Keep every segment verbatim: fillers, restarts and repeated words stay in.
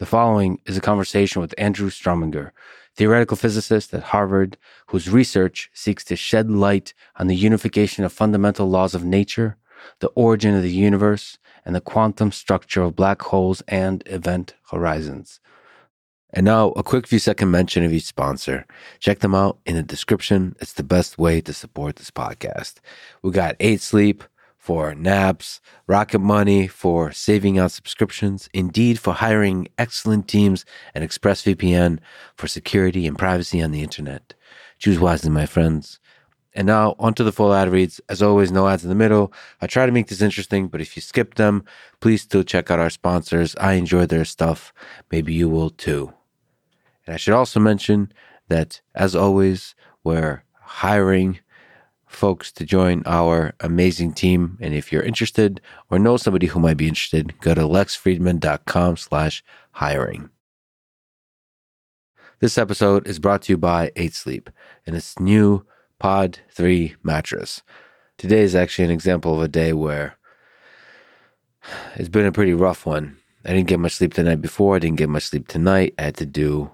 The following is a conversation with Andrew Strominger, theoretical physicist at Harvard, whose research seeks to shed light on the unification of fundamental laws of nature, the origin of the universe, and the quantum structure of black holes and event horizons. And now, a quick few second mention of each sponsor. Check them out in the description. It's the best way to support this podcast. We got Eight Sleep for naps, Rocket Money for saving on subscriptions, Indeed for hiring excellent teams, and ExpressVPN for security and privacy on the internet. Choose wisely, my friends. And now, onto the full ad reads. As always, no ads in the middle. I try to make this interesting, but if you skip them, please still check out our sponsors. I enjoy their stuff. Maybe you will too. And I should also mention that, as always, we're hiring folks to join our amazing team, and if you're interested or know somebody who might be interested, go to lex friedman dot com slash hiring. This episode is brought to you by Eight Sleep and its new Pod three mattress. Today is actually an example of a day where it's been a pretty rough one. I didn't get much sleep the night before. I didn't get much sleep tonight. I had to do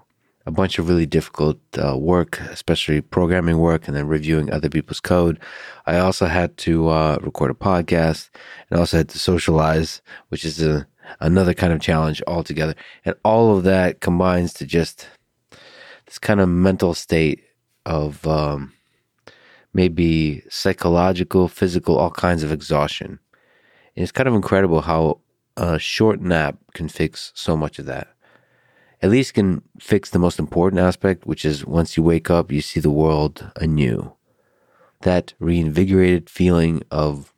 a bunch of really difficult uh, work, especially programming work, and then reviewing other people's code. I also had to uh, record a podcast, and also had to socialize, which is a, another kind of challenge altogether. And all of that combines to just this kind of mental state of um, maybe psychological, physical, all kinds of exhaustion. And it's kind of incredible how a short nap can fix so much of that. At least can fix the most important aspect, which is once you wake up, you see the world anew. That reinvigorated feeling of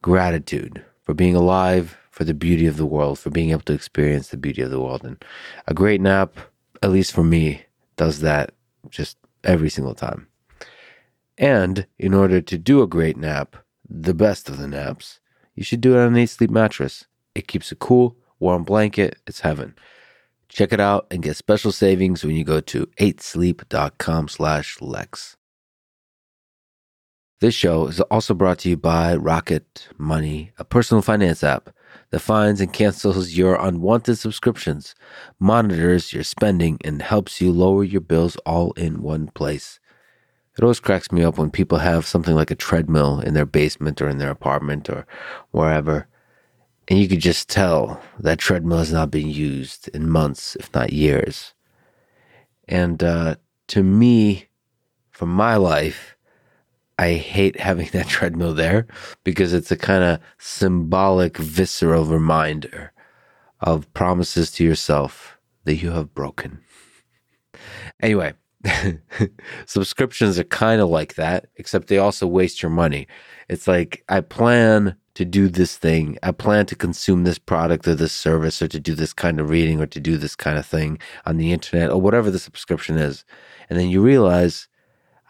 gratitude for being alive, for the beauty of the world, for being able to experience the beauty of the world. And a great nap, at least for me, does that just every single time. And in order to do a great nap, the best of the naps, you should do it on an Eight Sleep mattress. It keeps a cool, warm blanket. It's heaven. Check it out and get special savings when you go to eight sleep dot com slash lex. This show is also brought to you by Rocket Money, a personal finance app that finds and cancels your unwanted subscriptions, monitors your spending, and helps you lower your bills all in one place. It always cracks me up when people have something like a treadmill in their basement or in their apartment or wherever, and you could just tell that treadmill has not been used in months, if not years. And uh, to me, for my life, I hate having that treadmill there because it's a kind of symbolic, visceral reminder of promises to yourself that you have broken. Anyway, subscriptions are kind of like that, except they also waste your money. It's like, I plan to do this thing. I plan to consume this product or this service or to do this kind of reading or to do this kind of thing on the internet or whatever the subscription is. And then you realize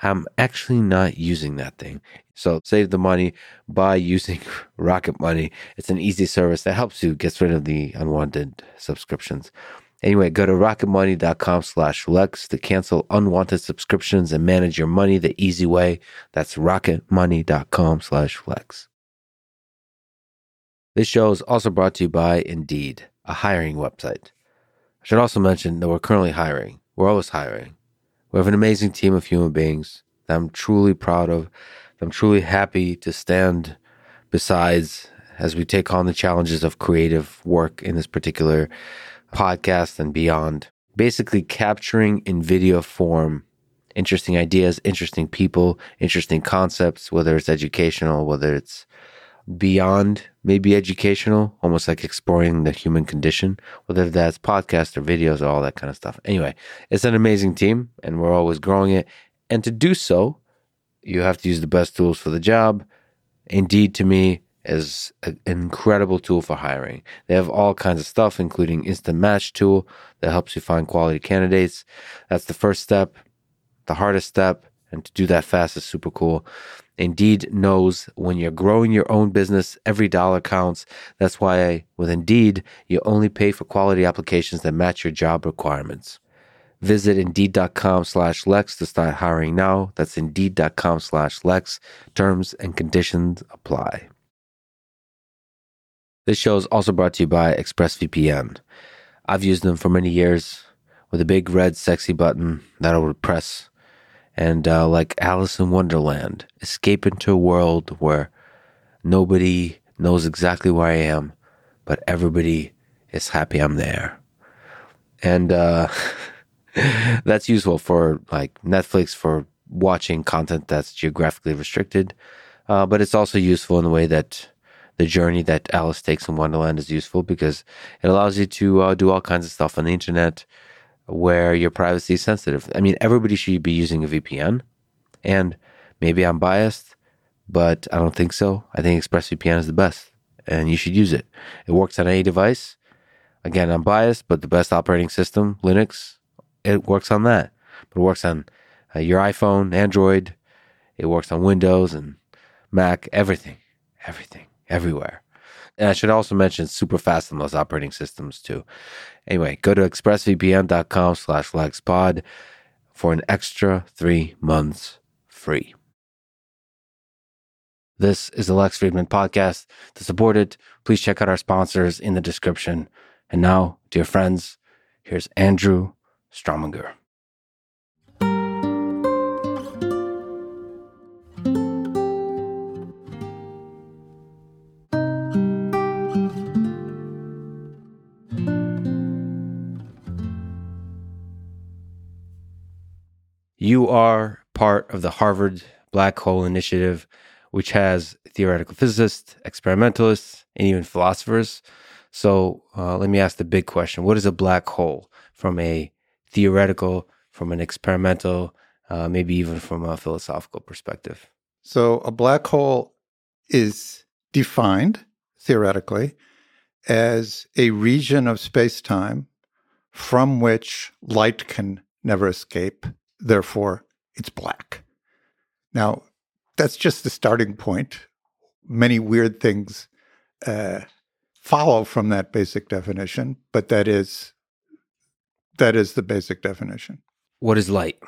I'm actually not using that thing. So save the money by using Rocket Money. It's an easy service that helps you get rid of the unwanted subscriptions. Anyway, go to rocket money dot com slash lex to cancel unwanted subscriptions and manage your money the easy way. That's rocket money dot com slash lex. This show is also brought to you by Indeed, a hiring website. I should also mention that we're currently hiring. We're always hiring. We have an amazing team of human beings that I'm truly proud of, that I'm truly happy to stand beside as we take on the challenges of creative work in this particular podcast and beyond. Basically capturing in video form interesting ideas, interesting people, interesting concepts, whether it's educational, whether it's beyond maybe educational, almost like exploring the human condition, whether that's podcasts or videos or all that kind of stuff. Anyway, it's an amazing team and we're always growing it. And to do so, you have to use the best tools for the job. Indeed, to me, is an incredible tool for hiring. They have all kinds of stuff, including instant match tool that helps you find quality candidates. That's the first step, the hardest step. And to do that fast is super cool. Indeed knows when you're growing your own business, every dollar counts. That's why with Indeed, you only pay for quality applications that match your job requirements. Visit indeed dot com slash lex to start hiring now. That's indeed dot com slash lex. Terms and conditions apply. This show is also brought to you by ExpressVPN. I've used them for many years with a big red sexy button that I would press. And uh, like Alice in Wonderland, escape into a world where nobody knows exactly where I am, but everybody is happy I'm there. And uh, that's useful for like Netflix for watching content that's geographically restricted. Uh, but it's also useful in the way that the journey that Alice takes in Wonderland is useful because it allows you to uh, do all kinds of stuff on the internet where your privacy is sensitive. I mean, everybody should be using a V P N. And maybe I'm biased, but I don't think so. I think ExpressVPN is the best, and you should use it. It works on any device. Again, I'm biased, but the best operating system, Linux, it works on that. But it works on uh, your iPhone, Android. It works on Windows and Mac, everything, everything, everywhere. And I should also mention super fast on those operating systems too. Anyway, go to expressvpn.com slash lagspod for an extra three months free. This is the Lex Friedman Podcast. To support it, please check out our sponsors in the description. And now, dear friends, here's Andrew Strominger. You are part of the Harvard Black Hole Initiative, which has theoretical physicists, experimentalists, and even philosophers. So uh, let me ask the big question. What is a black hole from a theoretical, from an experimental, uh, maybe even from a philosophical perspective? So a black hole is defined, theoretically, as a region of space-time from which light can never escape. Therefore, it's black. Now, that's just the starting point. Many weird things uh, follow from that basic definition, but that is that is the basic definition. What is light?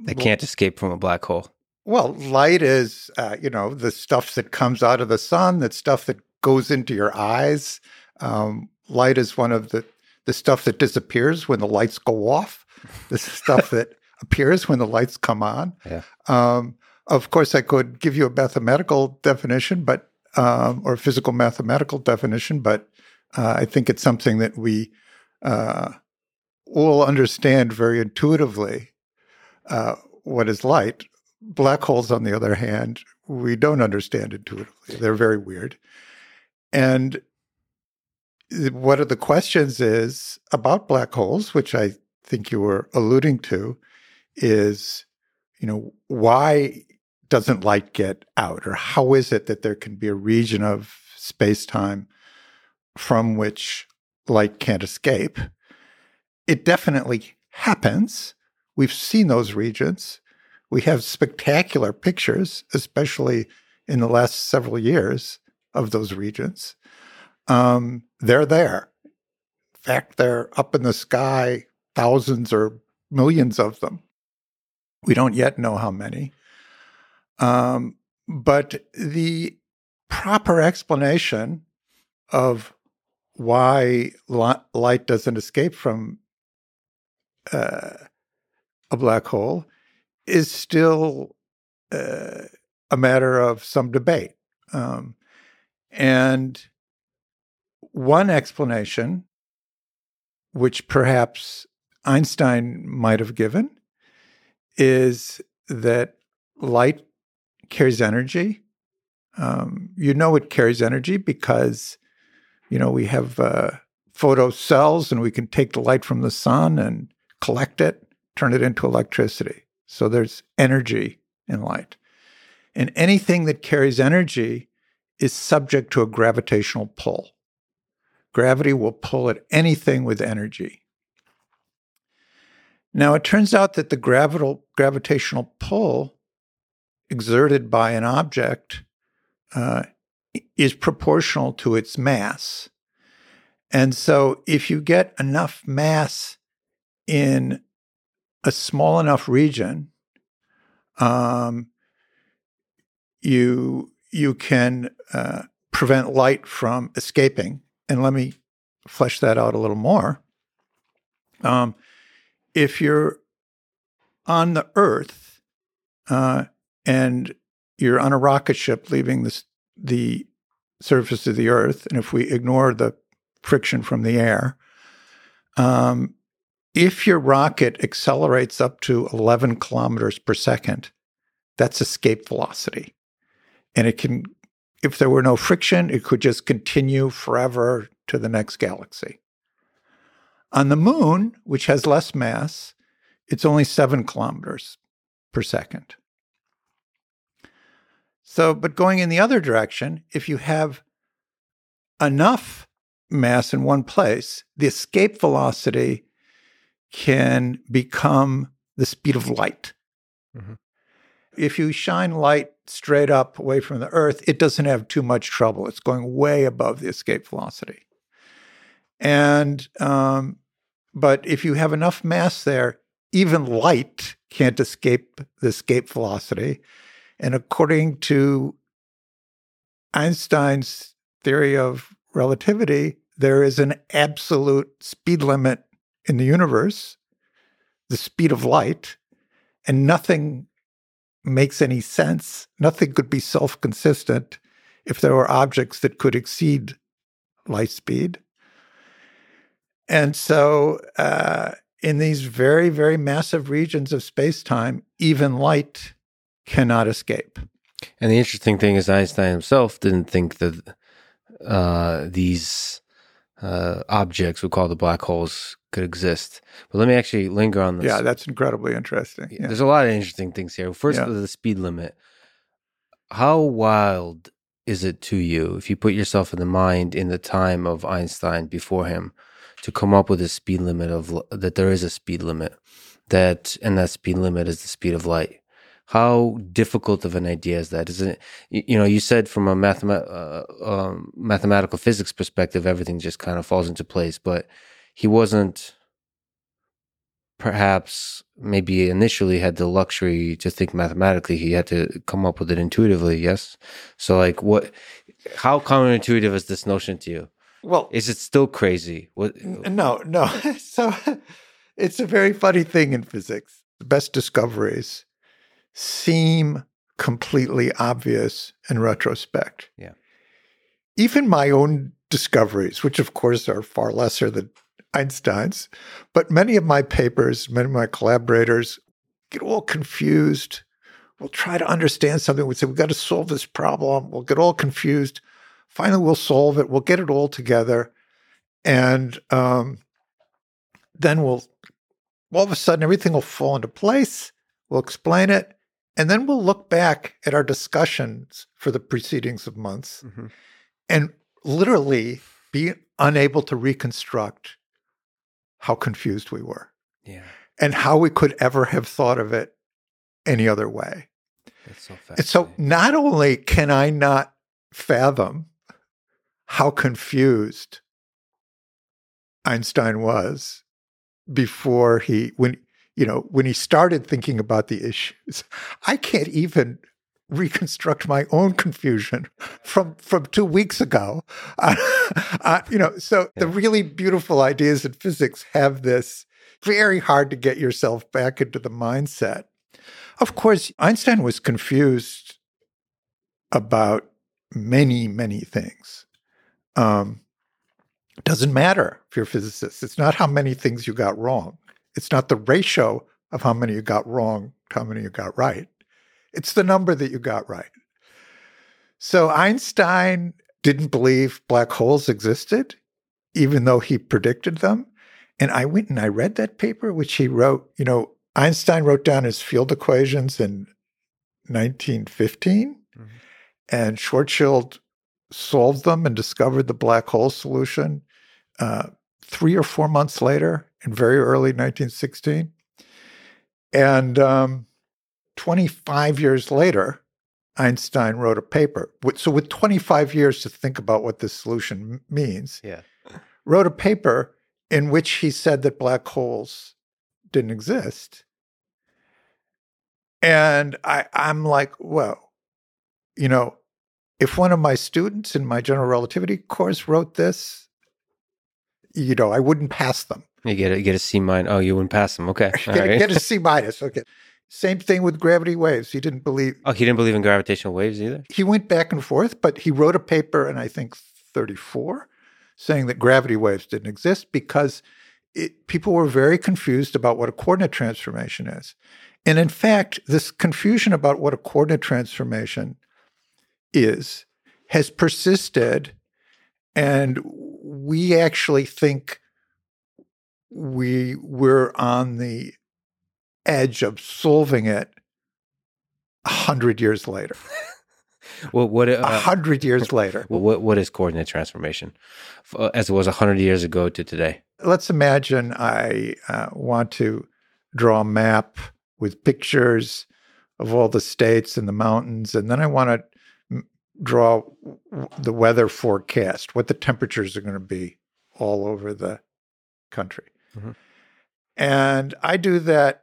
They can't escape from a black hole. Well, light is, uh, you know, the stuff that comes out of the sun, that stuff that goes into your eyes. Um, light is one of the, the stuff that disappears when the lights go off. This is stuff that appears when the lights come on. Yeah. Um, of course, I could give you a mathematical definition, but um, or a physical mathematical definition, but uh, I think it's something that we uh, all understand very intuitively. Uh, what is light? Black holes, on the other hand, we don't understand intuitively. They're very weird. And one of the questions is about black holes, which I think you were alluding to, is, you know, why doesn't light get out? Or how is it that there can be a region of space-time from which light can't escape? It definitely happens. We've seen those regions. We have spectacular pictures, especially in the last several years, of those regions. Um, they're there. In fact, they're up in the sky, thousands or millions of them. We don't yet know how many. Um, but the proper explanation of why light doesn't escape from uh, a black hole is still uh, a matter of some debate. Um, and one explanation, which perhaps Einstein might have given, is that light carries energy. Um, you know it carries energy because, you know, we have uh, photocells and we can take the light from the sun and collect it, turn it into electricity. So there's energy in light. And anything that carries energy is subject to a gravitational pull. Gravity will pull at anything with energy. Now, it turns out that the gravital, gravitational pull exerted by an object uh, is proportional to its mass. And so if you get enough mass in a small enough region, um, you, you can uh, prevent light from escaping. And let me flesh that out a little more, um, if you're on the Earth uh, and you're on a rocket ship leaving the, the surface of the Earth, and if we ignore the friction from the air, um, if your rocket accelerates up to eleven kilometers per second, that's escape velocity. And it can, if there were no friction, it could just continue forever to the next galaxy. On the moon, which has less mass, it's only seven kilometers per second. So, but going in the other direction, if you have enough mass in one place, the escape velocity can become the speed of light. Mm-hmm. If you shine light straight up away from the Earth, it doesn't have too much trouble. It's going way above the escape velocity. And um, but if you have enough mass there, even light can't escape the escape velocity. And according to Einstein's theory of relativity, there is an absolute speed limit in the universe, the speed of light, and nothing makes any sense. Nothing could be self-consistent if there were objects that could exceed light speed. And so uh, in these very, very massive regions of space-time, even light cannot escape. And the interesting thing is Einstein himself didn't think that uh, these uh, objects we call the black holes could exist. But let me actually linger on this. Yeah, that's incredibly interesting. Yeah. There's a lot of interesting things here. First, yeah. the speed limit. How wild is it to you if you put yourself in the mind in the time of Einstein before him to come up with a speed limit of that there is a speed limit that and that speed limit is the speed of light? How difficult of an idea is that? Isn't it? You know, you said from a mathema- uh, um, mathematical physics perspective, everything just kind of falls into place. But he wasn't, perhaps, maybe initially had the luxury to think mathematically. He had to come up with it intuitively. Yes. So, like, what? How counterintuitive is this notion to you? Well, is it still crazy? What? No, no. So, it's a very funny thing in physics. The best discoveries seem completely obvious in retrospect. Yeah. Even my own discoveries, which of course are far lesser than Einstein's, but many of my papers, many of my collaborators get all confused. We'll try to understand something. We say, we've got to solve this problem. We'll get all confused. Finally, we'll solve it. We'll get it all together. And um, then we'll, all of a sudden, everything will fall into place. We'll explain it, and then we'll look back at our discussions for the precedings of months mm-hmm. and literally be unable to reconstruct how confused we were yeah. and how we could ever have thought of it any other way. That's so fascinating. And so not only can I not fathom how confused Einstein was before he – when. You know, when he started thinking about the issues, I can't even reconstruct my own confusion from from two weeks ago. Uh, uh, you know, so yeah. the really beautiful ideas in physics have this very hard to get yourself back into the mindset. Of course, Einstein was confused about many, many things. Um, it doesn't matter if you're a physicist. It's not how many things you got wrong. It's not the ratio of how many you got wrong to how many you got right. It's the number that you got right. So Einstein didn't believe black holes existed, even though he predicted them. And I went and I read that paper, which he wrote. You know, Einstein wrote down his field equations in nineteen fifteen, mm-hmm. and Schwarzschild solved them and discovered the black hole solution uh, three or four months later. In very early nineteen sixteen. And um, twenty-five years later, Einstein wrote a paper. So with twenty-five years to think about what this solution means, yeah. wrote a paper in which he said that black holes didn't exist. And I, I'm like, whoa, you know, if one of my students in my general relativity course wrote this, you know, I wouldn't pass them. You get a, you get a C minus. Oh, you wouldn't pass them. Okay. All get, right. Get a C minus. Okay. Same thing with gravity waves. He didn't believe. Oh, he didn't believe in gravitational waves either? He went back and forth, but he wrote a paper in, I think, thirty-four, saying that gravity waves didn't exist because it, people were very confused about what a coordinate transformation is. And in fact, this confusion about what a coordinate transformation is has persisted, and we actually think we we're on the edge of solving it a hundred years later. Well, what a uh, hundred years later? Well, what what is coordinate transformation, as it was a hundred years ago to today? Let's imagine I uh, want to draw a map with pictures of all the states and the mountains, and then I want to draw the weather forecast, what the temperatures are going to be all over the country. Mm-hmm. And I do that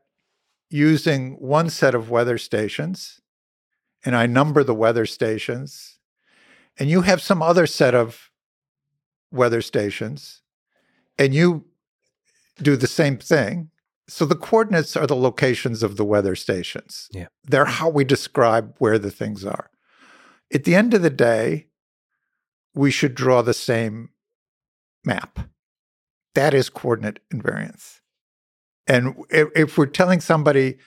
using one set of weather stations, and I number the weather stations, and you have some other set of weather stations, and you do the same thing. So the coordinates are the locations of the weather stations. Yeah. They're how we describe where the things are. At the end of the day, we should draw the same map. That is coordinate invariance. And if, if we're telling somebody,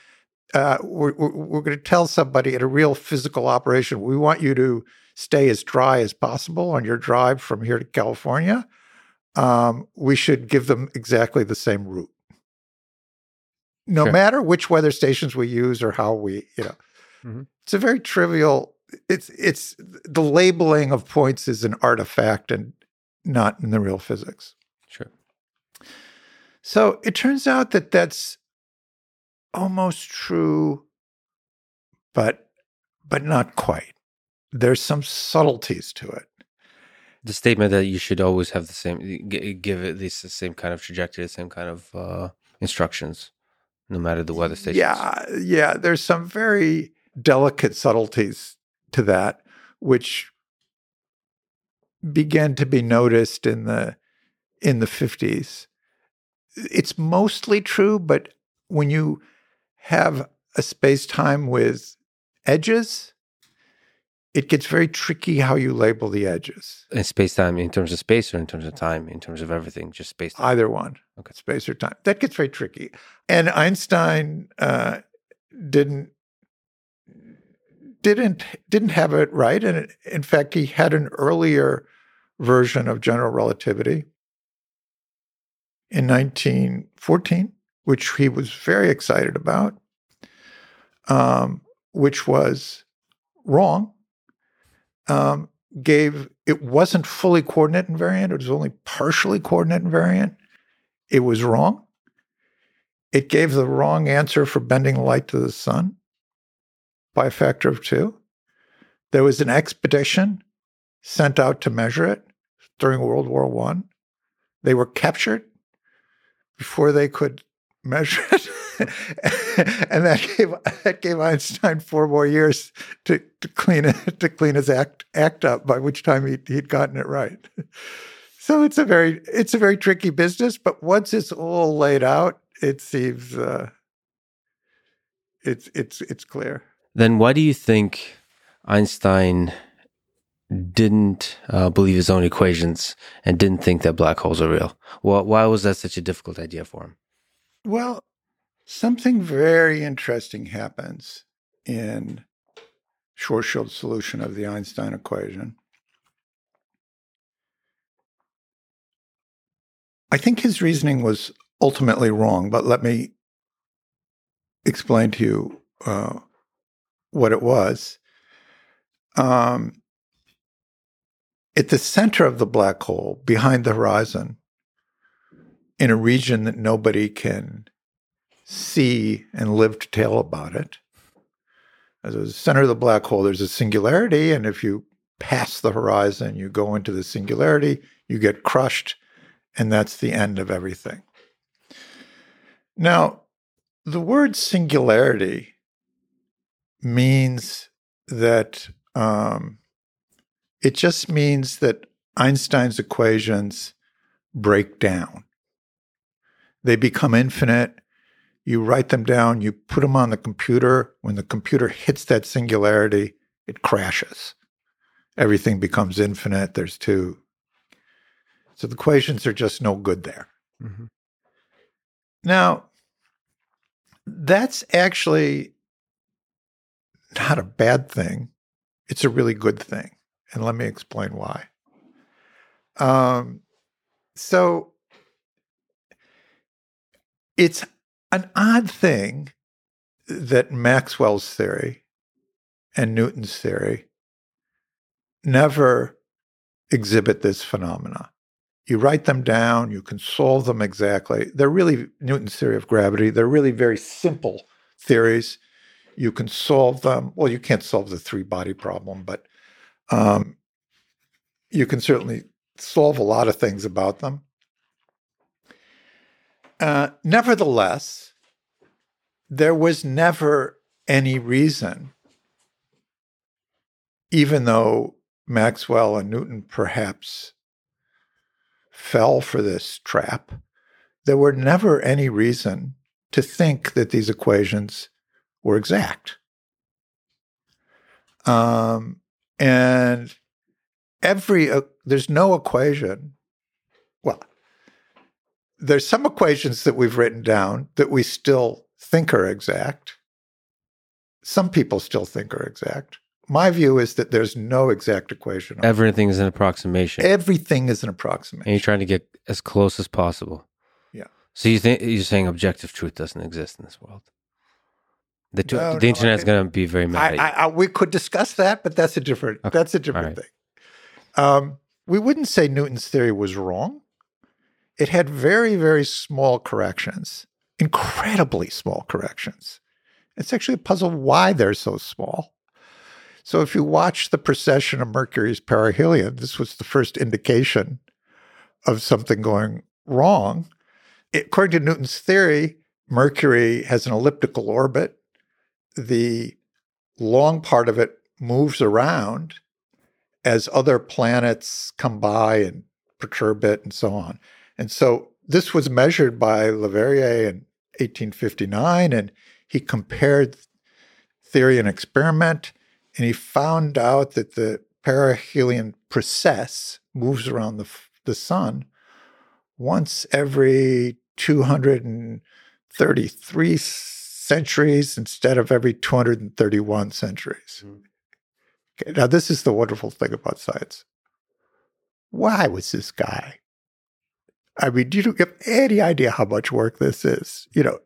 uh, we're, we're going to tell somebody at a real physical operation, we want you to stay as dry as possible on your drive from here to California, um, we should give them exactly the same route. No sure. matter which weather stations we use or how we, you know, mm-hmm. it's a very trivial, it's, it's the labeling of points is an artifact and not in the real physics. Sure. So it turns out that that's almost true, but, but not quite. There's some subtleties to it. The statement that you should always have the same, give it the same kind of trajectory, the same kind of uh, instructions. No matter the weather stations. Yeah, yeah. There's some very delicate subtleties to that, which began to be noticed in the in the fifties. It's mostly true, but when you have a space-time with edges, it gets very tricky how you label the edges. And space-time in terms of space or in terms of time, in terms of everything, just space-time? Either one, okay. Space or time. That gets very tricky. And Einstein uh, didn't didn't didn't have it right. And it, in fact, he had an earlier version of general relativity in nineteen fourteen, which he was very excited about, um, which was wrong. Um, gave, it wasn't fully coordinate invariant. It was only partially coordinate invariant. It was wrong. It gave the wrong answer for bending light to the sun by a factor of two. There was an expedition sent out to measure it during World War One. They were captured before they could measure it. And that gave that gave Einstein four more years to, to clean it, to clean his act act up. By which time he he'd gotten it right. So it's a very it's a very tricky business. But once it's all laid out, it seems uh, it's it's it's clear. Then why do you think Einstein didn't uh, believe his own equations and didn't think that black holes are real? Well, why was that such a difficult idea for him? Well. Something very interesting happens in Schwarzschild's solution of the Einstein equation. I think his reasoning was ultimately wrong, but let me explain to you uh, what it was. Um, at the center of the black hole, behind the horizon, in a region that nobody can see and live to tell about it. As the center of the black hole, there's a singularity, and if you pass the horizon, you go into the singularity, you get crushed, and that's the end of everything. Now, the word singularity means that, um, it just means that Einstein's equations break down. They become infinite. You write them down, you put them on the computer. When the computer hits that singularity, it crashes. Everything becomes infinite. There's two. So the equations are just no good there. Mm-hmm. Now, that's actually not a bad thing. It's a really good thing. And let me explain why. Um, so it's an odd thing that Maxwell's theory and Newton's theory never exhibit this phenomena. You write them down, you can solve them exactly. They're really, Newton's theory of gravity, they're really very simple theories. You can solve them. Well, you can't solve the three-body problem, but um, you can certainly solve a lot of things about them. Uh, nevertheless, there was never any reason, even though Maxwell and Newton perhaps fell for this trap, there were never any reason to think that these equations were exact. Um, and every, uh, there's no equation, well, there's some equations that we've written down that we still think are exact. Some people still think are exact. My view is that there's no exact equation. Everything is an approximation. Everything is an approximation. And you're trying to get as close as possible. Yeah. So you think you're saying objective truth doesn't exist in this world. The, tu- no, the no, internet is going to be very mad. I, I, I, we could discuss that, but that's a different. Okay. That's a different right. thing. Um, we wouldn't say Newton's theory was wrong. It had very, very small corrections, incredibly small corrections. It's actually a puzzle why they're so small. So if you watch the precession of Mercury's perihelion, this was the first indication of something going wrong. It, according to Newton's theory, Mercury has an elliptical orbit. The long part of it moves around as other planets come by and perturb it and so on. And so this was measured by Leverrier in eighteen fifty-nine, and he compared theory and experiment. And he found out that the perihelion precess moves around the, the sun once every two hundred thirty-three centuries instead of every two hundred thirty-one centuries. Mm. Okay, now, this is the wonderful thing about science. Why was this guy? I mean, you don't have any idea how much work this is, you know.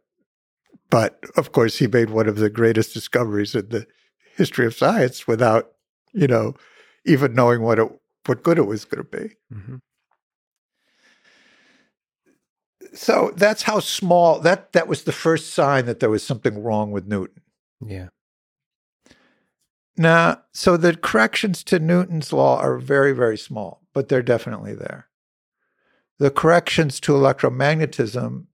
But, of course, he made one of the greatest discoveries in the history of science without, you know, even knowing what it, what good it was going to be. Mm-hmm. So that's how small, that, that was the first sign that there was something wrong with Newton. Yeah. Now, so the corrections to Newton's law are very, very small, but they're definitely there. The corrections to electromagnetism,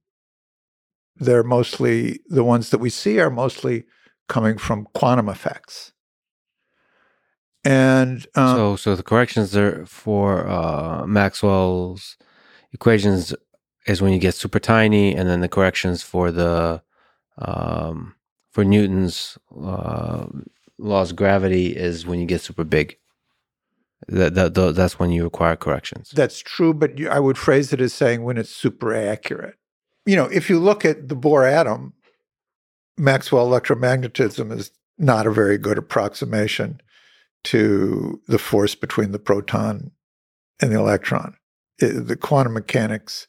they're mostly, the ones that we see are mostly coming from quantum effects. And um, so so the corrections are for uh, Maxwell's equations is when you get super tiny, and then the corrections for the um, for Newton's uh, laws of gravity is when you get super big. That, that, that that's when you require corrections. That's true, but I would phrase it as saying when it's super accurate. You know, if you look at the Bohr atom, Maxwell electromagnetism is not a very good approximation to the force between the proton and the electron. It, the quantum mechanics,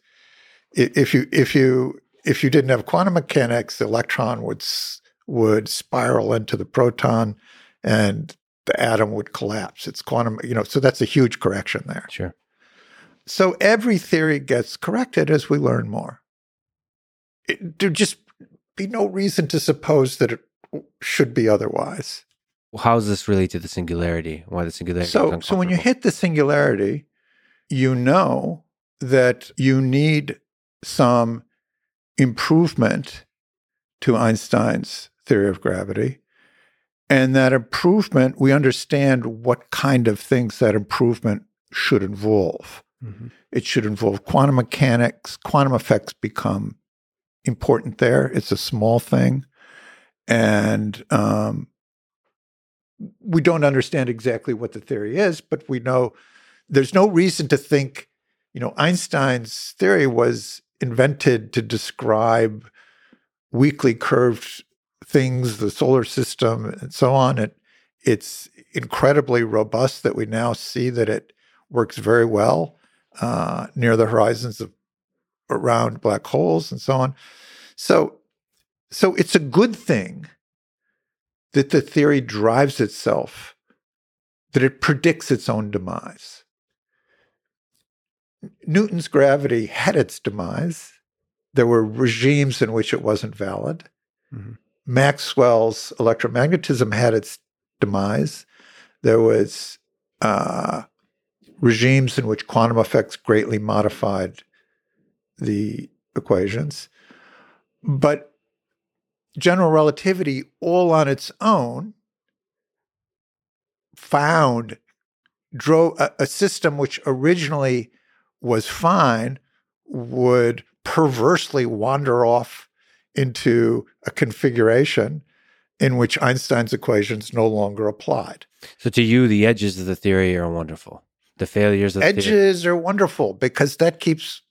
if you if you if you didn't have quantum mechanics, the electron would would spiral into the proton, and the atom would collapse. It's quantum, you know. So that's a huge correction there. Sure. So every theory gets corrected as we learn more. It, they're just. Be no reason to suppose that it should be otherwise. How is this related to the singularity? Why the singularity? So, so when you hit the singularity, you know that you need some improvement to Einstein's theory of gravity. And that improvement, we understand what kind of things that improvement should involve. Mm-hmm. It should involve quantum mechanics. Quantum effects become important there. It's a small thing. And um, we don't understand exactly what the theory is, but we know there's no reason to think, you know, Einstein's theory was invented to describe weakly curved things, the solar system, and so on. It, it's incredibly robust that we now see that it works very well uh, near the horizons of around black holes and so on. So, so it's a good thing that the theory drives itself, that it predicts its own demise. Newton's gravity had its demise. There were regimes in which it wasn't valid. Mm-hmm. Maxwell's electromagnetism had its demise. There was uh, regimes in which quantum effects greatly modified the equations. But general relativity, all on its own, found drove a, a system which originally was fine would perversely wander off into a configuration in which Einstein's equations no longer applied. So to you, the edges of the theory are wonderful. The failures of the theory. Edges are wonderful because that keeps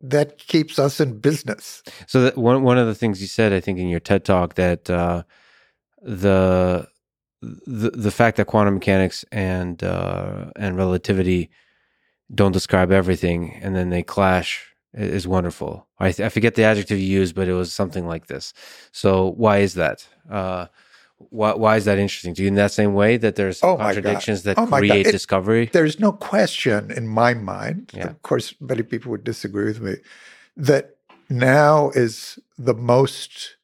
that keeps us in business. So that one one of the things you said, I think, in your TED Talk, that uh, the, the the fact that quantum mechanics and uh, and relativity don't describe everything, and then they clash is wonderful. I, th- I forget the adjective you used, but it was something like this. So why is that? Uh, why, why is that interesting to you in that same way that there's oh contradictions that oh create it, discovery? There's no question in my mind, yeah. Of course many people would disagree with me, that now is the most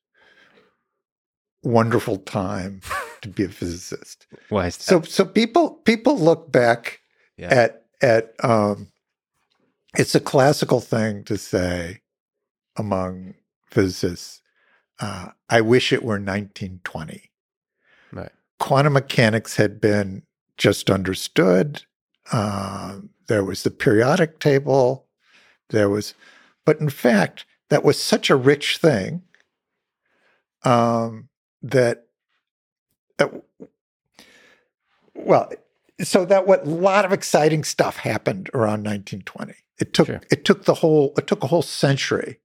wonderful time to be a physicist. Why is that? So, so people, people look back yeah. at At, um, it's a classical thing to say among physicists, uh, I wish it were nineteen twenty. Right. Quantum mechanics had been just understood. Uh, there was the periodic table. There was, but in fact, that was such a rich thing um, that, uh, well, So that what a lot of exciting stuff happened around nineteen twenty. It took sure. it took the whole it took a whole century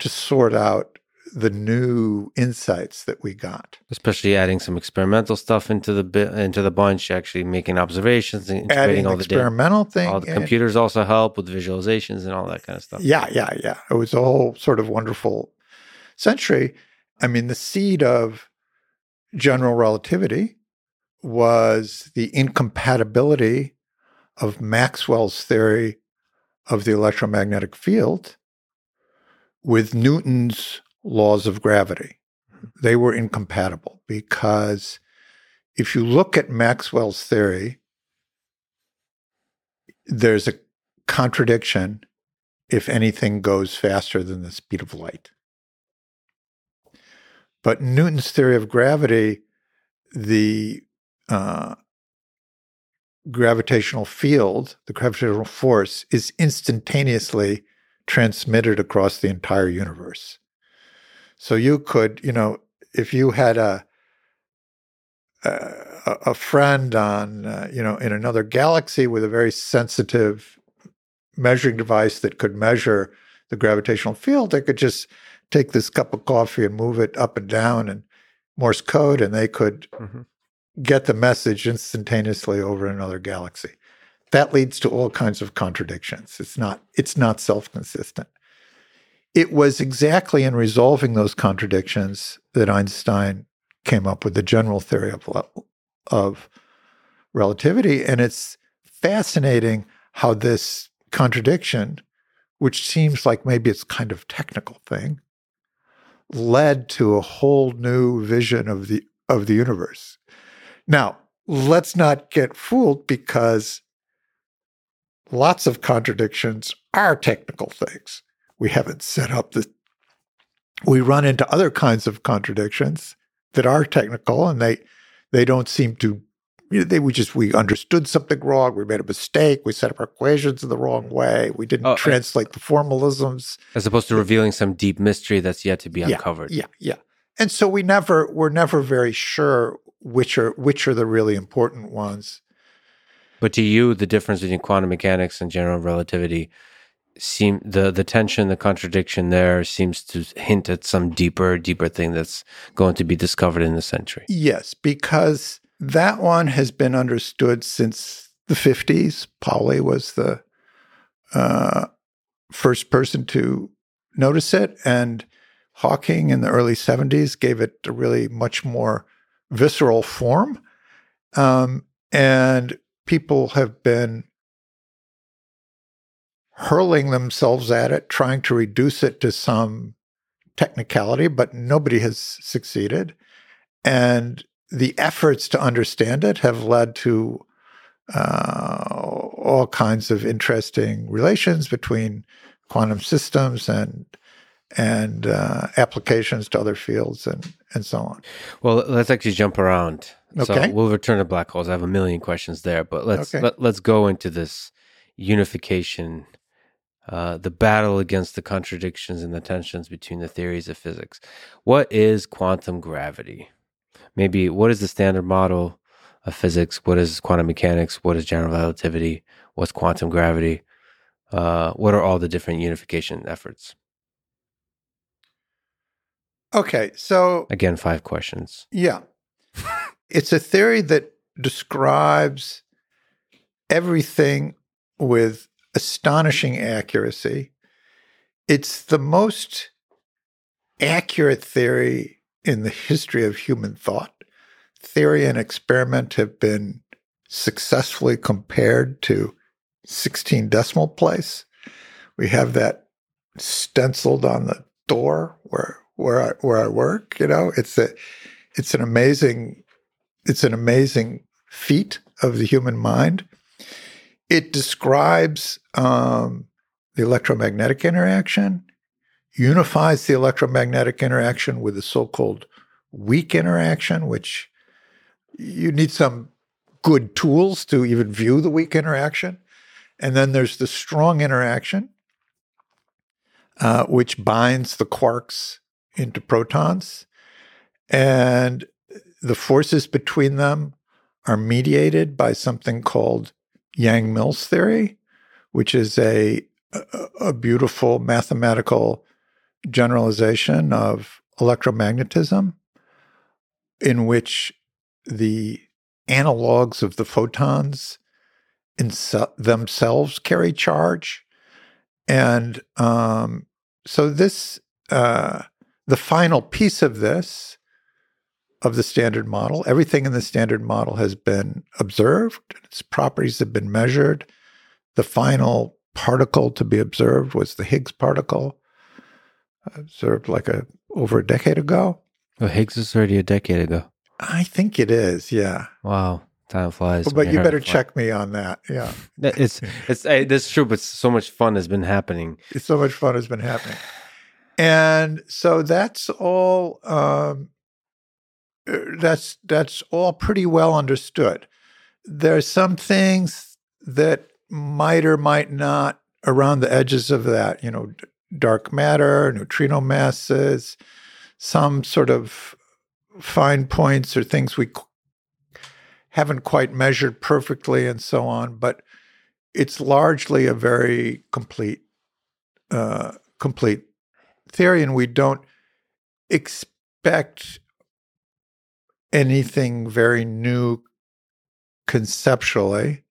to sort out the new insights that we got. Especially adding some experimental stuff into the into the bunch, actually making observations and integrating adding all the experimental data. Thing. All the computers and, also help with visualizations and all that kind of stuff. Yeah, yeah, yeah. It was a whole sort of wonderful century. I mean, the seed of general relativity was the incompatibility of Maxwell's theory of the electromagnetic field with Newton's laws of gravity. They were incompatible because if you look at Maxwell's theory, there's a contradiction if anything goes faster than the speed of light. But Newton's theory of gravity, the Uh, gravitational field, the gravitational force, is instantaneously transmitted across the entire universe. So you could, you know, if you had a a, a friend on, uh, you know, in another galaxy with a very sensitive measuring device that could measure the gravitational field, they could just take this cup of coffee and move it up and down in Morse code, and they could mm-hmm. get the message instantaneously over another galaxy. That leads to all kinds of contradictions. It's not, it's not self-consistent. It was exactly in resolving those contradictions that Einstein came up with the general theory of, of relativity. And it's fascinating how this contradiction, which seems like maybe it's kind of a technical thing, led to a whole new vision of the of the universe. Now, let's not get fooled because lots of contradictions are technical things. We haven't set up the... We run into other kinds of contradictions that are technical and they, they don't seem to they, we just we understood something wrong. We made a mistake. We set up our equations in the wrong way. We didn't oh, translate I, the formalisms, as opposed to revealing some deep mystery that's yet to be yeah, uncovered. Yeah, yeah. And so we never we're never very sure which are which are the really important ones. But to you, the difference between quantum mechanics and general relativity seem the the tension, the contradiction there seems to hint at some deeper, deeper thing that's going to be discovered in the century. Yes, because that one has been understood since the fifties. Pauli was the uh, first person to notice it, and Hawking in the early seventies gave it a really much more visceral form. Um, and people have been hurling themselves at it, trying to reduce it to some technicality, but nobody has succeeded. And the efforts to understand it have led to uh, all kinds of interesting relations between quantum systems and and uh, applications to other fields and, and so on. Well, let's actually jump around. Okay. So we'll return to black holes. I have a million questions there, but let's okay. let, let's go into this unification, uh, the battle against the contradictions and the tensions between the theories of physics. What is quantum gravity? Maybe what is the standard model of physics? What is quantum mechanics? What is general relativity? What's quantum gravity? Uh, what are all the different unification efforts? Okay, so... Again, five questions. Yeah. It's a theory that describes everything with astonishing accuracy. It's the most accurate theory in the history of human thought. Theory and experiment have been successfully compared to sixteen decimal place. We have that stenciled on the door where... Where I, where I work, you know, it's a, it's an amazing, it's an amazing feat of the human mind. It describes um, the electromagnetic interaction, unifies the electromagnetic interaction with the so-called weak interaction, which you need some good tools to even view the weak interaction. And then there's the strong interaction, uh, which binds the quarks into protons, and the forces between them are mediated by something called Yang-Mills theory, which is a, a, a beautiful mathematical generalization of electromagnetism, in which the analogs of the photons in se- themselves carry charge. And um, so this... Uh, The final piece of this, of the standard model, everything in the standard model has been observed. Its properties have been measured. The final particle to be observed was the Higgs particle, observed like a over a decade ago. Well, Higgs is already a decade ago. I think it is, yeah. Wow, time flies. Well, but you better check me on that, yeah. It's, it's, it's true, but so much fun has been happening. It's so much fun has been happening. And so that's all. Um, that's that's all pretty well understood. There are some things that might or might not around the edges of that. You know, d- dark matter, neutrino masses, some sort of fine points or things we c- haven't quite measured perfectly, and so on. But it's largely a very complete, uh, complete. theory, and we don't expect anything very new conceptually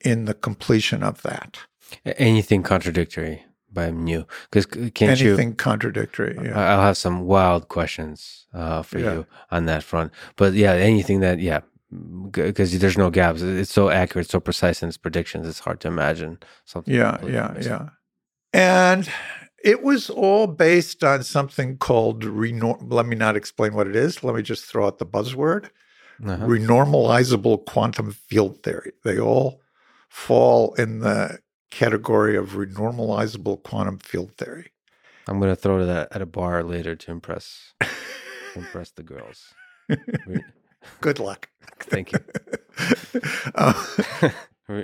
in the completion of that. Anything contradictory by new, because can't anything you? Anything contradictory. Yeah. I'll have some wild questions uh, for yeah. you on that front, but yeah, anything that yeah, because there's no gaps. It's so accurate, so precise in its predictions. It's hard to imagine something. Yeah, yeah, yeah, and. It was all based on something called, renor- let me not explain what it is, let me just throw out the buzzword, uh-huh. renormalizable quantum field theory. They all fall in the category of renormalizable quantum field theory. I'm going to throw that at a bar later to impress impress the girls. Good luck. Thank you. Uh, all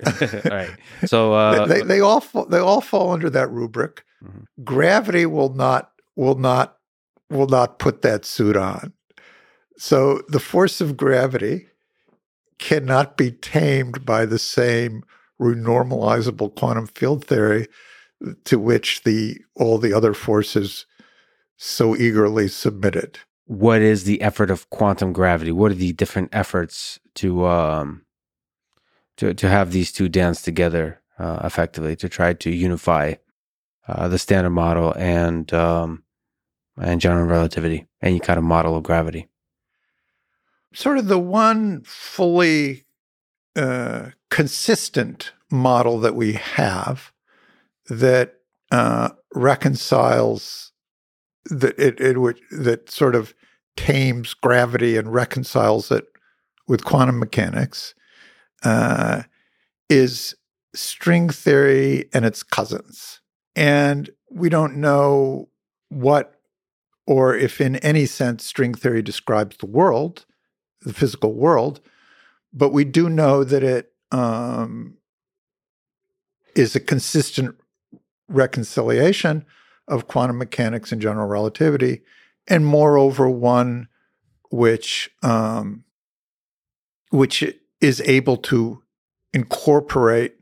right. So uh, they, they all fall, they all fall under that rubric. Mm-hmm. Gravity will not will not will not put that suit on. So the force of gravity cannot be tamed by the same renormalizable quantum field theory to which the all the other forces so eagerly submitted. What is the effort of quantum gravity? What are the different efforts to um, to to have these two dance together uh, effectively to try to unify uh, the standard model and um, and general relativity, any kind of model of gravity? Sort of the one fully uh, consistent model that we have that uh, reconciles that it, it would that sort of tames gravity and reconciles it with quantum mechanics uh, is string theory and its cousins, and we don't know what or if in any sense string theory describes the world, the physical world, but we do know that it um, is a consistent reconciliation of quantum mechanics and general relativity, and moreover one which um, which is able to incorporate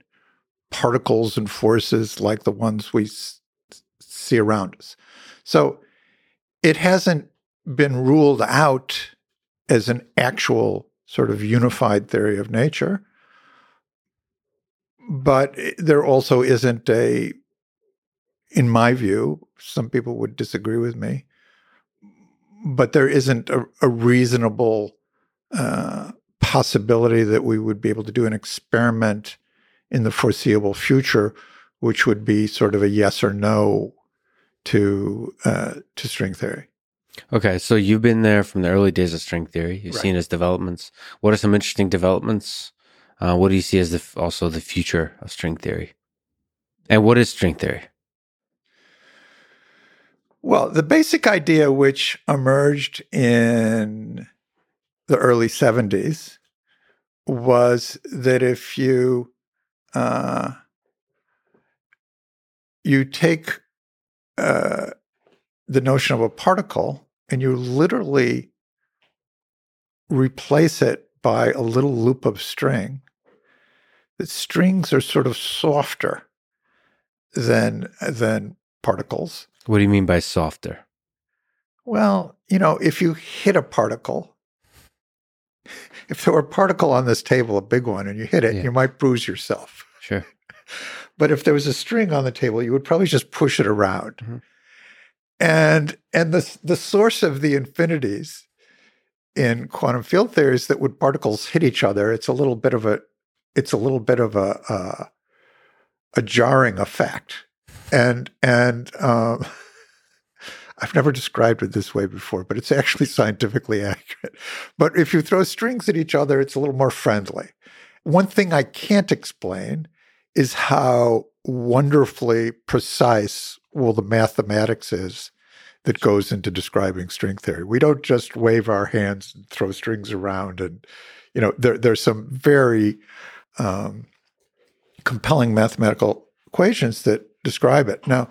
particles and forces like the ones we s- see around us. So it hasn't been ruled out as an actual sort of unified theory of nature, but there also isn't a, in my view, some people would disagree with me, but there isn't a, a reasonable uh, possibility that we would be able to do an experiment in the foreseeable future, which would be sort of a yes or no to uh, to string theory. Okay, so you've been there from the early days of string theory. You've right. seen its developments. What are some interesting developments? Uh, what do you see as the, also the future of string theory? And what is string theory? Well, the basic idea which emerged in the early seventies was that if you uh, you take uh, the notion of a particle and you literally replace it by a little loop of string, that strings are sort of softer than than particles. What do you mean by softer? Well, you know, if you hit a particle, if there were a particle on this table, a big one, and you hit it, yeah. you might bruise yourself. Sure. But if there was a string on the table, you would probably just push it around. Mm-hmm. And and the, the source of the infinities in quantum field theory is that when particles hit each other, it's a little bit of a it's a little bit of a a, a jarring effect. And and um, I've never described it this way before, but it's actually scientifically accurate. But if you throw strings at each other, it's a little more friendly. One thing I can't explain is how wonderfully precise well the mathematics is that goes into describing string theory. We don't just wave our hands and throw strings around, and you know there, there's some very um, compelling mathematical equations that describe it. Now,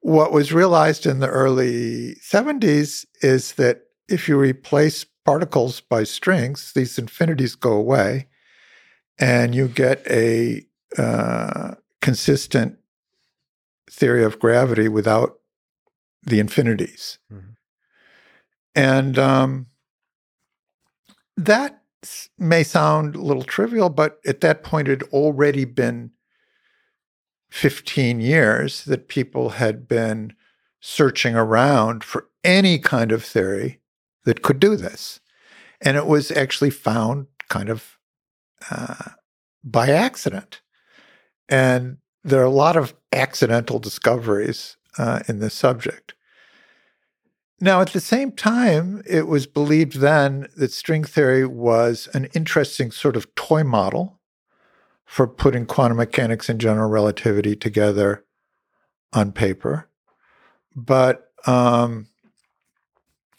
what was realized in the early seventies is that if you replace particles by strings, these infinities go away, and you get a uh, consistent theory of gravity without the infinities. Mm-hmm. And um, that may sound a little trivial, but at that point, it had already been fifteen years that people had been searching around for any kind of theory that could do this. And it was actually found kind of uh, by accident. And there are a lot of accidental discoveries uh, in this subject. Now, at the same time, it was believed then that string theory was an interesting sort of toy model for putting quantum mechanics and general relativity together on paper, but um,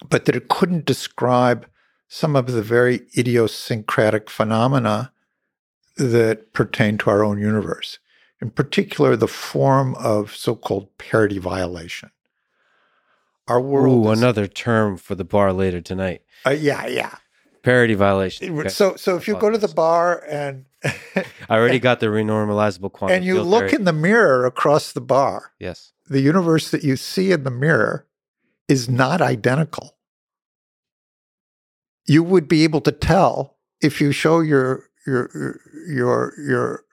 but that it couldn't describe some of the very idiosyncratic phenomena that pertain to our own universe, in particular the form of so-called parity violation. Our world Ooh, is, another term for the bar later tonight. Uh, yeah, yeah. Parity violation. Okay. So so if you go to the bar and... I already got the renormalizable quantum And you field look theory. in the mirror across the bar. Yes. The universe that you see in the mirror is not identical. You would be able to tell if you show your... your your your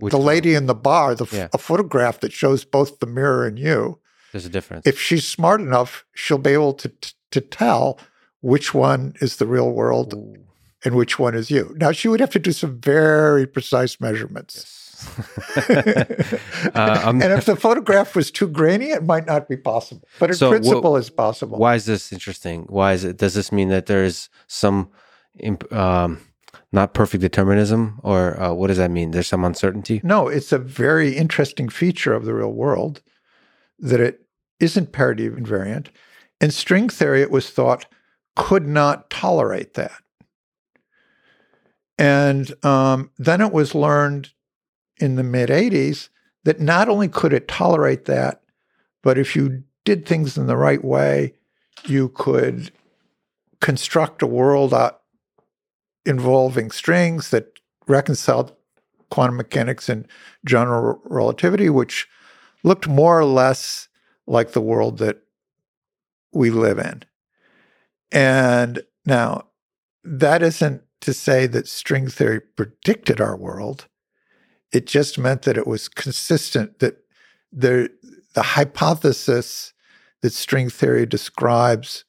Which the lady one? in the bar, the yeah. f- a photograph that shows both the mirror and you. There's a difference. If she's smart enough, she'll be able to t- to tell which one is the real world Ooh. and which one is you. Now, she would have to do some very precise measurements. Yes. uh, I'm, and if the photograph was too grainy, it might not be possible. But in so principle, wh- it's possible. Why is this interesting? Why is it? Does this mean that there is some... Imp- um, Not perfect determinism, or uh, what does that mean? There's some uncertainty? No, it's a very interesting feature of the real world that it isn't parity invariant. In string theory, it was thought, could not tolerate that. And um, then it was learned in the mid-eighties that not only could it tolerate that, but if you did things in the right way, you could construct a world out involving strings that reconciled quantum mechanics and general relativity, which looked more or less like the world that we live in. And now, that isn't to say that string theory predicted our world. It just meant that it was consistent, that the, the hypothesis that string theory describes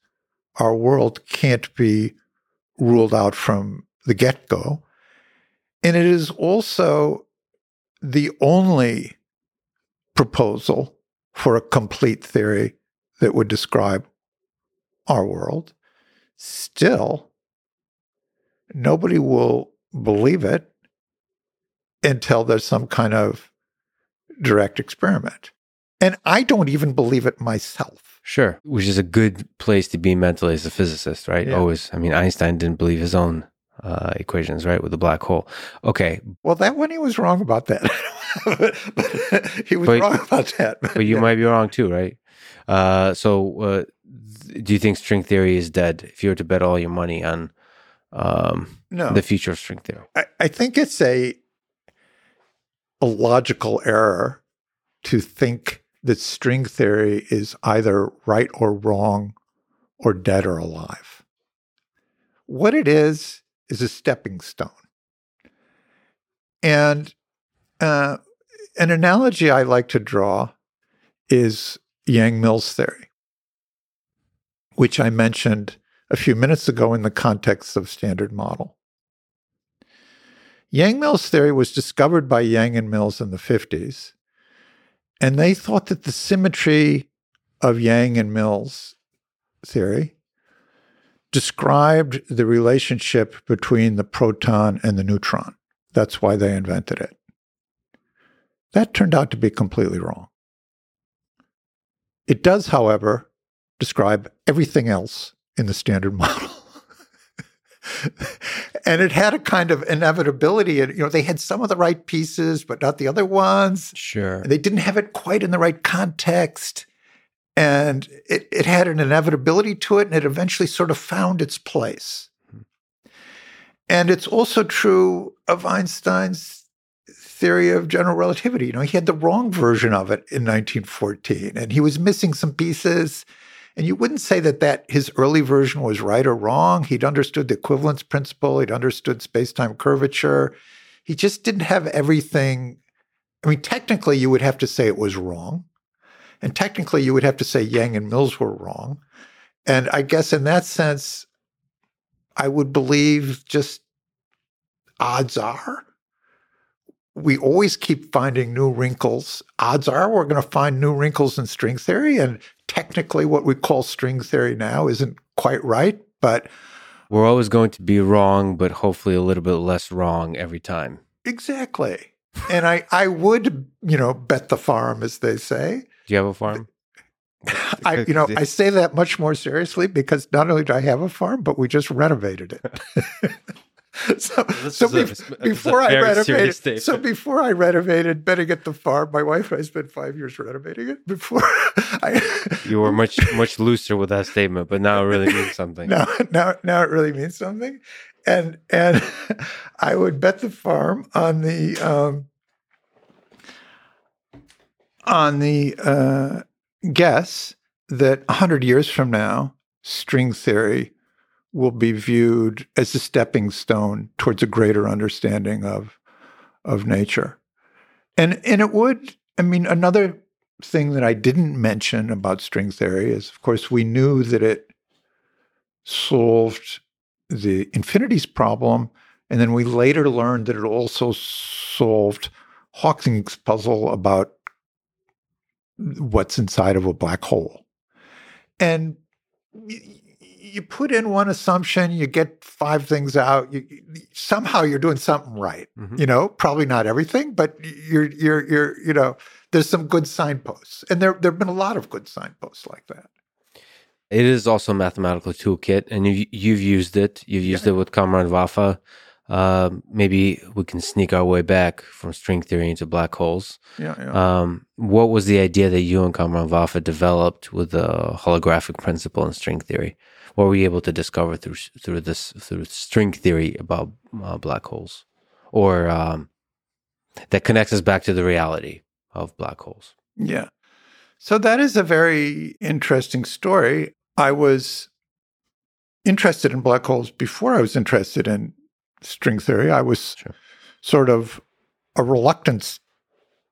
our world can't be ruled out from the get-go. And it is also the only proposal for a complete theory that would describe our world. Still, nobody will believe it until there's some kind of direct experiment. And I don't even believe it myself. Sure, which is a good place to be mentally as a physicist, right? Yeah. Always. I mean, Einstein didn't believe his own uh, equations, right, with the black hole. Okay. Well, that one, he was wrong about that. but, he was but, wrong about that. But, but you yeah. might be wrong too, right? Uh, so uh, do you think string theory is dead if you were to bet all your money on um, no. the future of string theory? I, I think it's a a logical error to think that string theory is either right or wrong or dead or alive. What it is, is a stepping stone. And uh, an analogy I like to draw is Yang-Mills theory, which I mentioned a few minutes ago in the context of standard model. Yang-Mills theory was discovered by Yang and Mills in the fifties. And they thought that the symmetry of Yang and Mills theory described the relationship between the proton and the neutron. That's why they invented it. That turned out to be completely wrong. It does, however, describe everything else in the standard model. And it had a kind of inevitability. You know, they had some of the right pieces, but not the other ones. Sure. They didn't have it quite in the right context. And it, it had an inevitability to it, and it eventually sort of found its place. Mm-hmm. And it's also true of Einstein's theory of general relativity. You know, he had the wrong version of it in nineteen fourteen, and he was missing some pieces. And you wouldn't say that, that his early version was right or wrong. He'd understood the equivalence principle. He'd understood space-time curvature. He just didn't have everything. I mean, technically, you would have to say it was wrong. And technically, you would have to say Yang and Mills were wrong. And I guess in that sense, I would believe just odds are. We always keep finding new wrinkles. Odds are we're going to find new wrinkles in string theory, and technically what we call string theory now isn't quite right, but... We're always going to be wrong, but hopefully a little bit less wrong every time. Exactly. And I, I would, you know, bet the farm, as they say. Do you have a farm? I, you know, I say that much more seriously because not only do I have a farm, but we just renovated it. So, so be, a, before I renovated, so before I renovated betting at the farm, my wife and I spent five years renovating it. Before I, you were much much looser with that statement, but now it really means something. Now, now, now it really means something, and and I would bet the farm on the um, on the uh, guess that a hundred years from now, string theory will be viewed as a stepping stone towards a greater understanding of of nature. And and it would, I mean, another thing that I didn't mention about string theory is, of course, we knew that it solved the infinities problem, and then we later learned that it also solved Hawking's puzzle about what's inside of a black hole. And y- You put in one assumption, you get five things out. You, somehow you're doing something right. Mm-hmm. You know, probably not everything, but you're you're you're you know, there's some good signposts, and there there've been a lot of good signposts like that. It is also a mathematical toolkit, and you, you've used it. You've used yeah. it with Kamran Vafa. Uh, maybe we can sneak our way back from string theory into black holes. Yeah. yeah. Um, what was the idea that you and Kamran Vafa developed with the holographic principle in string theory? What were you able to discover through through this through string theory about uh, black holes, or um, that connects us back to the reality of black holes? Yeah, so that is a very interesting story. I was interested in black holes before I was interested in string theory. I was sure. sort of a reluctant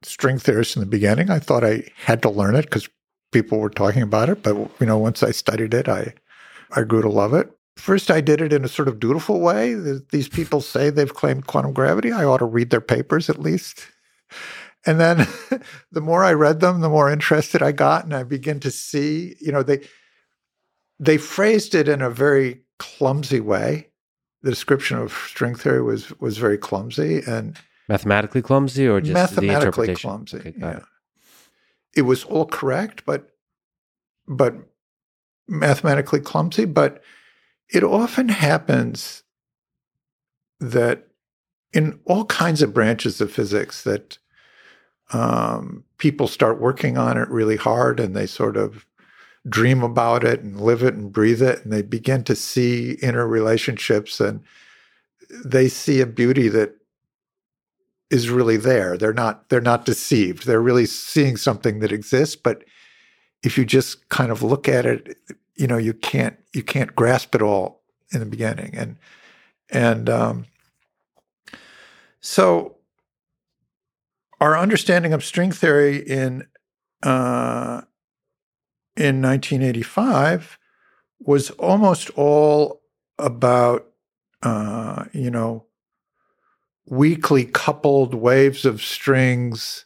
string theorist in the beginning. I thought I had to learn it because people were talking about it, but you know, once I studied it, I I grew to love it. First, I did it in a sort of dutiful way. These people say they've claimed quantum gravity. I ought to read their papers at least. And then the more I read them, the more interested I got, and I began to see, you know, they they phrased it in a very clumsy way. The description of string theory was was very clumsy and mathematically clumsy, or just mathematically the interpretation? clumsy. Okay, yeah. It. it was all correct, but but. mathematically clumsy, but it often happens that in all kinds of branches of physics that um, people start working on it really hard, and they sort of dream about it and live it and breathe it, and they begin to see interrelationships, and they see a beauty that is really there. They're not, they're not deceived. They're really seeing something that exists, but if you just kind of look at it, you know, you can't you can't grasp it all in the beginning, and and um, so our understanding of string theory in uh, in nineteen eighty-five was almost all about uh, you know weakly coupled waves of strings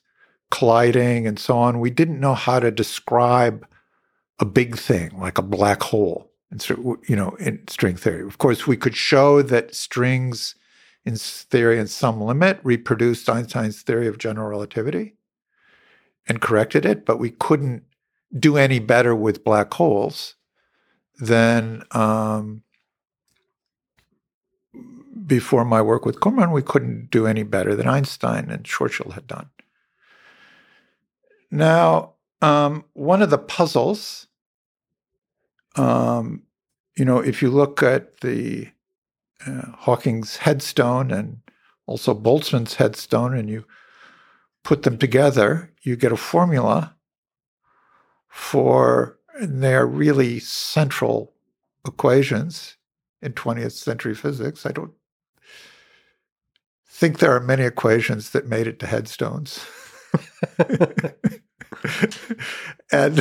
colliding and so on. We didn't know how to describe a big thing like a black hole. And so, you know, in string theory, of course, we could show that strings in theory in some limit reproduced Einstein's theory of general relativity and corrected it, but we couldn't do any better with black holes than um, before my work with Kamran, we couldn't do any better than Einstein and Schwarzschild had done. Now, um, one of the puzzles, um, you know, if you look at the uh, Hawking's headstone and also Boltzmann's headstone, and you put them together, you get a formula for their really central equations in twentieth century physics. I don't think there are many equations that made it to headstones. and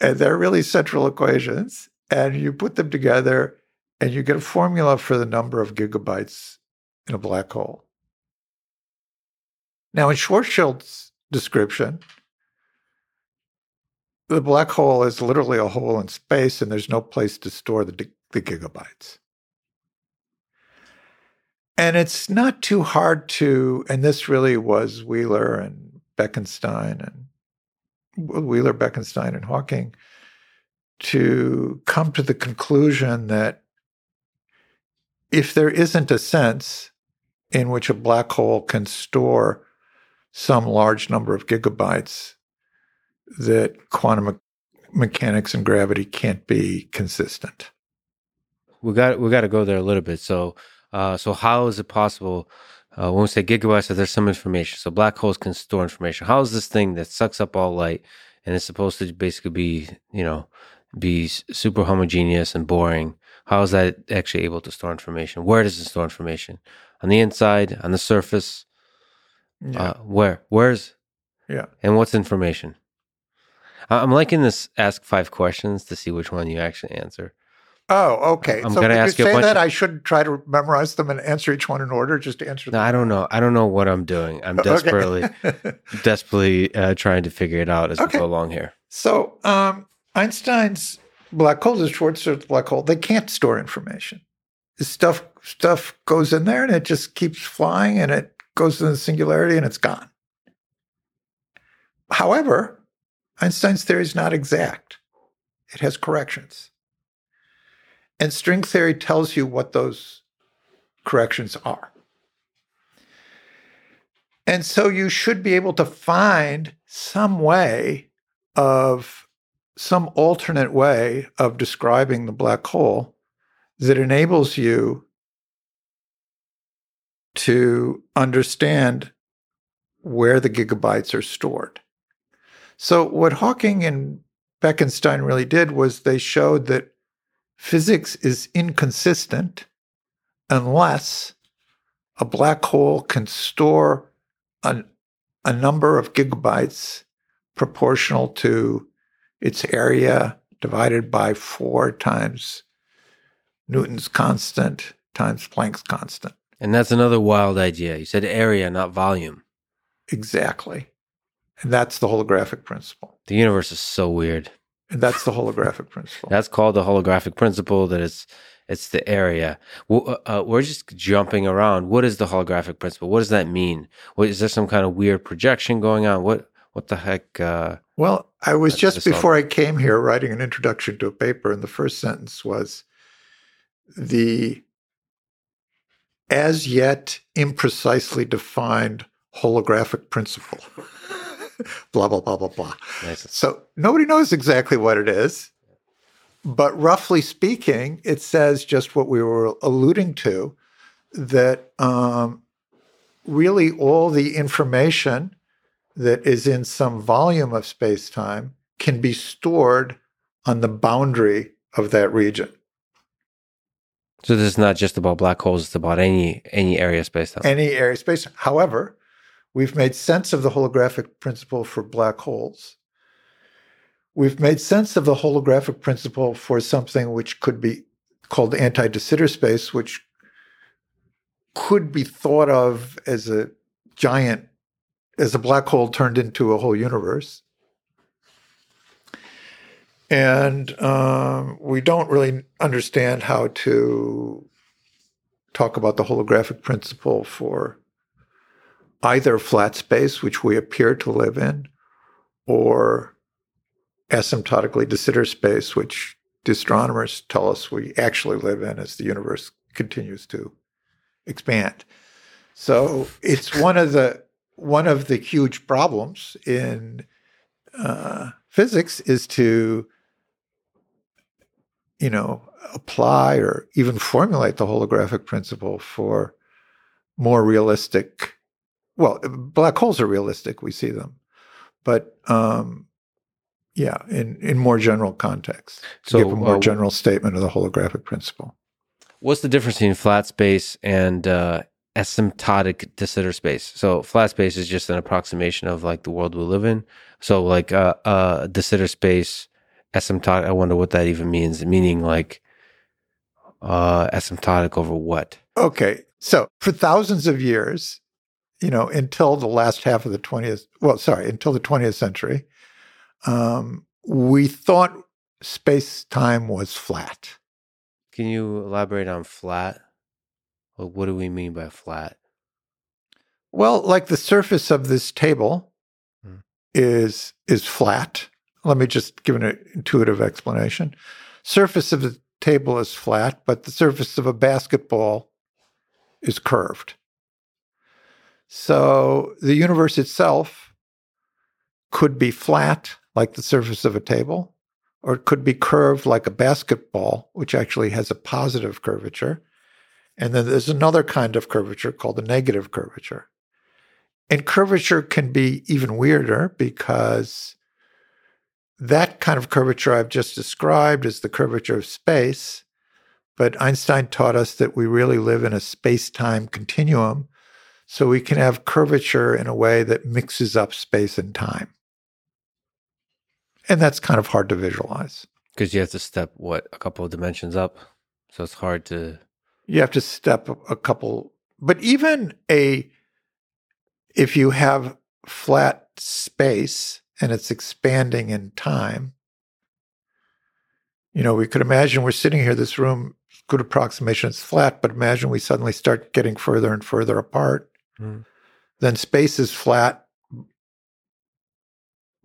and they're really central equations, and you put them together and you get a formula for the number of gigabytes in a black hole. Now, in Schwarzschild's description, the black hole is literally a hole in space, and there's no place to store the, the gigabytes. And it's not too hard to, and this really was Wheeler and Bekenstein and Wheeler, Bekenstein, and Hawking to come to the conclusion that if there isn't a sense in which a black hole can store some large number of gigabytes, that quantum me- mechanics and gravity can't be consistent. We got we got to go there a little bit. So, uh, so how is it possible? Uh, when we say gigabytes, so there's some information. So black holes can store information. How is this thing that sucks up all light and is supposed to basically be, you know, be super homogeneous and boring? How is that actually able to store information? Where does it store information? On the inside, on the surface? Yeah. Uh, where? Where's? Yeah. And what's information? I'm liking this ask five questions to see which one you actually answer. Oh, okay. I'm so going to ask you say a bunch that of, I shouldn't try to memorize them and answer each one in order. Just to answer. No, them. I don't know. I don't know what I'm doing. I'm desperately, okay. desperately uh, trying to figure it out as okay. we go along here. So um, Einstein's black holes, the Schwarzschild black hole, they can't store information. Stuff stuff goes in there and it just keeps flying and it goes to the singularity and it's gone. However, Einstein's theory is not exact. It has corrections. And string theory tells you what those corrections are. And so you should be able to find some way of, some alternate way of describing the black hole that enables you to understand where the gigabytes are stored. So what Hawking and Bekenstein really did was they showed that physics is inconsistent unless a black hole can store an, a number of gigabytes proportional to its area divided by four times Newton's constant times Planck's constant. And that's another wild idea. You said area, not volume. Exactly. And that's the holographic principle. The universe is so weird. And that's the holographic principle. That's called the holographic principle, that it's it's the area. We're, uh, we're just jumping around. What is the holographic principle? What does that mean? What, is there some kind of weird projection going on? What what the heck? Uh, well, I was just before I came here writing an introduction to a paper, and the first sentence was, the as yet imprecisely defined holographic principle. Blah, blah, blah, blah, blah. Nice. So nobody knows exactly what it is, but roughly speaking, it says just what we were alluding to, that um, really all the information that is in some volume of space-time can be stored on the boundary of that region. So this is not just about black holes, it's about any, any area of space-time. Any area of space-time. However, we've made sense of the holographic principle for black holes. We've made sense of the holographic principle for something which could be called anti-de Sitter space, which could be thought of as a giant, as a black hole turned into a whole universe. And um, we don't really understand how to talk about the holographic principle for either flat space, which we appear to live in, or asymptotically de Sitter space, which the astronomers tell us we actually live in as the universe continues to expand. So it's one of the one of the huge problems in uh, physics is to, you know, apply or even formulate the holographic principle for more realistic. Well, black holes are realistic. We see them. But, um, yeah, in, in more general context, to so, give a more uh, general statement of the holographic principle. What's the difference between flat space and uh, asymptotic de Sitter space? So flat space is just an approximation of, like, the world we live in. So, like, uh, uh, de Sitter space, asymptotic, I wonder what that even means, meaning, like, uh, asymptotic over what? Okay, so for thousands of years, you know, until the last half of the twentieth, well, sorry, until the twentieth century, um, we thought space-time was flat. Can you elaborate on flat? Well, what do we mean by flat? Well, like the surface of this table, hmm. is is flat. Let me just give an intuitive explanation. Surface of the table is flat, but the surface of a basketball is curved. So the universe itself could be flat, like the surface of a table, or it could be curved like a basketball, which actually has a positive curvature. And then there's another kind of curvature called the negative curvature. And curvature can be even weirder because that kind of curvature I've just described is the curvature of space. But Einstein taught us that we really live in a space-time continuum, so we can have curvature in a way that mixes up space and time. And that's kind of hard to visualize. Because you have to step, what, a couple of dimensions up? So it's hard to... You have to step a couple... But even a... If you have flat space and it's expanding in time, you know, we could imagine we're sitting here, this room, good approximation, it's flat, but imagine we suddenly start getting further and further apart. Mm. Then space is flat,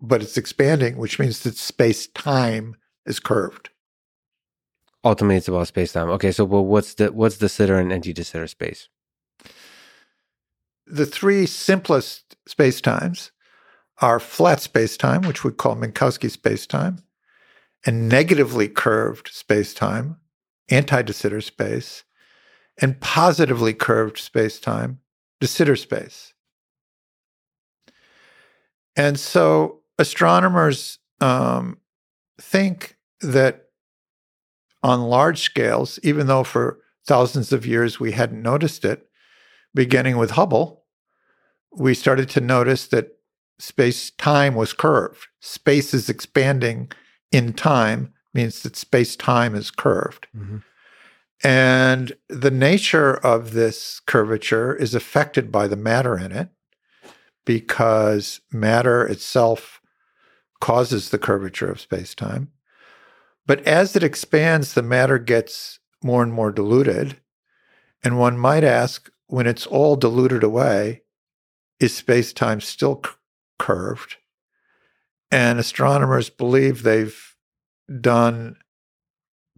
but it's expanding, which means that space-time is curved. Ultimately, it's about space-time. Okay, so well, what's the what's the de Sitter and anti-de Sitter space? The three simplest spacetimes are flat spacetime, which we call Minkowski spacetime, and negatively curved spacetime, anti-de Sitter space, and positively curved spacetime, de Sitter space. And so astronomers um, think that on large scales, even though for thousands of years we hadn't noticed it, beginning with Hubble, we started to notice that space-time was curved. Space is expanding in time means that space-time is curved. Mm-hmm. And the nature of this curvature is affected by the matter in it, because matter itself causes the curvature of space-time. But as it expands, the matter gets more and more diluted. And one might ask, when it's all diluted away, is space-time still c- curved? And astronomers believe they've done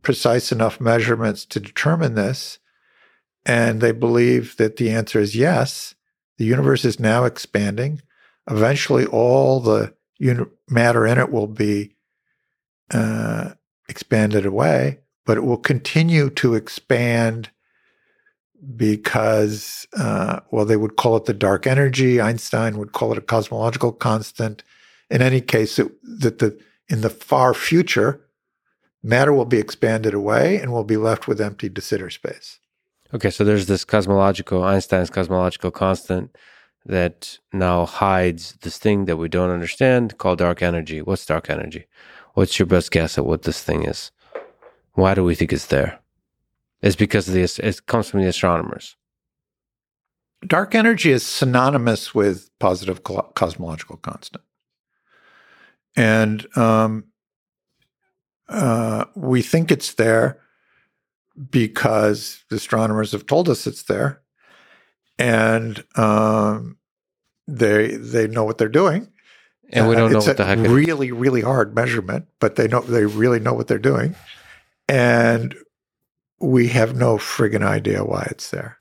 precise enough measurements to determine this, and they believe that the answer is yes. The universe is now expanding. Eventually, all the uni- matter in it will be uh, expanded away, but it will continue to expand because, uh, well, they would call it the dark energy. Einstein would call it a cosmological constant. In any case, it, that the in the far future, matter will be expanded away and we'll be left with empty de Sitter space. Okay, so there's this cosmological, Einstein's cosmological constant that now hides this thing that we don't understand called dark energy. What's dark energy? What's your best guess at what this thing is? Why do we think it's there? It's because of the, it comes from the astronomers. Dark energy is synonymous with positive co- cosmological constant. And um, uh, we think it's there because the astronomers have told us it's there. And um, they they know what they're doing. And we don't uh, know what the heck it is. It's a really, really hard measurement, but they know they really know what they're doing. And we have no friggin' idea why it's there.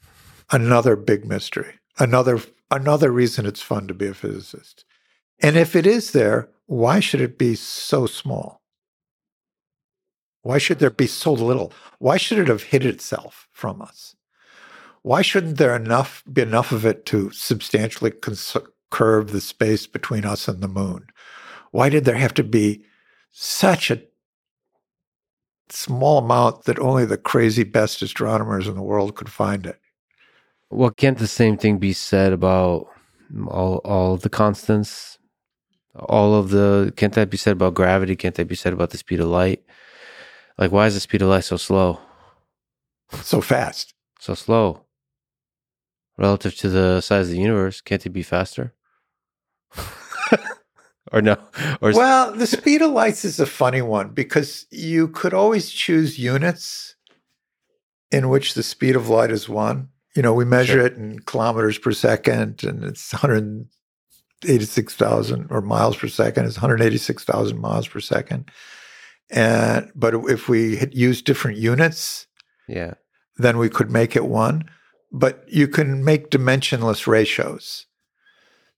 Another big mystery. Another another reason it's fun to be a physicist. And if it is there, why should it be so small? Why should there be so little? Why should it have hid itself from us? Why shouldn't there enough be enough of it to substantially cons- curve the space between us and the moon? Why did there have to be such a small amount that only the crazy best astronomers in the world could find it? Well, can't the same thing be said about all all the constants? All of the, can't that be said about gravity? Can't that be said about the speed of light? Like, why is the speed of light so slow? So fast. So slow. Relative to the size of the universe, can't it be faster? Or no? Or well, the speed of light is a funny one because you could always choose units in which the speed of light is one. You know, we measure sure. it in kilometers per second, and it's one hundred eighty-six thousand or miles per second is one hundred eighty-six thousand miles per second. And but if we had used different units, yeah, then we could make it one. But you can make dimensionless ratios.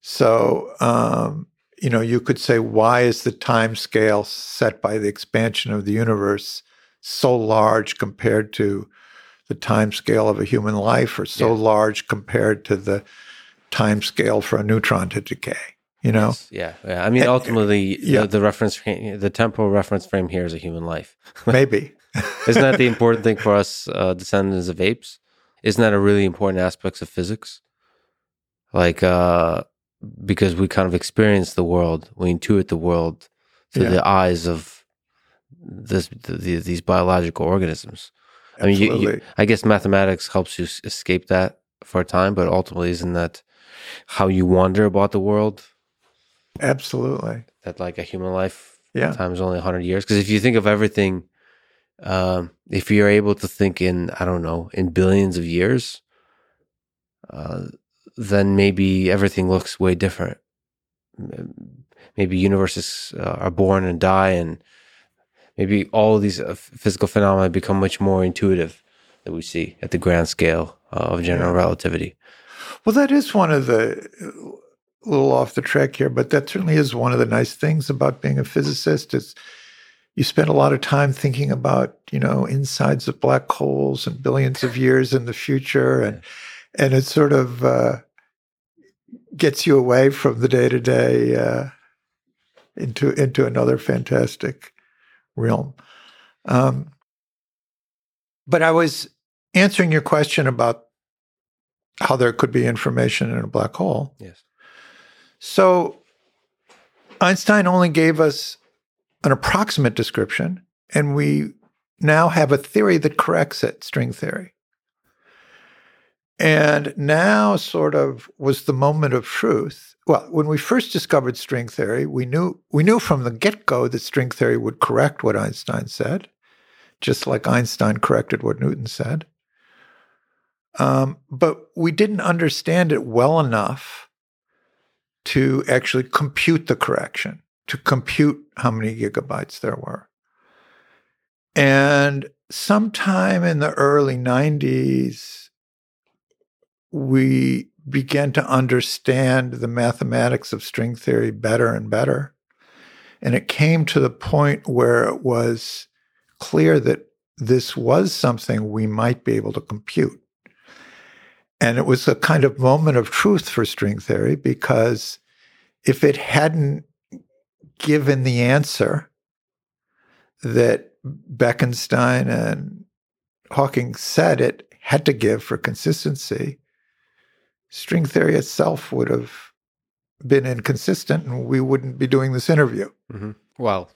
So, um, you know, you could say, why is the time scale set by the expansion of the universe so large compared to the time scale of a human life, or so yeah. large compared to the time scale for a neutron to decay? You know, yes, yeah, yeah. I mean, ultimately, and, yeah. the, the reference, frame, the temporal reference frame here is a human life. Maybe isn't that the important thing for us, uh, descendants of apes? Isn't that a really important aspect of physics? Like, uh, because we kind of experience the world, we intuit the world through yeah. the eyes of this the, the, these biological organisms. Absolutely. I mean, you, you, I guess mathematics helps you escape that for a time, but ultimately, isn't that how you wonder about the world? Absolutely. That like a human life yeah. times only one hundred years. Because if you think of everything, um, if you're able to think in, I don't know, in billions of years, uh, then maybe everything looks way different. Maybe universes uh, are born and die, and maybe all of these uh, physical phenomena become much more intuitive that we see at the grand scale uh, of general yeah. relativity. Well, that is one of the... a little off the track here, but that certainly is one of the nice things about being a physicist is you spend a lot of time thinking about, you know, insides of black holes and billions of years in the future, and yeah. and it sort of uh, gets you away from the day-to-day uh, into into another fantastic realm. Um, but I was answering your question about how there could be information in a black hole. Yes. So Einstein only gave us an approximate description, and we now have a theory that corrects it, string theory. And now sort of was the moment of truth. Well, when we first discovered string theory, we knew we knew from the get-go that string theory would correct what Einstein said, just like Einstein corrected what Newton said. Um, but we didn't understand it well enough to actually compute the correction, to compute how many gigabytes there were. And sometime in the early nineties, we began to understand the mathematics of string theory better and better. And it came to the point where it was clear that this was something we might be able to compute. And it was a kind of moment of truth for string theory, because if it hadn't given the answer that Bekenstein and Hawking said it had to give for consistency, string theory itself would have been inconsistent, and we wouldn't be doing this interview. Mm-hmm. Wow.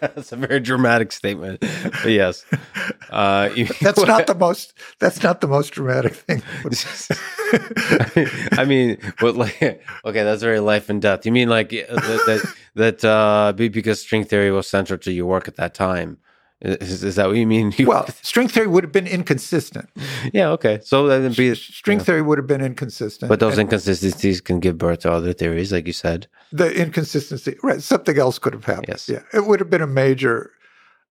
That's a very dramatic statement. But yes, uh, you, but that's not the most. That's not the most dramatic thing. I mean, I mean what, like, okay, that's very life and death. You mean like that? That, that uh, because string theory was central to your work at that time. Is, is that what you mean? You, well, string theory would have been inconsistent. Yeah. Okay. So that'd be string yeah. theory would have been inconsistent. But those and, inconsistencies can give birth to other theories, like you said. The inconsistency, right? Something else could have happened. Yes. Yeah. It would have been a major,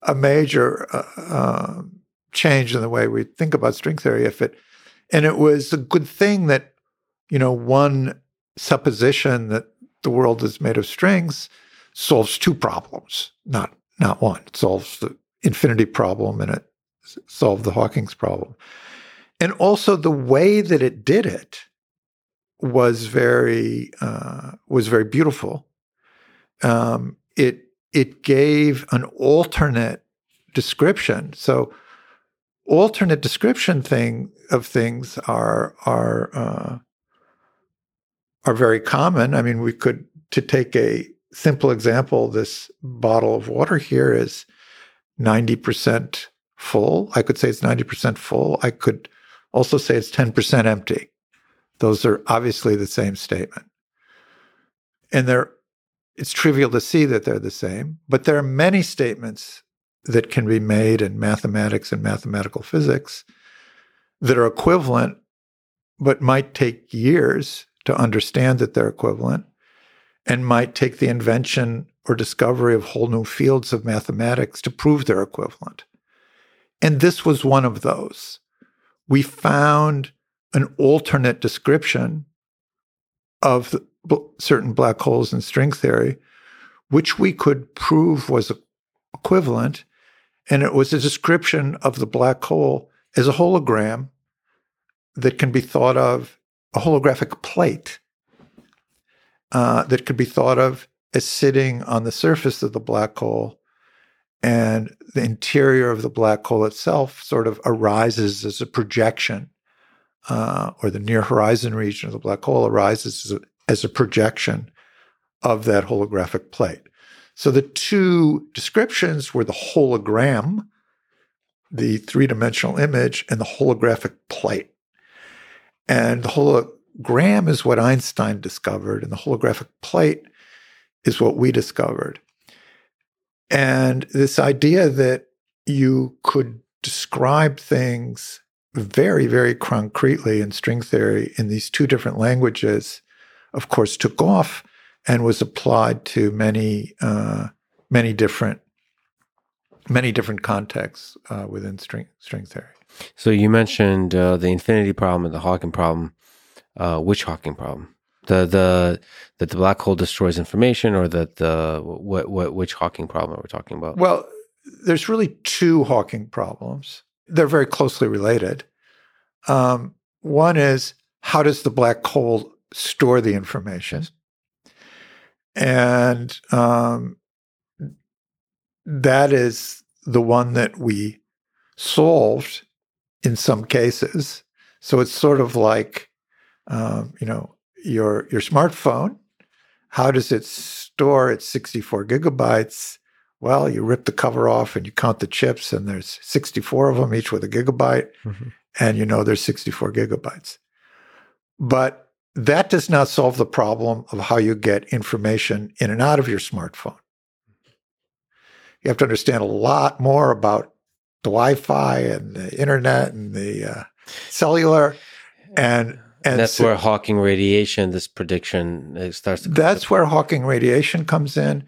a major uh, uh, change in the way we think about string theory if it. And it was a good thing that, you know, one supposition that the world is made of strings solves two problems, not not one. It solves the infinity problem, and it solved the Hawking's problem. And also the way that it did it was very uh, was very beautiful. Um, it it gave an alternate description. So alternate description thing of things are are uh, are very common. I mean, we could to take a simple example. This bottle of water here is ninety percent full. I could say it's ninety percent full. I could also say it's ten percent empty. Those are obviously the same statement. And they're, it's trivial to see that they're the same, but there are many statements that can be made in mathematics and mathematical physics that are equivalent, but might take years to understand that they're equivalent, and might take the invention or discovery of whole new fields of mathematics to prove they're equivalent. And this was one of those. We found an alternate description of certain black holes in string theory, which we could prove was equivalent, and it was a description of the black hole as a hologram that can be thought of, a holographic plate uh, that could be thought of as sitting on the surface of the black hole, and the interior of the black hole itself sort of arises as a projection, uh, or the near horizon region of the black hole arises as a, as a projection of that holographic plate. So the two descriptions were the hologram, the three-dimensional image, and the holographic plate. And the hologram is what Einstein discovered, and the holographic plate is what we discovered. And this idea that you could describe things very, very concretely in string theory in these two different languages, of course, took off and was applied to many, uh, many different, many different contexts uh, within string string theory. So you mentioned uh, the infinity problem and the Hawking problem. Uh, which Hawking problem? The the that the black hole destroys information, or that the what what which Hawking problem are we talking about? Well, there's really two Hawking problems. They're very closely related. Um, one is, how does the black hole store the information? Yes. And um, that is the one that we solved in some cases. So it's sort of like, um, you know, your your smartphone. How does it store its sixty-four gigabytes? Well, you rip the cover off and you count the chips, and there's sixty-four of them, each with a gigabyte, mm-hmm. and you know there's sixty-four gigabytes. But that does not solve the problem of how you get information in and out of your smartphone. You have to understand a lot more about the Wi-Fi and the internet and the uh, cellular, and and, and that's so, where Hawking radiation, this prediction, it starts to come that's up. Where Hawking radiation comes in,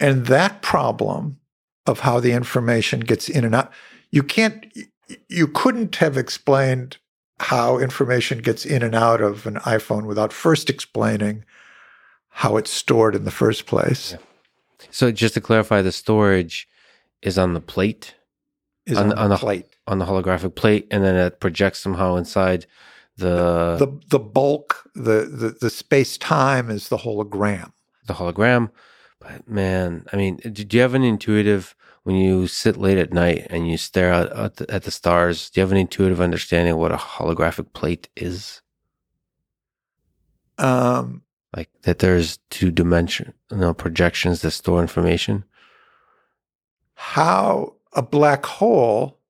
and that problem of how the information gets in and out. You can't, you couldn't have explained how information gets in and out of an iPhone without first explaining how it's stored in the first place. Yeah. So just to clarify, the storage is on the plate? Is on, on, on the plate. On the holographic plate, and then it projects somehow inside the... The, the, the bulk, the, the, the space-time is the hologram. The hologram. But man, I mean, do you have an intuitive... When you sit late at night and you stare out at the, at the stars, do you have an intuitive understanding of what a holographic plate is? Um, like that there's two dimensional you know, projections that store information? How a black hole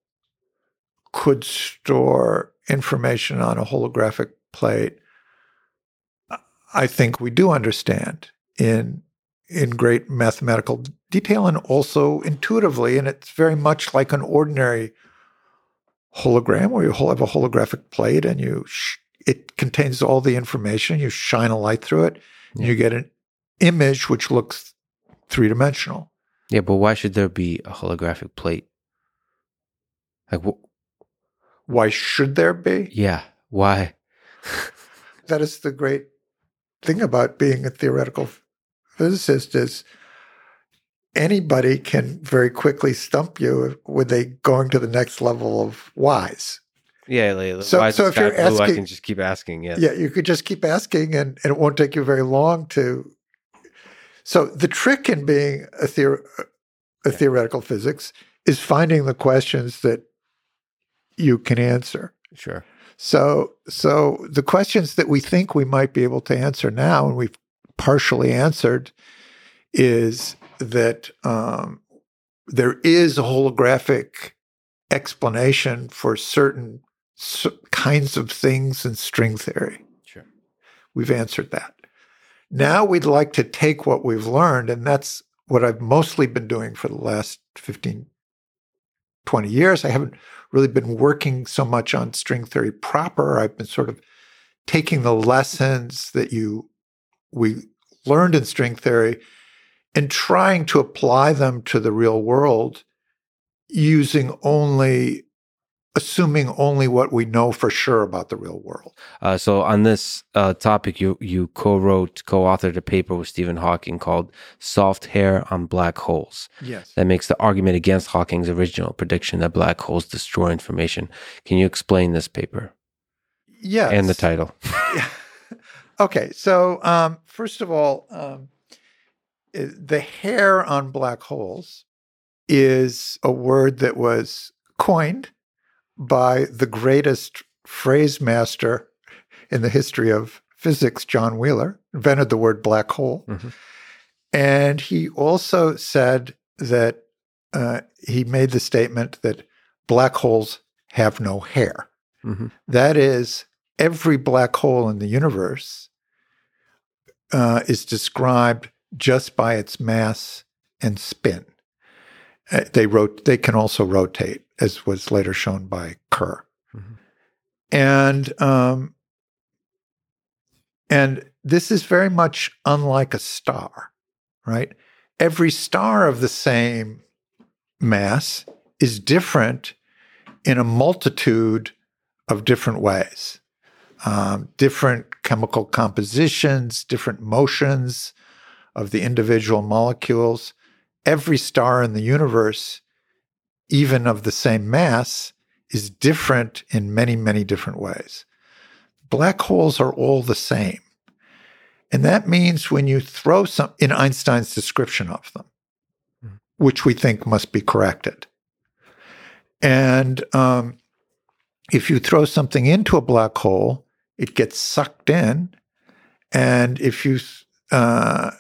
could store information on a holographic plate, I think we do understand in in great mathematical detail, and also intuitively, and it's very much like an ordinary hologram where you have a holographic plate and you sh- it contains all the information, you shine a light through it, and yeah. you get an image which looks three-dimensional. Yeah, but why should there be a holographic plate? Like, wh- Why should there be? Yeah, why? That is the great thing about being a theoretical physicist, is anybody can very quickly stump you with they going to the next level of whys. Yeah, like, so, so if you're asking, I can just keep asking. Yeah, yeah, you could just keep asking, and, and it won't take you very long to. So the trick in being a, theor- a yeah. theoretical physics is finding the questions that you can answer. Sure. So so the questions that we think we might be able to answer now, and we've partially answered, is that um, there is a holographic explanation for certain s- kinds of things in string theory. Sure. We've answered that. Now we'd like to take what we've learned, and that's what I've mostly been doing for the last fifteen, twenty years. I haven't really been working so much on string theory proper. I've been sort of taking the lessons that you we learned in string theory and trying to apply them to the real world using only, assuming only what we know for sure about the real world. Uh, so on this uh, topic, you you co-wrote, co-authored a paper with Stephen Hawking called Soft Hair on Black Holes. Yes. That makes the argument against Hawking's original prediction that black holes destroy information. Can you explain this paper? Yes. And the title. Okay, so um, first of all, um, the hair on black holes is a word that was coined by the greatest phrase master in the history of physics, John Wheeler, invented the word black hole. Mm-hmm. And he also said that uh, he made the statement that black holes have no hair. Mm-hmm. That is, every black hole in the universe uh, is described just by its mass and spin. Uh, they wrote, they can also rotate, as was later shown by Kerr. Mm-hmm. And um, and this is very much unlike a star, right? Every star of the same mass is different in a multitude of different ways, um, different chemical compositions, different motions of the individual molecules. Every star in the universe, even of the same mass, is different in many, many different ways. Black holes are all the same. And that means when you throw some, in Einstein's description of them, mm-hmm. which we think must be corrected. And um, if you throw something into a black hole, it gets sucked in. And if you uh,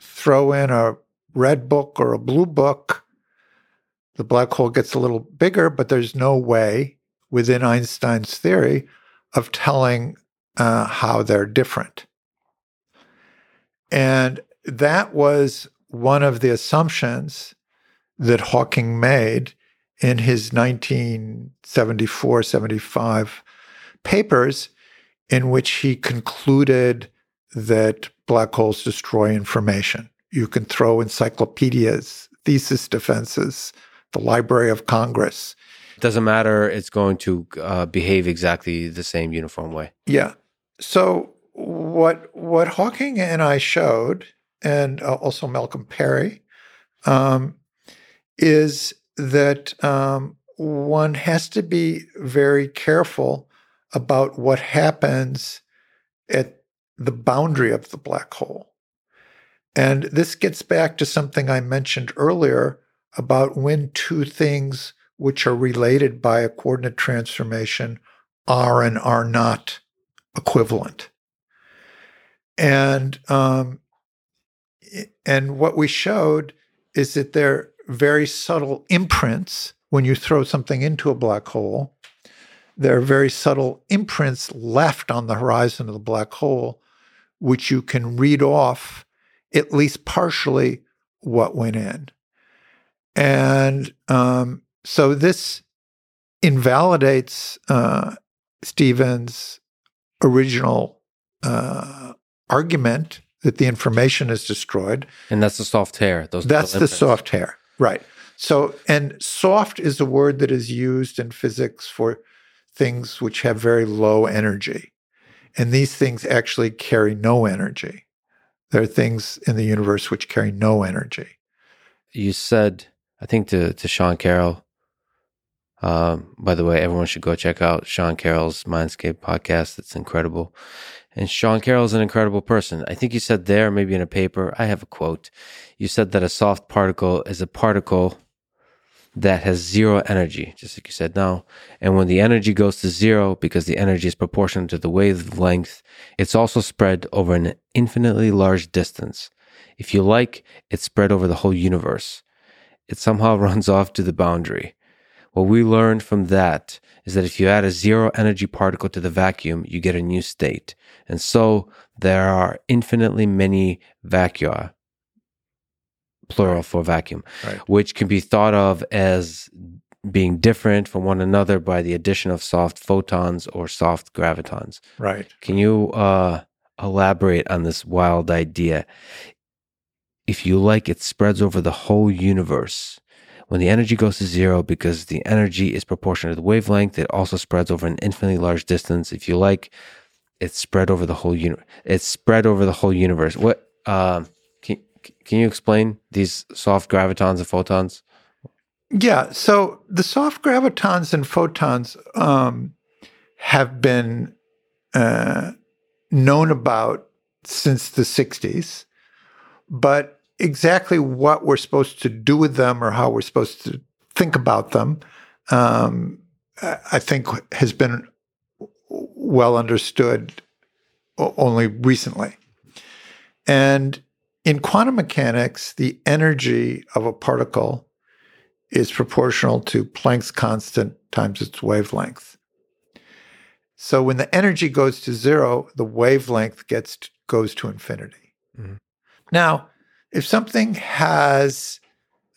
throw in a red book or a blue book, the black hole gets a little bigger, but there's no way within Einstein's theory of telling uh, how they're different. And that was one of the assumptions that Hawking made in his nineteen seventy-four seventy-five papers, in which he concluded that black holes destroy information. You can throw encyclopedias, thesis defenses, the Library of Congress. It doesn't matter. It's going to uh, behave exactly the same uniform way. Yeah. So what what Hawking and I showed, and uh, also Malcolm Perry, um, is that um, one has to be very careful about what happens at the boundary of the black hole. And this gets back to something I mentioned earlier about when two things which are related by a coordinate transformation are and are not equivalent. And um, and what we showed is that there are very subtle imprints when you throw something into a black hole. There are very subtle imprints left on the horizon of the black hole, which you can read off at least partially what went in. And um, so this invalidates uh, Stephen's original uh, argument that the information is destroyed. And that's the soft hair. Those that's the soft hair, right. So, and soft is a word that is used in physics for things which have very low energy. And these things actually carry no energy. There are things in the universe which carry no energy. You said, I think to, to Sean Carroll, um, by the way, everyone should go check out Sean Carroll's Mindscape podcast. It's incredible. And Sean Carroll is an incredible person. I think you said there, maybe in a paper, I have a quote. You said that a soft particle is a particle that has zero energy, just like you said now. And when the energy goes to zero, because the energy is proportional to the wavelength, it's also spread over an infinitely large distance. If you like, it's spread over the whole universe. It somehow runs off to the boundary. What we learned from that is that if you add a zero energy particle to the vacuum, you get a new state. And so there are infinitely many vacua, plural for vacuum, right, which can be thought of as being different from one another by the addition of soft photons or soft gravitons. Right. Can you uh, elaborate on this wild idea? If you like, it spreads over the whole universe. When the energy goes to zero, because the energy is proportional to the wavelength, it also spreads over an infinitely large distance. If you like, it's spread over the whole universe. It's spread over the whole universe. What uh, can can you explain these soft gravitons and photons? Yeah. So the soft gravitons and photons um, have been uh, known about since the sixties, but exactly what we're supposed to do with them or how we're supposed to think about them, um, I think has been well understood only recently. And in quantum mechanics, the energy of a particle is proportional to Planck's constant times its wavelength. So when the energy goes to zero, the wavelength gets to, goes to infinity. Mm-hmm. Now, if something has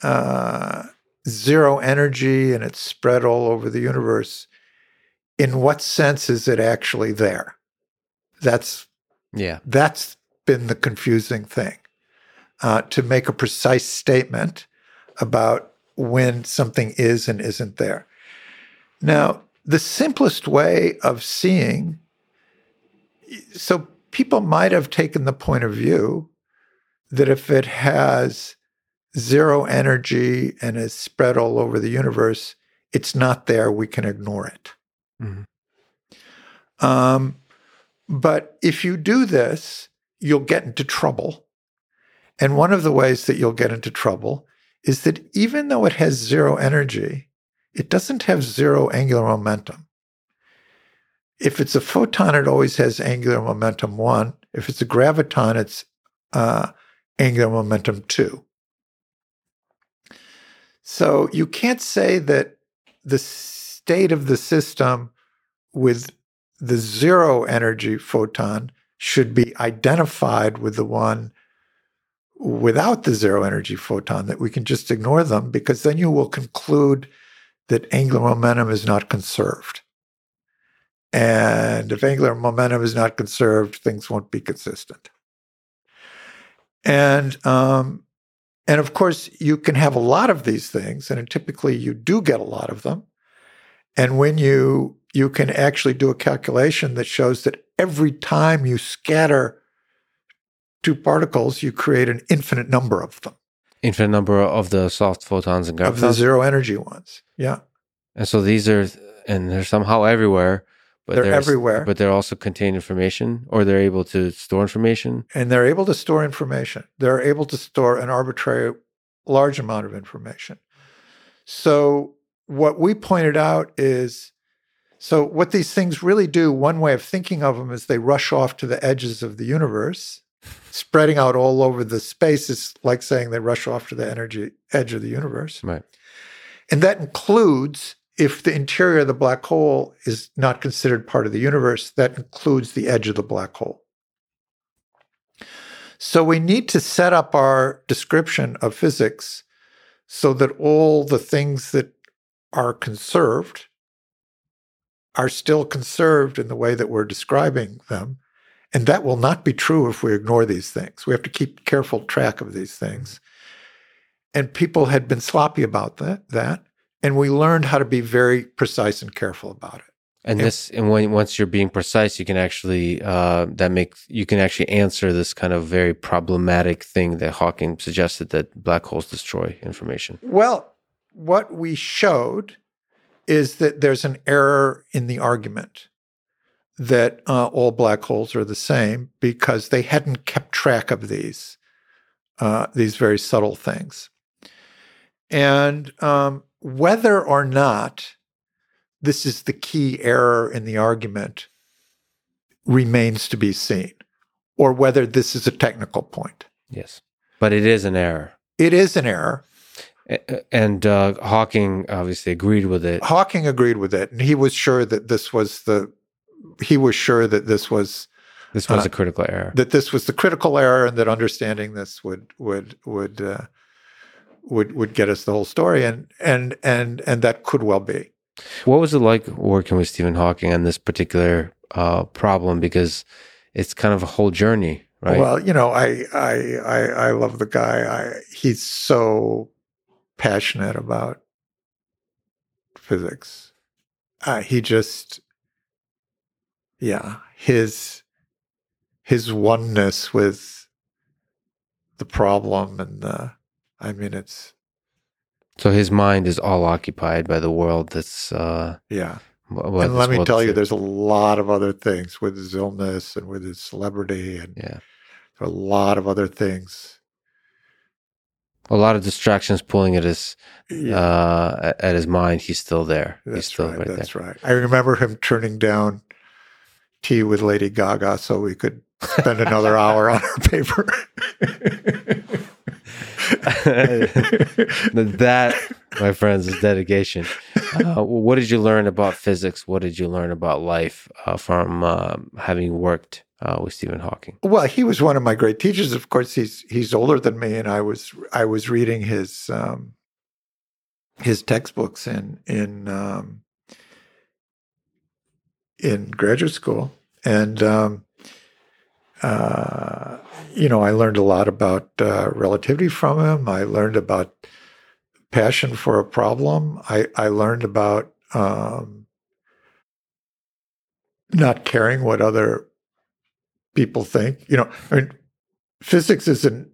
uh, zero energy and it's spread all over the universe, in what sense is it actually there? That's yeah. That's been the confusing thing. Uh, to make a precise statement about when something is and isn't there. Now, the simplest way of seeing, so people might have taken the point of view that if it has zero energy and is spread all over the universe, it's not there, we can ignore it. Mm-hmm. Um, but if you do this, you'll get into trouble. And one of the ways that you'll get into trouble is that even though it has zero energy, it doesn't have zero angular momentum. If it's a photon, it always has angular momentum one. If it's a graviton, it's uh, angular momentum two. So you can't say that the state of the system with the zero energy photon should be identified with the one without the zero energy photon, that we can just ignore them, because then you will conclude that angular momentum is not conserved. And if angular momentum is not conserved, things won't be consistent. And um, and of course, you can have a lot of these things, and typically you do get a lot of them. And when you, you can actually do a calculation that shows that every time you scatter two particles, you create an infinite number of them. Infinite number of the soft photons and gravitons? Of the zero energy ones, yeah. And so these are, and they're somehow everywhere. But they're everywhere. But they're also contain information, or they're able to store information? And they're able to store information. They're able to store an arbitrary large amount of information. So what we pointed out is, so what these things really do, one way of thinking of them is they rush off to the edges of the universe, spreading out all over the space. Is like saying they rush off to the energy edge of the universe. Right. And that includes... if the interior of the black hole is not considered part of the universe, that includes the edge of the black hole. So we need to set up our description of physics so that all the things that are conserved are still conserved in the way that we're describing them. And that will not be true if we ignore these things. We have to keep careful track of these things. And people had been sloppy about that. that. And we learned how to be very precise and careful about it. And it, this, and when, once you're being precise, you can actually uh, that makes you can actually answer this kind of very problematic thing that Hawking suggested, that black holes destroy information. Well, what we showed is that there's an error in the argument that uh, all black holes are the same, because they hadn't kept track of these uh, these very subtle things, and. Um, Whether or not this is the key error in the argument remains to be seen, or whether this is a technical point. Yes, but it is an error. It is an error. And uh, Hawking obviously agreed with it. Hawking agreed with it, and he was sure that this was the. He was sure that this was. This was uh, a critical error. That this was the critical error, and that understanding this would would would. Uh, would would get us the whole story, and and and and that could well be. What was it like working with Stephen Hawking on this particular uh, problem? Because it's kind of a whole journey, right? Well, you know, I I I, I love the guy. I, he's so passionate about physics. Uh, he just, yeah, his his oneness with the problem and the. I mean, it's... So his mind is all occupied by the world that's... Uh, yeah. Well, and let me tell you, there's a lot of other things with his illness and with his celebrity and yeah. a lot of other things. A lot of distractions pulling at his yeah. uh, at his mind. He's still there. That's He's still right, right that's there. right. I remember him turning down tea with Lady Gaga so we could spend another hour on her paper. That, my friends, is dedication. Uh, what did you learn about physics? What did you learn about life uh, from uh, having worked uh, with Stephen Hawking? Well, he was one of my great teachers. Of course, he's he's older than me, and I was I was reading his um, his textbooks in in um, in graduate school, and um, uh, you know, I learned a lot about uh, relativity from him. I learned about passion for a problem. I, I learned about um, not caring what other people think. You know, I mean, physics is an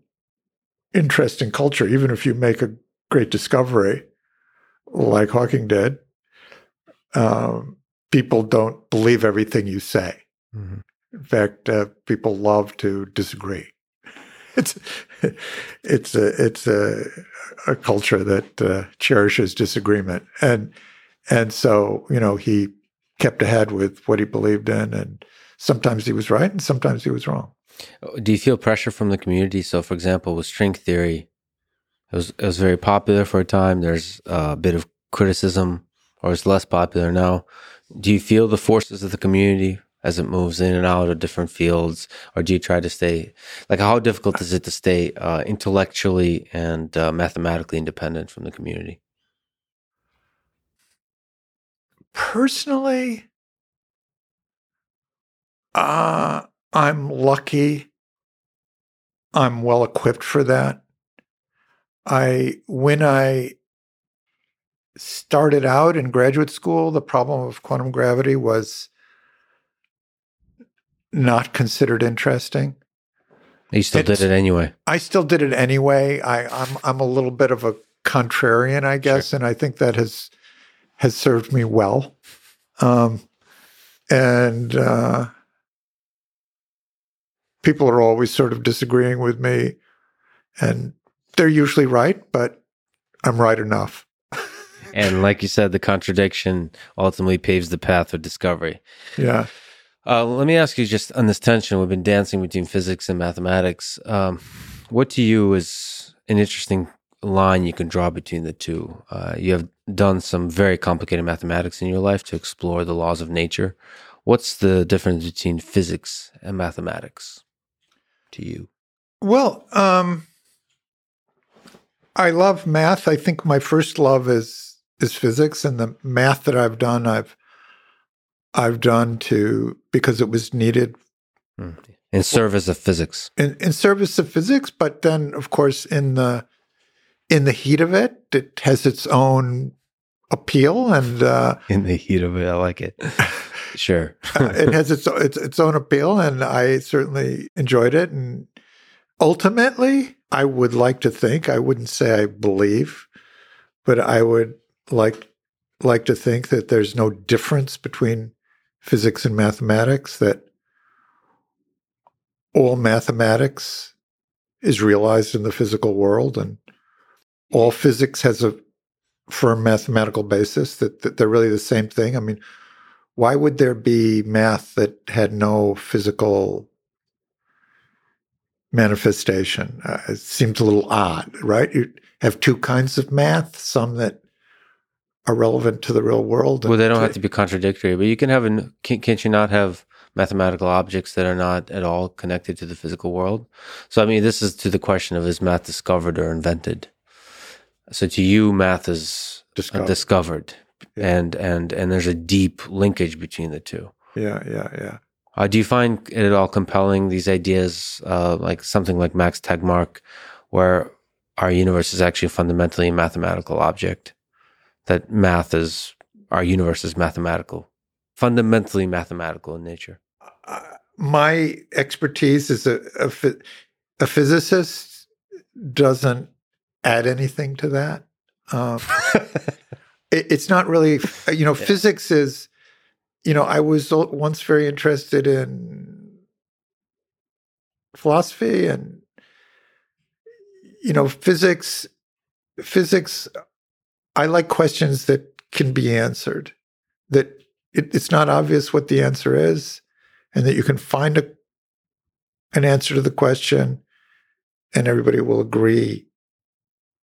interesting culture. Even if you make a great discovery, like Hawking did, um, people don't believe everything you say. Mm-hmm. In fact, uh, people love to disagree. It's it's a it's a, a culture that uh, cherishes disagreement, and and so you know he kept ahead with what he believed in, and sometimes he was right, and sometimes he was wrong. Do you feel pressure from the community? So, for example, with string theory, it was it was very popular for a time. There's a bit of criticism, or it's less popular now. Do you feel the forces of the community as it moves in and out of different fields, or do you try to stay, like how difficult is it to stay uh, intellectually and uh, mathematically independent from the community? Personally, uh, I'm lucky. I'm well equipped for that. I, when I started out in graduate school, the problem of quantum gravity was not considered interesting. You still it's, did it anyway. I still did it anyway. I, I'm I'm a little bit of a contrarian, I guess, sure. and I think that has has served me well. Um, and uh, people are always sort of disagreeing with me, and they're usually right, but I'm right enough. And like you said, the contradiction ultimately paves the path of discovery. Yeah. Uh, let me ask you just on this tension, we've been dancing between physics and mathematics. Um, what to you is an interesting line you can draw between the two? Uh, you have done some very complicated mathematics in your life to explore the laws of nature. What's the difference between physics and mathematics to you? Well, um, I love math. I think my first love is is physics, and the math that I've done, I've I've done to because it was needed in service of physics. In, in service of physics, but then, of course, in the in the heat of it, it has its own appeal. And uh, in the heat of it, I like it. Sure, uh, it has its its its own appeal, and I certainly enjoyed it. And ultimately, I would like to think I wouldn't say I believe, but I would like like to think that there's no difference between physics and mathematics, that all mathematics is realized in the physical world and all physics has a firm mathematical basis, that, that they're really the same thing. I mean, why would there be math that had no physical manifestation? Uh, it seems a little odd, right? You have two kinds of math, some that are relevant to the real world. Well, they don't have to be contradictory, but you can have, an, can, can't you not have mathematical objects that are not at all connected to the physical world? So, I mean, this is to the question of is math discovered or invented? So to you, math is discovered, discovered. Yeah. and and and there's a deep linkage between the two. Yeah, yeah, yeah. Uh, do you find it at all compelling, these ideas, uh, like something like Max Tegmark, where our universe is actually fundamentally a mathematical object, that math is, our universe is mathematical, fundamentally mathematical in nature? Uh, my expertise is a, a, ph- a physicist doesn't add anything to that. Um, it, it's not really, you know, yeah. Physics is, you know, I was once very interested in philosophy and, you know, physics, physics, I like questions that can be answered, that it, it's not obvious what the answer is, and that you can find a, an answer to the question and everybody will agree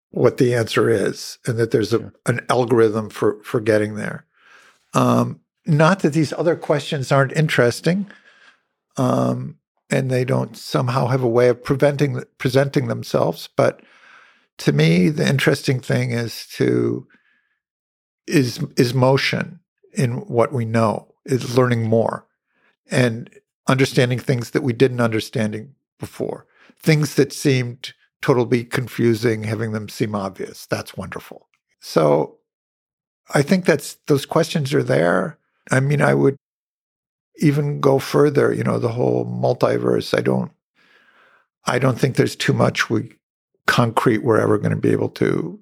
what the answer is, and that there's a, an algorithm for, for getting there. Um, Not that these other questions aren't interesting, um, and they don't somehow have a way of preventing presenting themselves. But to me, the interesting thing is to is is motion in what we know, is learning more and understanding things that we didn't understand before, things that seemed totally confusing, having them seem obvious. That's wonderful. So I think that's those questions are there. I mean, I would even go further, you know, the whole multiverse. I don't I don't think there's too much we concrete we're ever going to be able to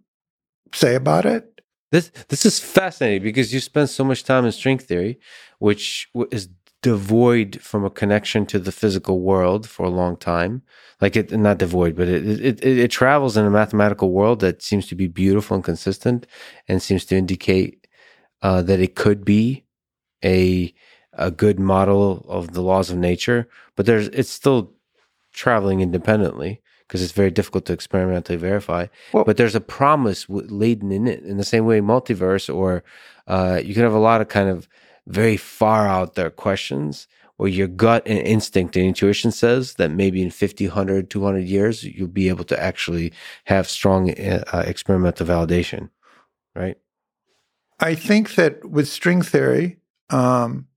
say about it. This this is fascinating because you spend so much time in string theory, which is devoid from a connection to the physical world for a long time. Like it, not devoid, but it it, it it travels in a mathematical world that seems to be beautiful and consistent and seems to indicate uh, that it could be a a good model of the laws of nature, but there's it's still traveling independently because it's very difficult to experimentally verify. Well, but there's a promise w- laden in it. In the same way, multiverse, or uh, you can have a lot of kind of very far out there questions where your gut and instinct and intuition says that maybe in fifty, one hundred, two hundred years, you'll be able to actually have strong uh, experimental validation, right? I think that with string theory, Um,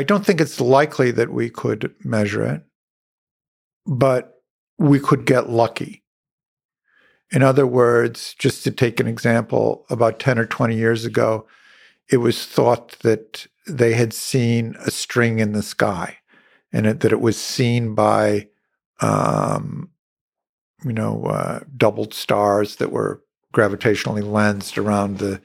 I don't think it's likely that we could measure it, but we could get lucky. In other words, just to take an example, about ten or twenty years ago, it was thought that they had seen a string in the sky, and it, that it was seen by, um, you know, uh, doubled stars that were gravitationally lensed around the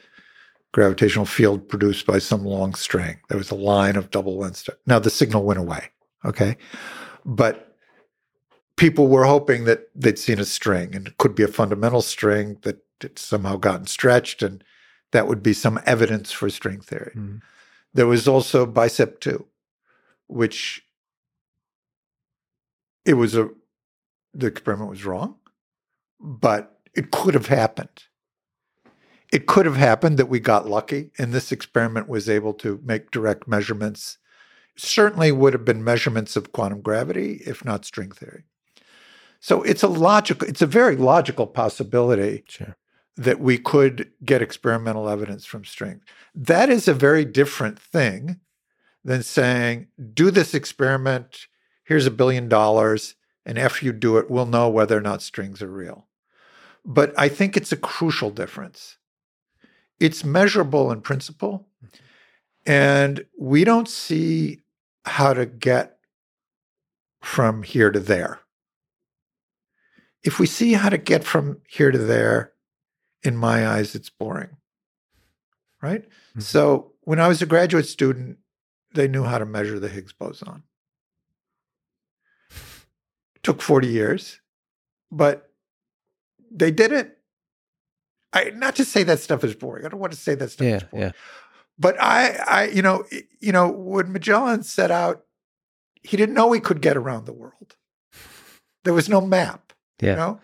gravitational field produced by some long string. There was a line of double lensed. Now the signal went away, okay? But people were hoping that they'd seen a string, and it could be a fundamental string that had somehow gotten stretched, and that would be some evidence for string theory. Mm-hmm. There was also BICEP two, which it was a, the experiment was wrong, but it could have happened. It could have happened that we got lucky and this experiment was able to make direct measurements. Certainly would have been measurements of quantum gravity, if not string theory. So it's a logical, it's a very logical possibility sure. that we could get experimental evidence from string. That is a very different thing than saying, do this experiment, here's a billion dollars, and after you do it, we'll know whether or not strings are real. But I think it's a crucial difference. It's measurable in principle, and we don't see how to get from here to there. If we see how to get from here to there, in my eyes, it's boring, right? Mm-hmm. So when I was a graduate student, they knew how to measure the Higgs boson. It took forty years, but they did it. I, not to say that stuff is boring. I don't want to say that stuff yeah, is boring. Yeah. But I, I, you know, you know, when Magellan set out, he didn't know he could get around the world. There was no map. Yeah. You know?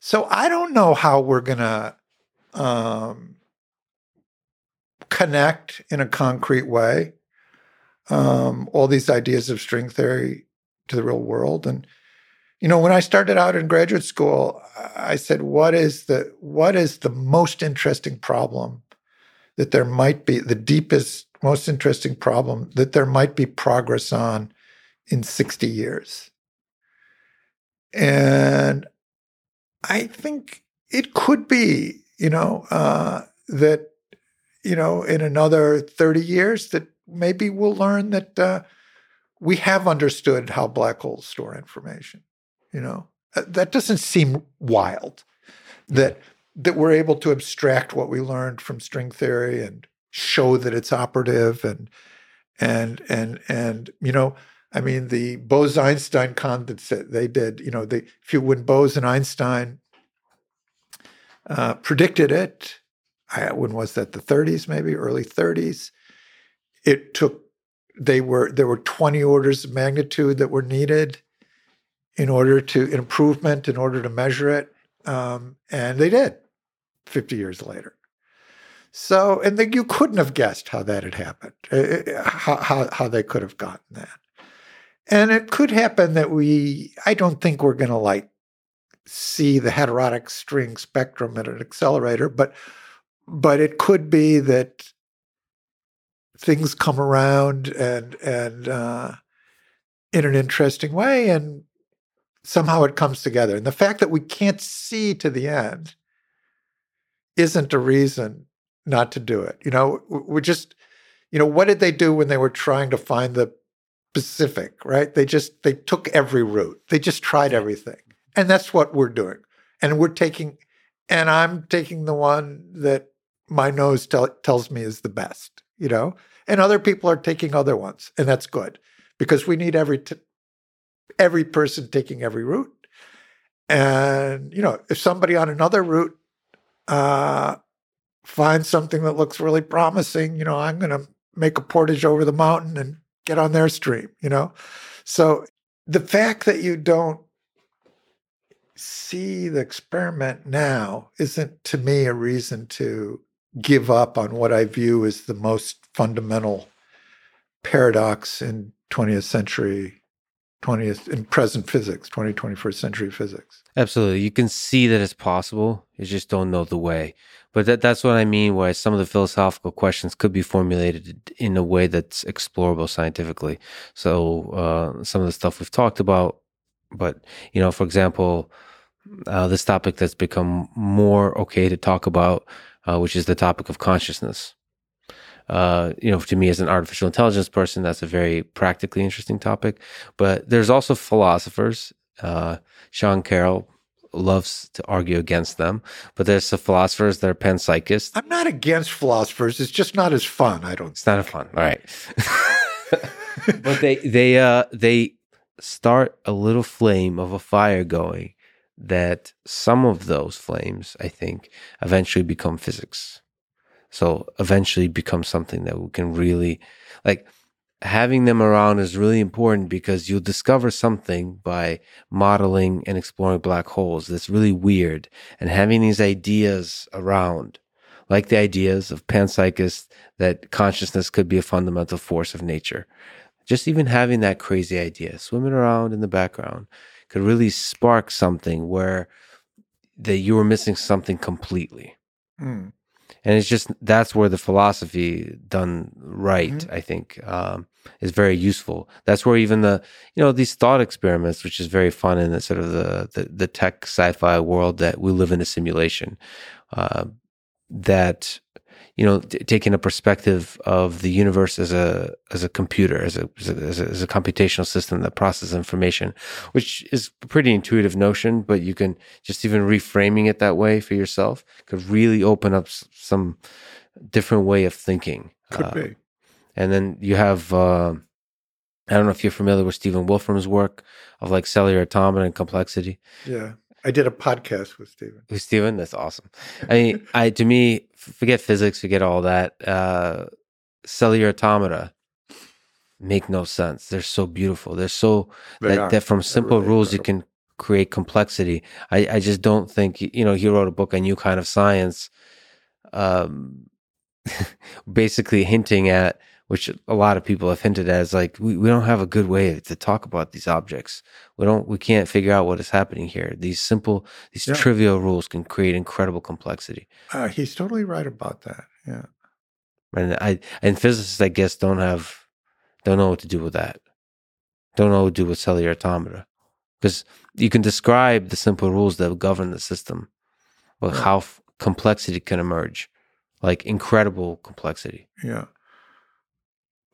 So I don't know how we're gonna um, connect in a concrete way um, all these ideas of string theory to the real world, and You know, when I started out in graduate school, I said, what is the what is the most interesting problem that there might be, the deepest, most interesting problem that there might be progress on in sixty years? And I think it could be, you know, uh, that, you know, in another thirty years that maybe we'll learn that uh, we have understood how black holes store information. You know, that doesn't seem wild, that that we're able to abstract what we learned from string theory and show that it's operative. And, and, and, and you know, I mean, the Bose-Einstein condensate they did, you know, they, if you, when Bose and Einstein uh, predicted it, I, when was that, the thirties maybe, early thirties, it took, they were, there were twenty orders of magnitude that were needed in order to improvement, in order to measure it, um, and they did fifty years later. So, and they, you couldn't have guessed how that had happened, uh, how, how how they could have gotten that. And it could happen that we, I don't think we're going to like see the heterotic string spectrum at an accelerator, but but it could be that things come around and and uh, in an interesting way, and somehow it comes together. And the fact that we can't see to the end isn't a reason not to do it. You know, we're just, you know, what did they do when they were trying to find the Pacific, right? They just, they took every route. They just tried everything. And that's what we're doing. And we're taking, and I'm taking the one that my nose tell, tells me is the best, you know? And other people are taking other ones. And that's good because we need every t- every person taking every route. And, you know, if somebody on another route uh, finds something that looks really promising, you know, I'm going to make a portage over the mountain and get on their stream, you know? So the fact that you don't see the experiment now isn't, to me, a reason to give up on what I view as the most fundamental paradox in twentieth century twentieth in present physics, twentieth, twenty-first century physics. Absolutely. You can see that it's possible. You just don't know the way. But that, that's what I mean, where some of the philosophical questions could be formulated in a way that's explorable scientifically. So uh, some of the stuff we've talked about, but, you know, for example, uh, this topic that's become more okay to talk about, uh, which is the topic of consciousness. Uh, you know, to me as an artificial intelligence person, that's a very practically interesting topic. But there's also philosophers. Uh, Sean Carroll loves to argue against them. But there's the philosophers that are panpsychists. I'm not against philosophers. It's just not as fun, I don't think. It's not as fun. All right. But they they uh, they start a little flame of a fire going that some of those flames, I think, eventually become physics. So eventually become something that we can really, like, having them around is really important because you'll discover something by modeling and exploring black holes that's really weird. And having these ideas around, like the ideas of panpsychists, that consciousness could be a fundamental force of nature. Just even having that crazy idea swimming around in the background could really spark something where that you were missing something completely. Mm. And it's just, that's where the philosophy done right, mm-hmm. I think, um, is very useful. That's where even the, you know, these thought experiments, which is very fun in the sort of the, the, the tech sci-fi world that we live in a simulation, uh, that, you know, t- taking a perspective of the universe as a as a computer, as a, as a, as a, as a computational system that processes information, which is a pretty intuitive notion, but you can just even reframing it that way for yourself could really open up s- some different way of thinking. Could uh, be. And then you have, uh, I don't know if you're familiar with Stephen Wolfram's work of like cellular automata and complexity. Yeah. I did a podcast with Stephen. With Stephen? That's awesome. I mean, I, to me, forget physics, forget all that. Uh, cellular automata make no sense. They're so beautiful. They're so, they that, that from simple really rules, incredible. You can create complexity. I, I just don't think, you know, he wrote a book, A New Kind of Science, um, basically hinting at which a lot of people have hinted at, is like, we, we don't have a good way to talk about these objects. We don't, we can't figure out what is happening here. These simple, these yeah. trivial rules can create incredible complexity. Uh, he's totally right about that. Yeah. And I, and physicists, I guess, don't have, don't know what to do with that. Don't know what to do with cellular automata. Because you can describe the simple rules that govern the system, but yeah. how f- complexity can emerge, like incredible complexity. Yeah.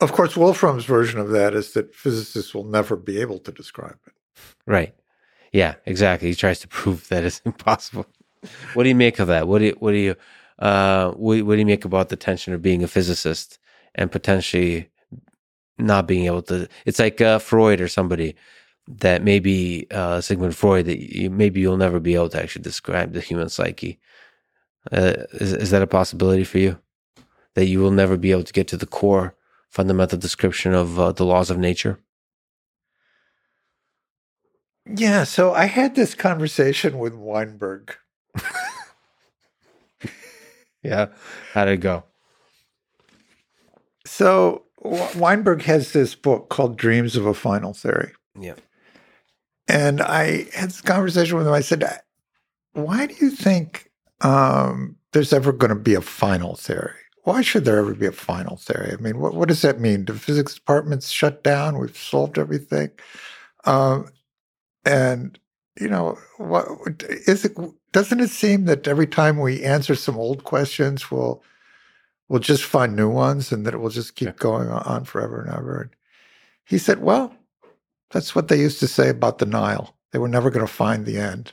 Of course, Wolfram's version of that is that physicists will never be able to describe it. Right. Yeah, exactly. He tries to prove that it's impossible. What do you make of that? What do you, what do you, uh, what, what do you make about the tension of being a physicist and potentially not being able to? It's like uh, Freud or somebody that maybe uh, Sigmund Freud, that you, maybe you'll never be able to actually describe the human psyche. Uh, is, is that a possibility for you? That you will never be able to get to the core fundamental description of uh, the laws of nature? Yeah, so I had this conversation with Weinberg. Yeah, how did it go? So Weinberg has this book called Dreams of a Final Theory. Yeah. And I had this conversation with him. I said, why do you think um, there's ever going to be a final theory? Why should there ever be a final theory? I mean, what, what does that mean? The physics department's shut down. We've solved everything. Um, and, you know, what, is it, doesn't it seem that every time we answer some old questions, we'll we'll just find new ones and that it will just keep yeah. going on forever and ever? And he said, well, that's what they used to say about the Nile. They were never going to find the end.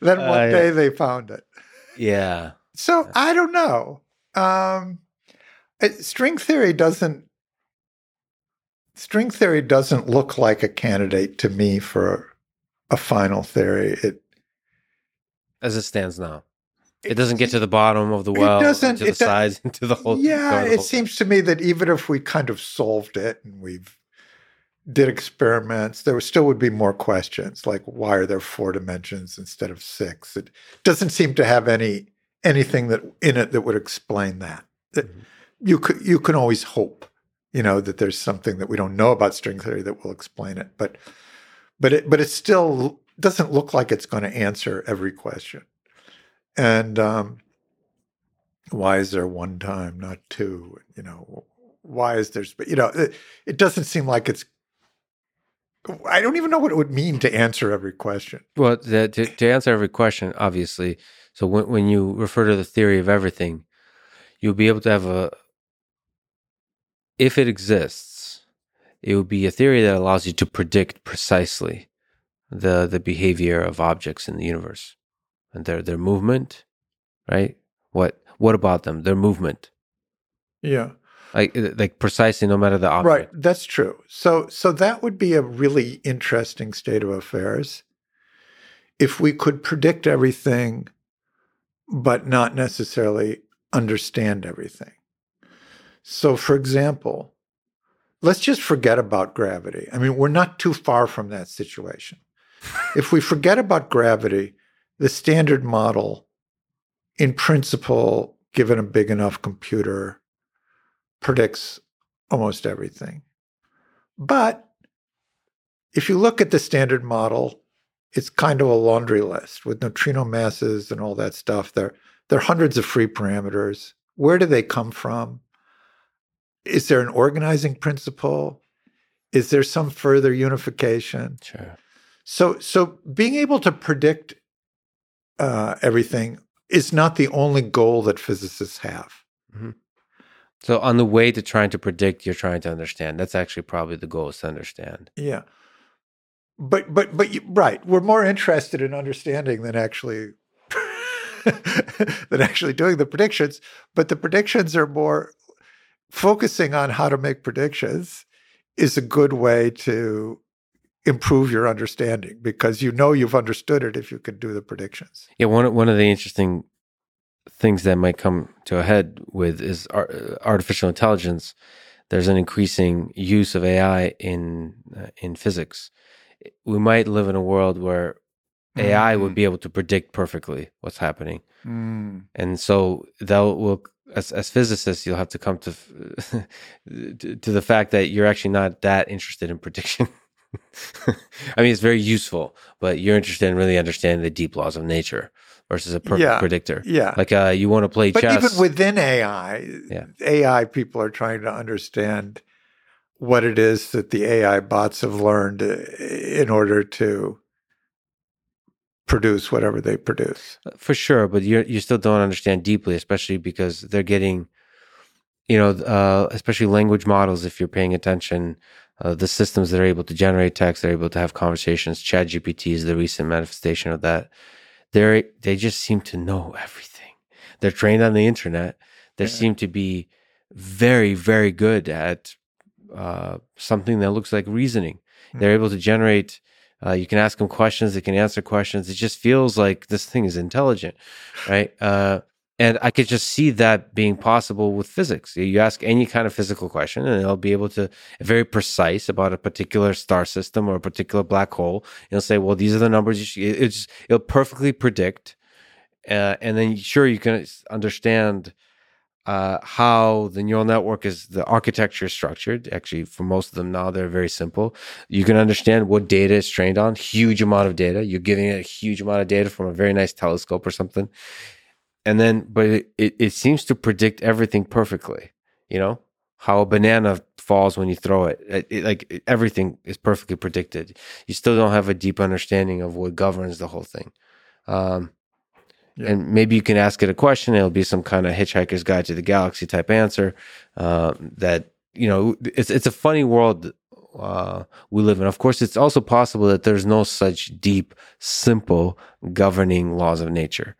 Then one uh, day yeah. they found it. Yeah. So I don't know. Um, it, string theory doesn't. String theory doesn't look like a candidate to me for a final theory. It, as it stands now, it, it doesn't get to the bottom of the well, it doesn't, to the sides, into the whole. Yeah, the whole, it seems to me that even if we kind of solved it and we've did experiments, there still would be more questions, like why are there four dimensions instead of six? It doesn't seem to have any anything that in it that would explain that. It, mm-hmm. You could you can always hope, you know, that there's something that we don't know about string theory that will explain it, but but it but it still doesn't look like it's going to answer every question. And um, why is there one time, not two? You know, why is there? You know, it, it doesn't seem like it's. I don't even know what it would mean to answer every question. Well, the, to, to answer every question, obviously. So when, when you refer to the theory of everything, you'll be able to have a, if it exists, it will be a theory that allows you to predict precisely the the behavior of objects in the universe and their their movement, right? What what about them? Their movement. Yeah. Like, like precisely, no matter the object. Right, that's true. So, so that would be a really interesting state of affairs if we could predict everything, but not necessarily understand everything. So, for example, let's just forget about gravity. I mean, we're not too far from that situation. If we forget about gravity, the standard model, in principle, given a big enough computer, predicts almost everything. But if you look at the standard model, it's kind of a laundry list with neutrino masses and all that stuff. There, there are hundreds of free parameters. Where do they come from? Is there an organizing principle? Is there some further unification? Sure. So, so being able to predict uh, everything is not the only goal that physicists have. Mm-hmm. So on the way to trying to predict, you're trying to understand. That's actually probably the goal, is to understand. Yeah. But, but, but, you, right. We're more interested in understanding than actually, than actually doing the predictions. But the predictions are more, focusing on how to make predictions is a good way to improve your understanding, because you know you've understood it if you can do the predictions. Yeah. One, one of the interesting things that might come to a head with is artificial intelligence. There's an increasing use of A I in uh, in physics. We might live in a world where mm. A I would be able to predict perfectly what's happening, mm. and so that will as as physicists, you'll have to come to to the fact that you're actually not that interested in prediction. I mean, it's very useful, but you're interested in really understanding the deep laws of nature versus a perfect yeah, predictor. Yeah. Like uh, you want to play but chess. But even within A I, yeah. A I people are trying to understand what it is that the A I bots have learned in order to produce whatever they produce. For sure, but you you still don't understand deeply, especially because they're getting, you know, uh, especially language models, if you're paying attention. Uh, the systems that are able to generate text, they're able to have conversations. ChatGPT is the recent manifestation of that. They they just seem to know everything. They're trained on the internet. They yeah. seem to be very, very good at uh, something that looks like reasoning. Mm-hmm. They're able to generate. Uh, you can ask them questions. They can answer questions. It just feels like this thing is intelligent, right? Uh, and I could just see that being possible with physics. You ask any kind of physical question and it'll be able to very precise about a particular star system or a particular black hole. It'll say, well, these are the numbers. You should, it's, it'll perfectly predict. Uh, and then sure, you can understand uh, how the neural network is, the architecture is structured. Actually, for most of them now, they're very simple. You can understand what data is trained on, huge amount of data. You're giving it a huge amount of data from a very nice telescope or something. And then, but it, it, it seems to predict everything perfectly, you know, how a banana falls when you throw it. It, it like it, everything is perfectly predicted. You still don't have a deep understanding of what governs the whole thing. Um, yeah. And maybe you can ask it a question. It'll be some kind of Hitchhiker's Guide to the Galaxy type answer uh, that, you know, it's, it's a funny world uh, we live in. Of course, it's also possible that there's no such deep, simple governing laws of nature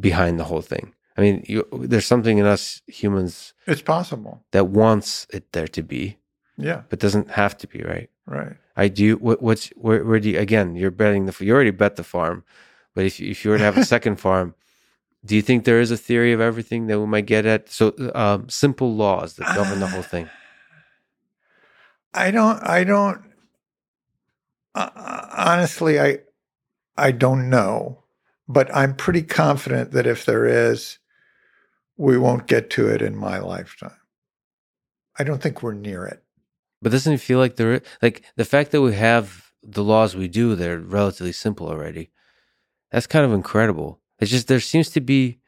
behind the whole thing. I mean, you, there's something in us humans. It's possible that wants it there to be, yeah, but doesn't have to be, right? Right. I do. What, what's where? Where do you? Again, you're betting the. You already bet the farm, but if if you were to have a second farm, do you think there is a theory of everything that we might get at? So um, simple laws that govern the whole thing. I don't. I don't. Uh, honestly, I I don't know. But I'm pretty confident that if there is, we won't get to it in my lifetime. I don't think we're near it. But doesn't it feel like there is, like the fact that we have the laws we do, they're relatively simple already. That's kind of incredible. It's just there seems to be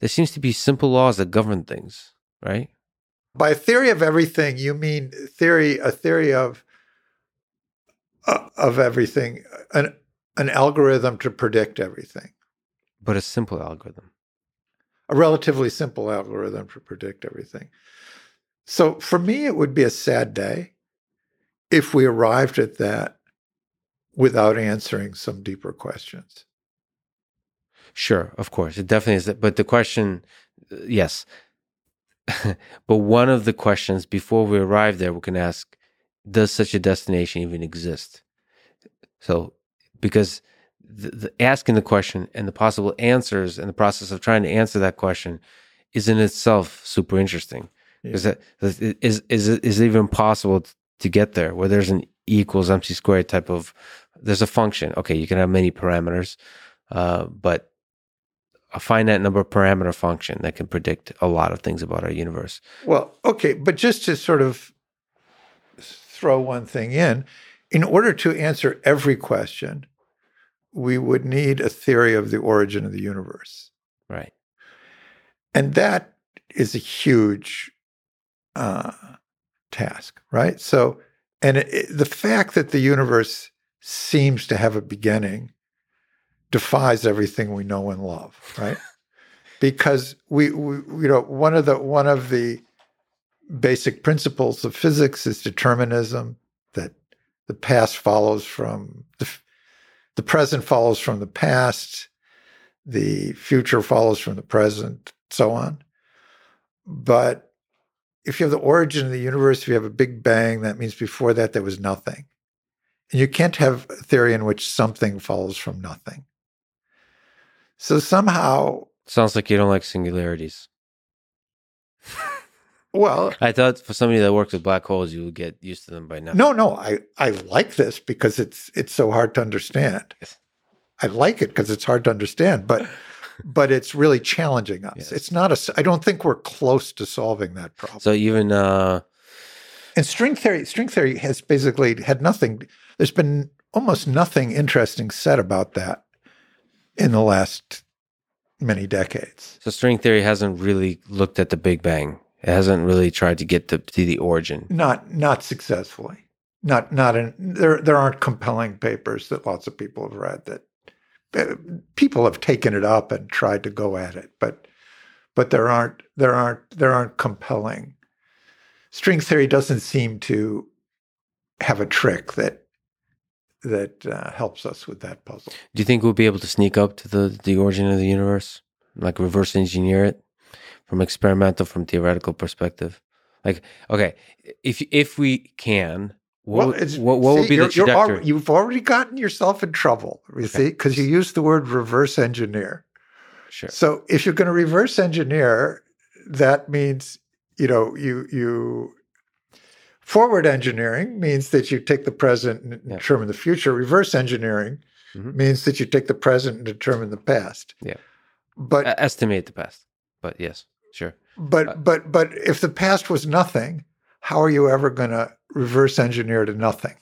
there seems to be simple laws that govern things, right? By theory of everything, you mean theory a theory of uh, of everything, an an algorithm to predict everything. But a simple algorithm. A relatively simple algorithm to predict everything. So for me, it would be a sad day if we arrived at that without answering some deeper questions. Sure, of course. It definitely is. But the question, yes. But one of the questions before we arrive there, we can ask, does such a destination even exist? So, because the, the asking the question and the possible answers and the process of trying to answer that question is in itself super interesting. Yeah. Is that is is is it even possible to get there where there's an E equals M C squared type of? There's a function. Okay, you can have many parameters, uh, but a finite number of parameter function that can predict a lot of things about our universe. Well, okay, but just to sort of throw one thing in, in order to answer every question, we would need a theory of the origin of the universe. Right. And that is a huge uh, task, right? So, and it, it, the fact that the universe seems to have a beginning defies everything we know and love, right? Because we, we, you know, one of the one of the basic principles of physics is determinism, that the past follows from the The present follows from the past, the future follows from the present, so on. But if you have the origin of the universe, if you have a big bang, that means before that there was nothing. And you can't have a theory in which something follows from nothing. So somehow... Sounds like you don't like singularities. Well... I thought for somebody that works with black holes, you would get used to them by now. No, no, I, I like this because it's it's so hard to understand. I like it because it's hard to understand, but but it's really challenging us. Yes. It's not a, I don't think we're close to solving that problem. So even, uh, and string theory, string theory has basically had nothing. There's been almost nothing interesting said about that in the last many decades. So string theory hasn't really looked at the Big Bang. It hasn't really tried to get to, to the origin. Not, not successfully. Not, not in there. There aren't compelling papers that lots of people have read that. People have taken it up and tried to go at it, but but there aren't there aren't there aren't compelling. String theory doesn't seem to have a trick that that uh, helps us with that puzzle. Do you think we'll be able to sneak up to the the origin of the universe, like reverse engineer it from experimental, from theoretical perspective? Like, okay, if if we can. What, well, it's, what, what see, would be the trajectory? You're, you've already gotten yourself in trouble, you okay. see, because you used the word reverse engineer. Sure. So if you're going to reverse engineer, that means, you know, you you forward engineering means that you take the present and yeah. determine the future. Reverse engineering mm-hmm. means that you take the present and determine the past. Yeah. But uh, estimate the past. But yes, sure. But uh, but but if the past was nothing, how are you ever going to reverse engineer to nothing?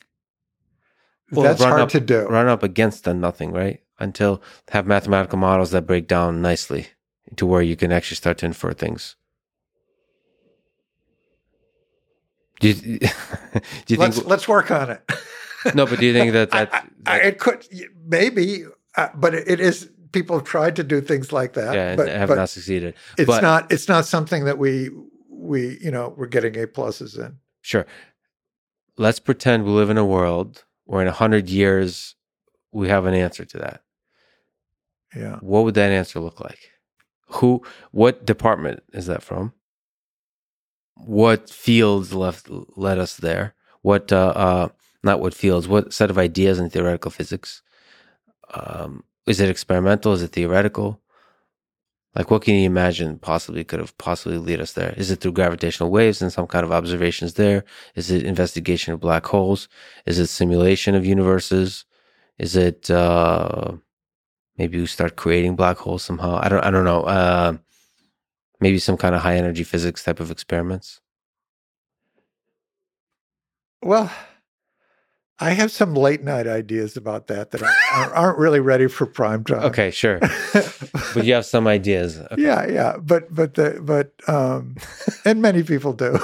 Well, that's hard up, to do. Run up against the nothing, right? Until have mathematical models that break down nicely to where you can actually start to infer things. Do you, do you let's, think let's work on it? No, but do you think that that, I, I, that it could maybe? Uh, but it is. People have tried to do things like that, yeah, but, and have but not succeeded. It's but, not. It's not something that we. We, you know, we're getting A pluses in. Sure. Let's pretend we live in a world where in a hundred years we have an answer to that. Yeah. What would that answer look like? Who? What department is that from? What fields left led us there? What? Uh, uh, not what fields. What set of ideas in theoretical physics? Um, is it experimental? Is it theoretical? Like, what can you imagine possibly could have possibly lead us there? Is it through gravitational waves and some kind of observations there? Is it investigation of black holes? Is it simulation of universes? Is it uh, maybe we start creating black holes somehow? I don't. I don't know. Uh, maybe some kind of high energy physics type of experiments. Well, I have some late night ideas about that that aren't really ready for prime time. Okay, sure. But you have some ideas. Okay. Yeah, yeah. But but the, but um, and many people do.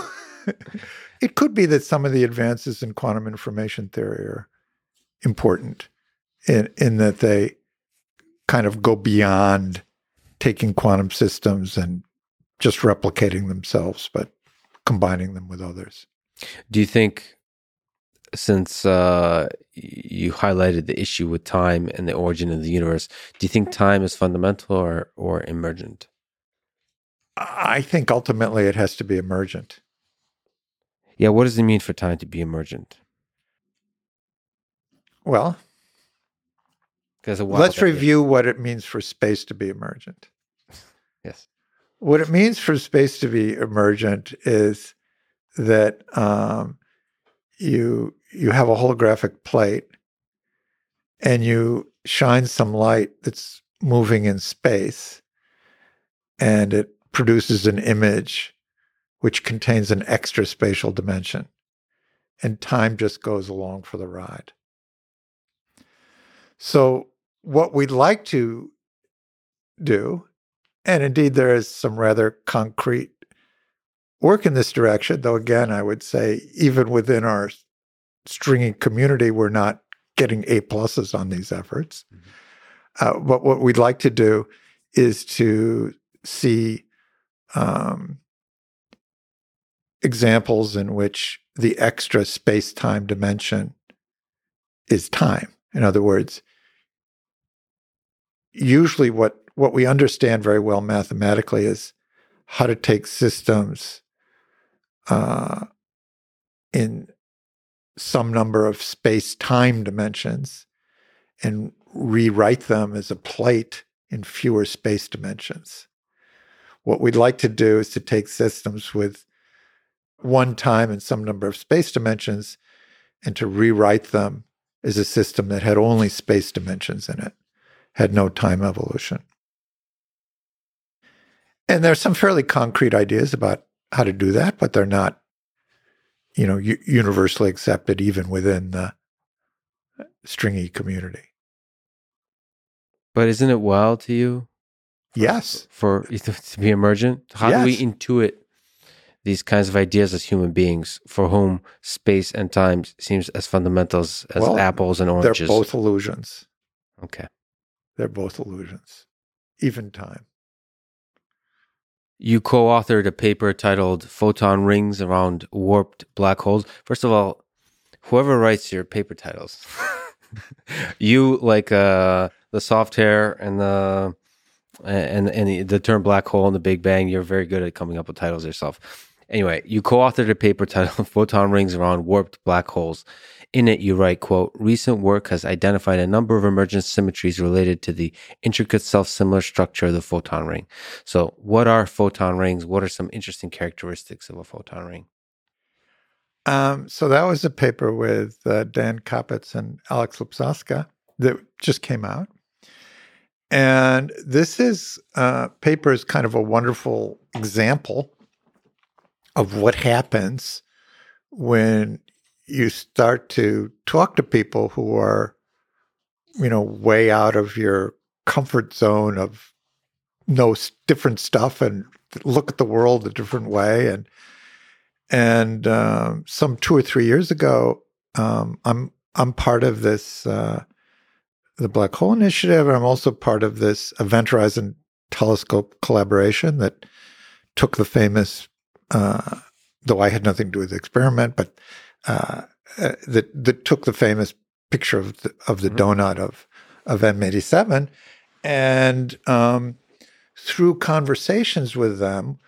It could be that some of the advances in quantum information theory are important in in that they kind of go beyond taking quantum systems and just replicating themselves, but combining them with others. Do you think? Since uh, you highlighted the issue with time and the origin of the universe, do you think time is fundamental or, or emergent? I think ultimately it has to be emergent. Yeah, what does it mean for time to be emergent? Well, let's review what it means for space to be emergent. Yes. What it means for space to be emergent is that... Um, You you have a holographic plate and you shine some light that's moving in space and it produces an image which contains an extra spatial dimension and time just goes along for the ride. So what we'd like to do, and indeed there is some rather concrete work in this direction, though again, I would say even within our stringing community, we're not getting A pluses on these efforts. Mm-hmm. Uh, but what we'd like to do is to see um, examples in which the extra space-time dimension is time. In other words, usually what, what we understand very well mathematically is how to take systems Uh, in some number of space-time dimensions and rewrite them as a plate in fewer space dimensions. What we'd like to do is to take systems with one time and some number of space dimensions and to rewrite them as a system that had only space dimensions in it, had no time evolution. And there are some fairly concrete ideas about how to do that, but they're not, you know, u- universally accepted even within the stringy community. But isn't it wild to you? Yes. For, for to be emergent? How yes. do we intuit these kinds of ideas as human beings for whom space and time seems as fundamental as well, apples and oranges? They're both illusions. Okay. They're both illusions. Even time. You co-authored a paper titled Photon Rings Around Warped Black Holes. First of all, whoever writes your paper titles, you like uh, the soft hair and the and and the term black hole and the Big Bang, you're very good at coming up with titles yourself. Anyway, you co-authored a paper titled Photon Rings Around Warped Black Holes. In it, you write, quote, recent work has identified a number of emergent symmetries related to the intricate self-similar structure of the photon ring. So what are photon rings? What are some interesting characteristics of a photon ring? Um, so that was a paper with uh, Dan Kopitz and Alex Lipsaska that just came out. And this is, uh, paper is kind of a wonderful example of what happens when you start to talk to people who are, you know, way out of your comfort zone of know different stuff and look at the world a different way. And and um, some two or three years ago, um, I'm I'm part of this uh, the Black Hole Initiative, and I'm also part of this Event Horizon Telescope collaboration that took the famous, uh, though I had nothing to do with the experiment, but Uh, uh, that that took the famous picture of the, of the mm-hmm. donut of of M eighty-seven, and um, through conversations with them,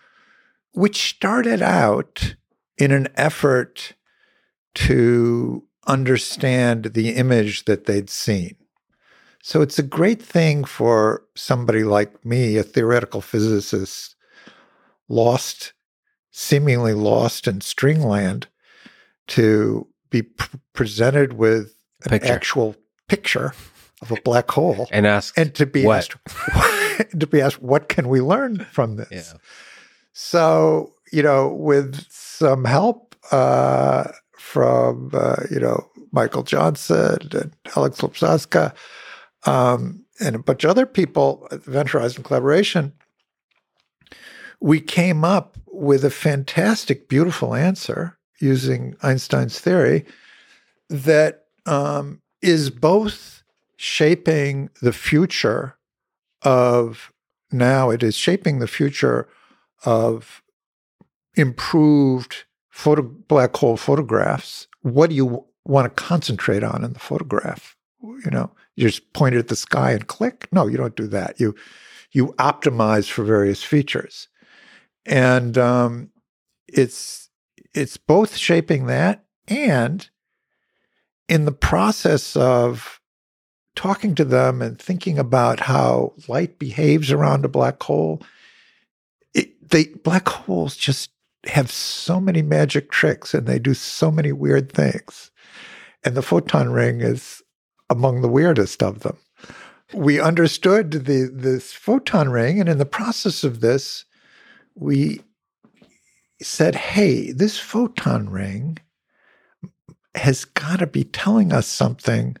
which started out in an effort to understand the image that they'd seen. So it's a great thing for somebody like me, a theoretical physicist, lost, seemingly lost in stringland, to be p- presented with an picture. actual picture of a black hole, and asked, and to be what? asked, to be asked, what can we learn from this? Yeah. So, you know, with some help uh, from uh, you know Michael Johnson and Alex Lipsaska, um, and a bunch of other people at the Event Horizon Collaboration, we came up with a fantastic, beautiful answer using Einstein's theory, that um, is both shaping the future of, now it is shaping the future of improved photo, black hole photographs. What do you want to concentrate on in the photograph? You know, you just point it at the sky and click? No, you don't do that. You you optimize for various features. And um, it's, It's both shaping that, and in the process of talking to them and thinking about how light behaves around a black hole, it, they, black holes just have so many magic tricks and they do so many weird things. And the photon ring is among the weirdest of them. We understood the, this photon ring, and in the process of this, we said, hey, this photon ring has got to be telling us something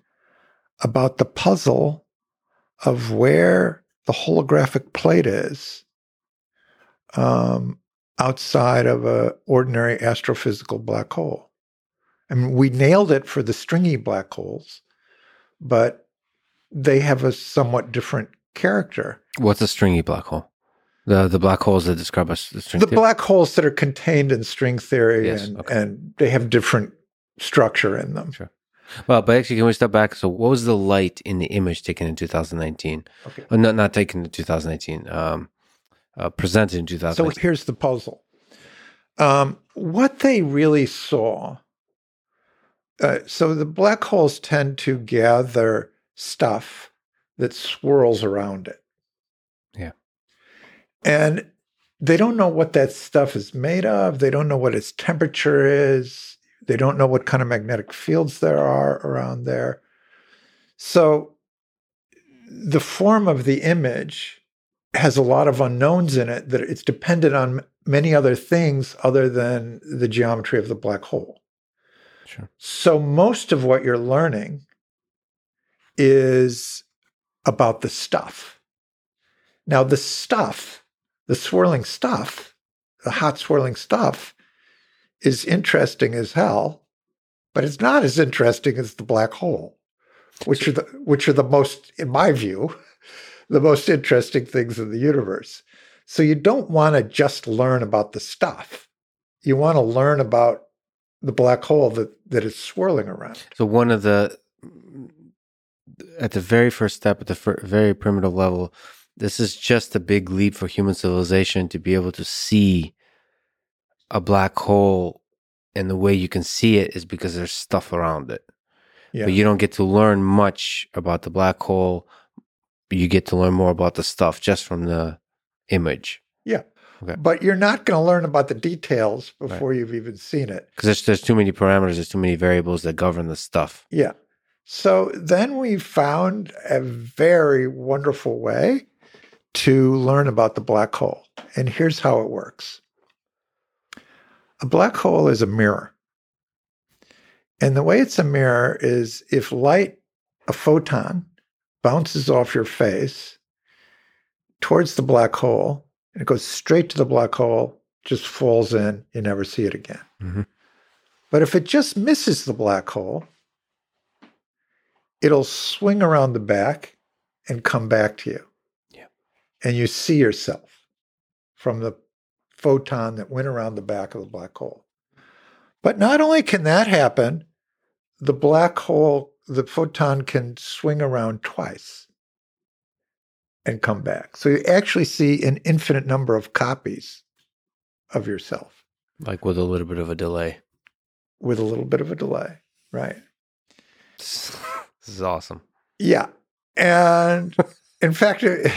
about the puzzle of where the holographic plate is um, outside of an ordinary astrophysical black hole. I mean, we nailed it for the stringy black holes, but they have a somewhat different character. What's a stringy black hole? The the black holes that describe us the string the theory? Black holes that are contained in string theory, yes, and, okay. and they have different structure in them. Sure. Well, but actually, can we step back? So what was the light in the image taken in two thousand nineteen? Okay. Oh, no, not taken in two thousand nineteen, um, uh, presented in two thousand nineteen. So here's the puzzle. Um, what they really saw, uh, so the black holes tend to gather stuff that swirls around it. Yeah. And they don't know what that stuff is made of. They don't know what its temperature is. They don't know what kind of magnetic fields there are around there. So the form of the image has a lot of unknowns in it, that it's dependent on many other things other than the geometry of the black hole. Sure. So most of what you're learning is about the stuff. Now, the stuff, the swirling stuff, the hot swirling stuff is interesting as hell, but it's not as interesting as the black hole, which are the, which are the most, in my view, the most interesting things in the universe. So you don't want to just learn about the stuff. You want to learn about the black hole that, that is swirling around. So one of the, at the very first step, at the fir- very primitive level, this is just a big leap for human civilization to be able to see a black hole, and the way you can see it is because there's stuff around it. Yeah. But you don't get to learn much about the black hole. You get to learn more about the stuff just from the image. Yeah. Okay. But you're not going to learn about the details before right. you've even seen it. Because there's, there's too many parameters, there's too many variables that govern the stuff. Yeah. So then we found a very wonderful way to learn about the black hole. And here's how it works. A black hole is a mirror. And the way it's a mirror is if light, a photon, bounces off your face towards the black hole, and it goes straight to the black hole, just falls in, you never see it again. Mm-hmm. But if it just misses the black hole, it'll swing around the back and come back to you. Yeah. And you see yourself from the photon that went around the back of the black hole. But not only can that happen, the black hole, the photon can swing around twice and come back. So you actually see an infinite number of copies of yourself. Like with a little bit of a delay. With a little bit of a delay, right. This is awesome. Yeah. And in fact, it,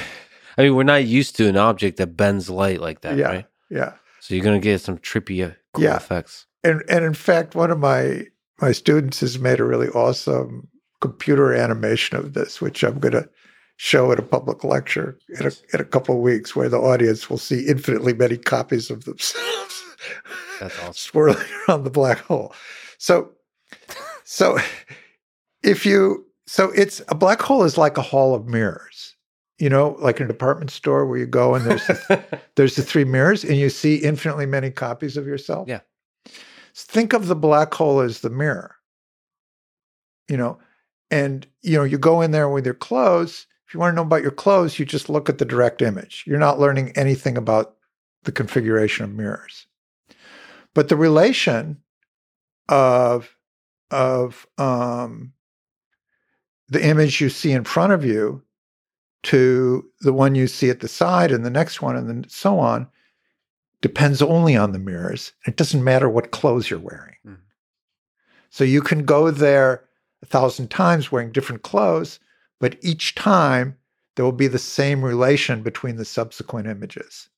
I mean, we're not used to an object that bends light like that, yeah, right? Yeah. So you're going to get some trippy cool yeah. effects. And and in fact, one of my, my students has made a really awesome computer animation of this, which I'm going to show at a public lecture in a, in a couple of weeks, where the audience will see infinitely many copies of themselves That's awesome. swirling around the black hole. So, so... If you, so it's, a black hole is like a hall of mirrors, you know, like in a department store where you go and there's the, there's the three mirrors and you see infinitely many copies of yourself. Yeah. Think of the black hole as the mirror, you know, and, you know, you go in there with your clothes. If you want to know about your clothes, you just look at the direct image. You're not learning anything about the configuration of mirrors. But the relation of, of, um, the image you see in front of you to the one you see at the side and the next one and then so on depends only on the mirrors. It doesn't matter what clothes you're wearing. Mm-hmm. So you can go there a thousand times wearing different clothes, but each time there will be the same relation between the subsequent images.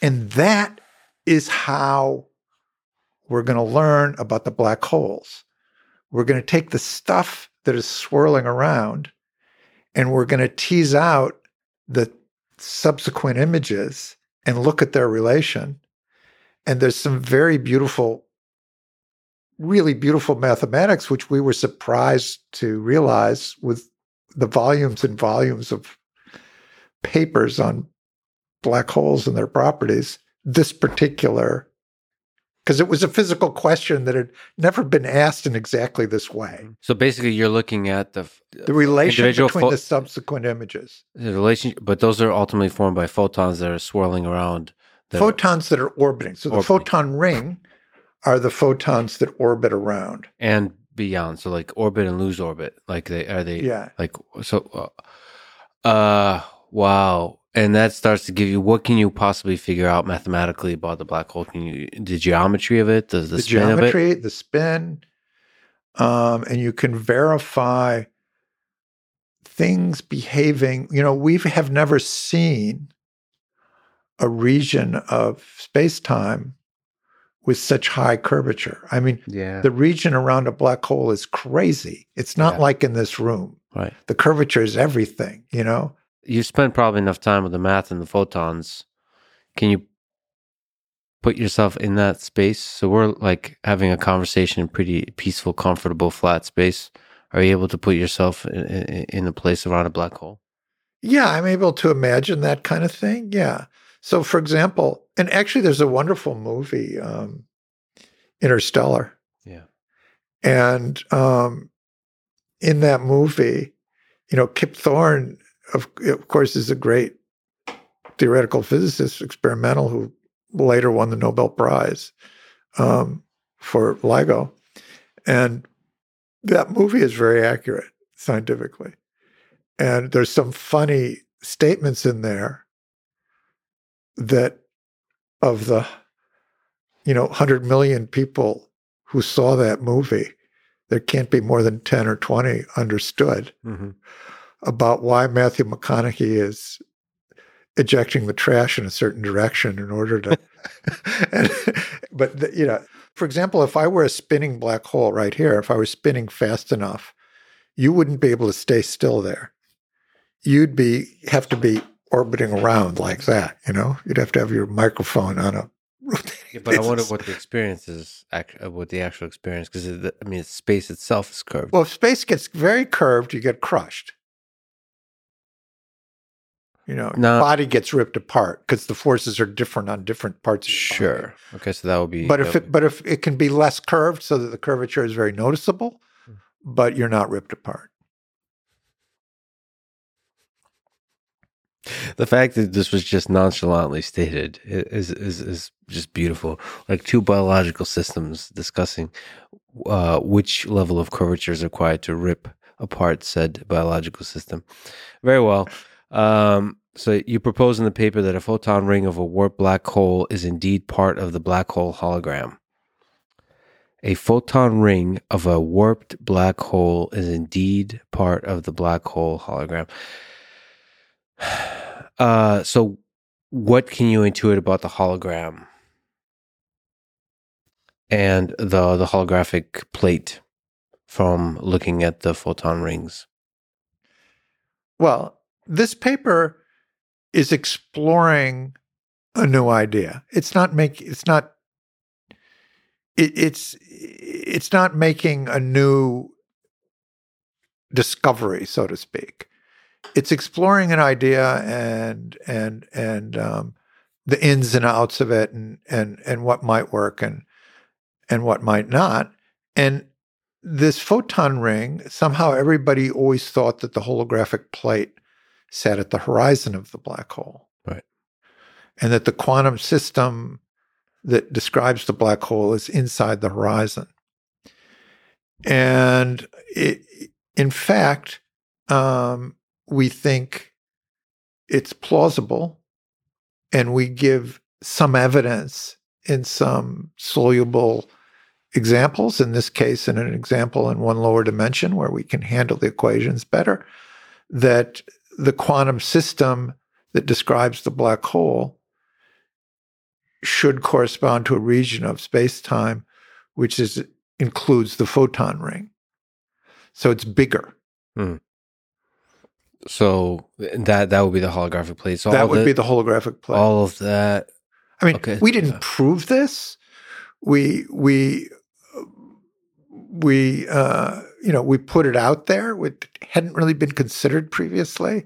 And that is how we're going to learn about the black holes. We're going to take the stuff that is swirling around, and we're going to tease out the subsequent images and look at their relation. And there's some very beautiful, really beautiful mathematics, which we were surprised to realize with the volumes and volumes of papers on black holes and their properties, this particular, because it was a physical question that had never been asked in exactly this way. So basically, you're looking at the the relation between fo- the subsequent images. The relation, but those are ultimately formed by photons that are swirling around. That photons are, that are orbiting. So orbiting. The photon ring are the photons that orbit around and beyond. So like orbit and lose orbit. Like they are they. Yeah. Like so. Uh, uh wow. And that starts to give you, what can you possibly figure out mathematically about the black hole? Can you, the geometry of it, the, the, the spin geometry, of it? The spin, um, and you can verify things behaving. You know, we have never seen a region of space-time with such high curvature. I mean, yeah. the region around a black hole is crazy. It's not yeah. like in this room. Right. The curvature is everything, you know? you spent probably enough time with the math and the photons. Can you put yourself in that space? So we're like having a conversation in pretty peaceful, comfortable, flat space. Are you able to put yourself in, in, in a place around a black hole? Yeah, I'm able to imagine that kind of thing. Yeah. So for example, and actually there's a wonderful movie, um, Interstellar. Yeah. And um, in that movie, you know, Kip Thorne, of, of course, is a great theoretical physicist, experimental, who later won the Nobel Prize um, for LIGO. And that movie is very accurate scientifically. And there's some funny statements in there that of the, you know, one hundred million people who saw that movie, there can't be more than ten or twenty understood mm-hmm. about why Matthew McConaughey is ejecting the trash in a certain direction in order to, and, but the, you know, for example, if I were a spinning black hole right here, if I were spinning fast enough, you wouldn't be able to stay still there. You'd be have to be orbiting around like that, you know? You'd have to have your microphone on a rotating yeah, But basis. I wonder what the experience is, what the actual experience, because I mean, space itself is curved. Well, if space gets very curved, you get crushed. You know, no. Your body gets ripped apart because the forces are different on different parts of your Sure. body. Okay, so that would be... But if it, be... but if it can be less curved so that the curvature is very noticeable, mm. but you're not ripped apart. The fact that this was just nonchalantly stated is is, is just beautiful. Like two biological systems discussing uh, which level of curvature is required to rip apart said biological system. Very well. Um, so you propose in the paper that a photon ring of a warped black hole is indeed part of the black hole hologram. A photon ring of a warped black hole is indeed part of the black hole hologram. Uh, so what can you intuit about the hologram and the, the holographic plate from looking at the photon rings? Well, this paper is exploring a new idea. It's not make, it's not it, it's it's not making a new discovery, so to speak. It's exploring an idea and and and um, the ins and outs of it, and and and what might work and and what might not. And this photon ring, somehow everybody always thought that the holographic plate sat at the horizon of the black hole. Right. And that the quantum system that describes the black hole is inside the horizon. And it, in fact, um, we think it's plausible, and we give some evidence in some soluble examples, in this case, in an example in one lower dimension where we can handle the equations better, that the quantum system that describes the black hole should correspond to a region of space-time which is includes the photon ring. So it's bigger. Hmm. So that that would be the holographic plate. So that would the, be the holographic plate. All of that. I mean, okay. we didn't yeah. prove this. We we we uh, you know, we put it out there. It hadn't really been considered previously.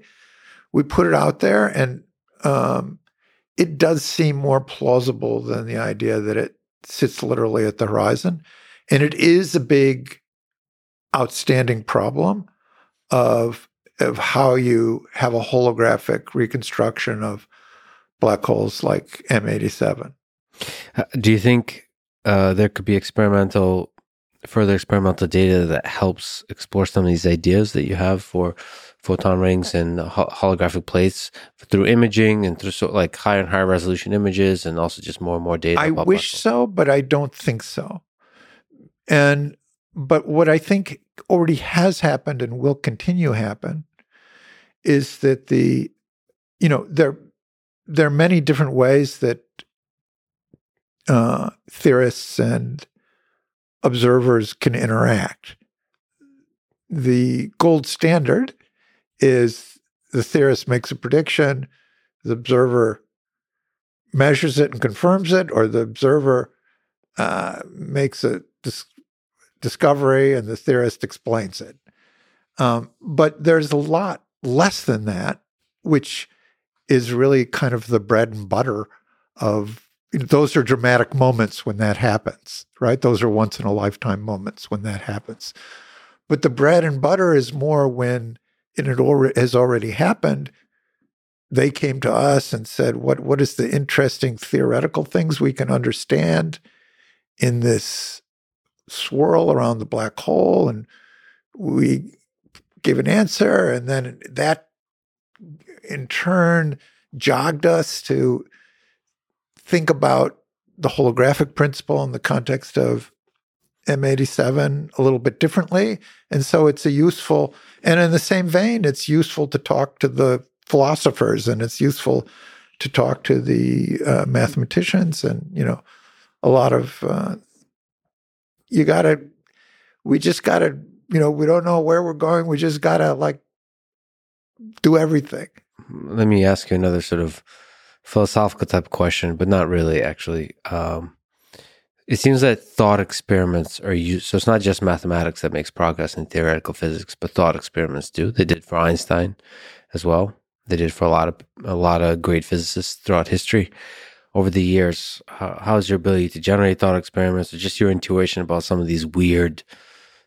We put it out there, and um, it does seem more plausible than the idea that it sits literally at the horizon. And it is a big, outstanding problem of of how you have a holographic reconstruction of black holes like M eighty-seven. Do you think uh, there could be experimental... further experimental data that helps explore some of these ideas that you have for photon rings and ho- holographic plates through imaging and through so, like higher and higher resolution images, and also just more and more data? I wish so, but I don't think so. And but what I think already has happened and will continue happen is that the, you know, there there are many different ways that uh, theorists and observers can interact. The gold standard is the theorist makes a prediction, the observer measures it and confirms it, or the observer uh, makes a dis- discovery and the theorist explains it. Um, but there's a lot less than that, which is really kind of the bread and butter of, you know, those are dramatic moments when that happens, right? Those are once in a lifetime moments when that happens. But the bread and butter is more when and it al- has already happened. They came to us and said, "What what is the interesting theoretical things we can understand in this swirl around the black hole?" And we gave an answer, and then that in turn jogged us to think about the holographic principle in the context of M eighty-seven a little bit differently. And so it's a useful, and in the same vein, it's useful to talk to the philosophers, and it's useful to talk to the uh, mathematicians, and, you know, a lot of, uh, you gotta, we just gotta, you know, we don't know where we're going. We just gotta like do everything. Let me ask you another sort of philosophical type question, but not really actually. Um, It seems that thought experiments are used, so it's not just mathematics that makes progress in theoretical physics, but thought experiments do. They did for Einstein as well. They did for a lot of a lot of great physicists throughout history. Over the years, how, how is your ability to generate thought experiments, or just your intuition about some of these weird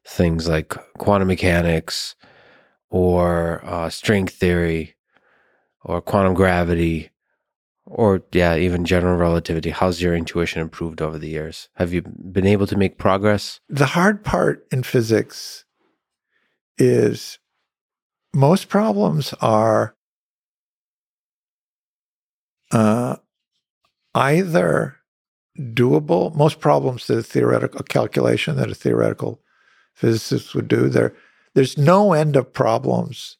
things like quantum mechanics or uh, string theory or quantum gravity? Or, yeah, even general relativity. How's your intuition improved over the years? Have you been able to make progress? The hard part in physics is most problems are uh, either doable, most problems that a theoretical calculation that a theoretical physicist would do, there, there's no end of problems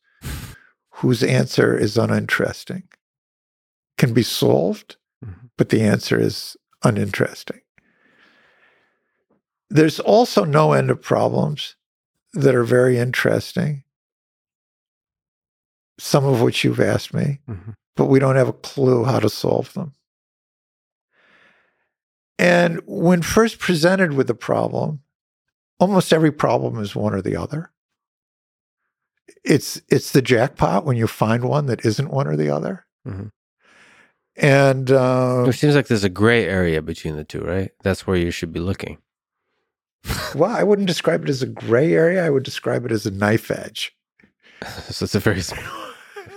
whose answer is uninteresting. Can be solved, but the answer is uninteresting. There's also no end of problems that are very interesting, some of which you've asked me, mm-hmm. but we don't have a clue how to solve them. And when first presented with a problem, almost every problem is one or the other. It's, it's the jackpot when you find one that isn't one or the other. Mm-hmm. And uh, it seems like there's a gray area between the two, right? That's where you should be looking. Well, I wouldn't describe it as a gray area. I would describe it as a knife edge. So it's a very small,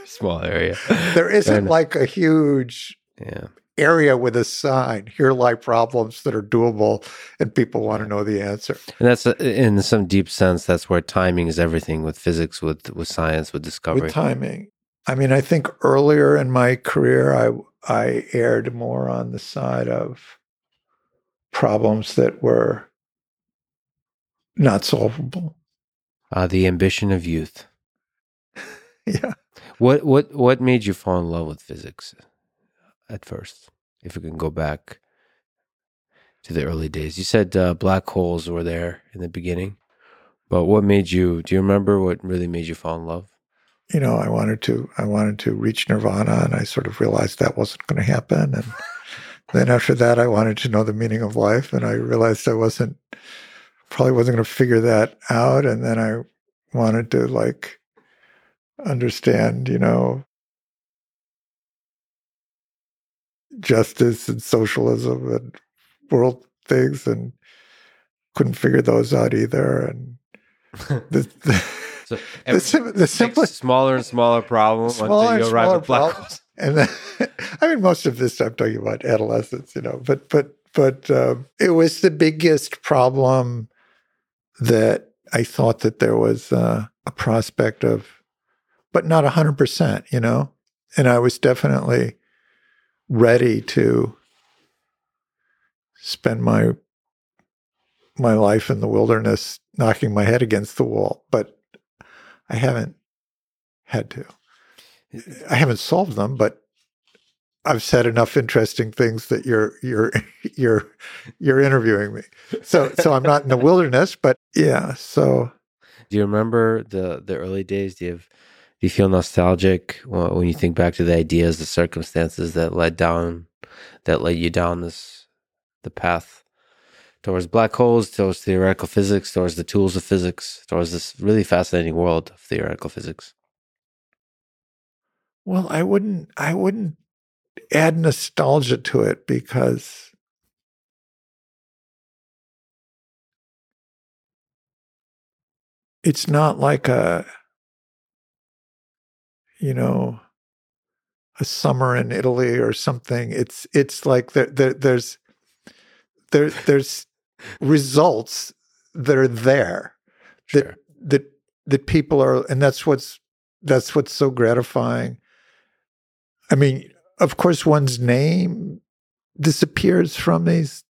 small area. There isn't like a huge yeah. area with a sign. Here lie problems that are doable, and people want to know the answer. And that's a, in some deep sense, that's where timing is everything with physics, with with science, with discovery. With timing. I mean, I think earlier in my career, I. I erred more on the side of problems that were not solvable. Uh, the ambition of youth. Yeah. What what what made you fall in love with physics at first? If we can go back to the early days, you said uh, black holes were there in the beginning, but what made you? Do you remember what really made you fall in love? You know, I wanted to I wanted to reach nirvana, and I sort of realized that wasn't going to happen. And then after that, I wanted to know the meaning of life, and I realized I wasn't, probably wasn't going to figure that out. And then I wanted to, like, understand, you know, justice and socialism and world things, and couldn't figure those out either. And the, the So every, the, sim- the simplest, smaller and smaller problem smaller until you arrive at black holes. And then, I mean, most of this I'm talking about adolescence, you know. But but but um, it was the biggest problem that I thought that there was uh, a prospect of, but not a hundred percent, you know. And I was definitely ready to spend my my life in the wilderness, knocking my head against the wall, but. I haven't had to. I haven't solved them, but I've said enough interesting things that you're you're you're you're interviewing me. So so I'm not in the wilderness, but yeah. So do you remember the the early days? Do you have Do you feel nostalgic when you think back to the ideas, the circumstances that led down, that led you down this, the path towards black holes, towards theoretical physics, towards the tools of physics, towards this really fascinating world of theoretical physics? Well, I wouldn't, I wouldn't add nostalgia to it, because it's not like a, you know, a summer in Italy or something. It's it's like there, there, there's there there's results that are there that sure. that that people are, and that's what's that's what's so gratifying. I mean, of course, one's name disappears from these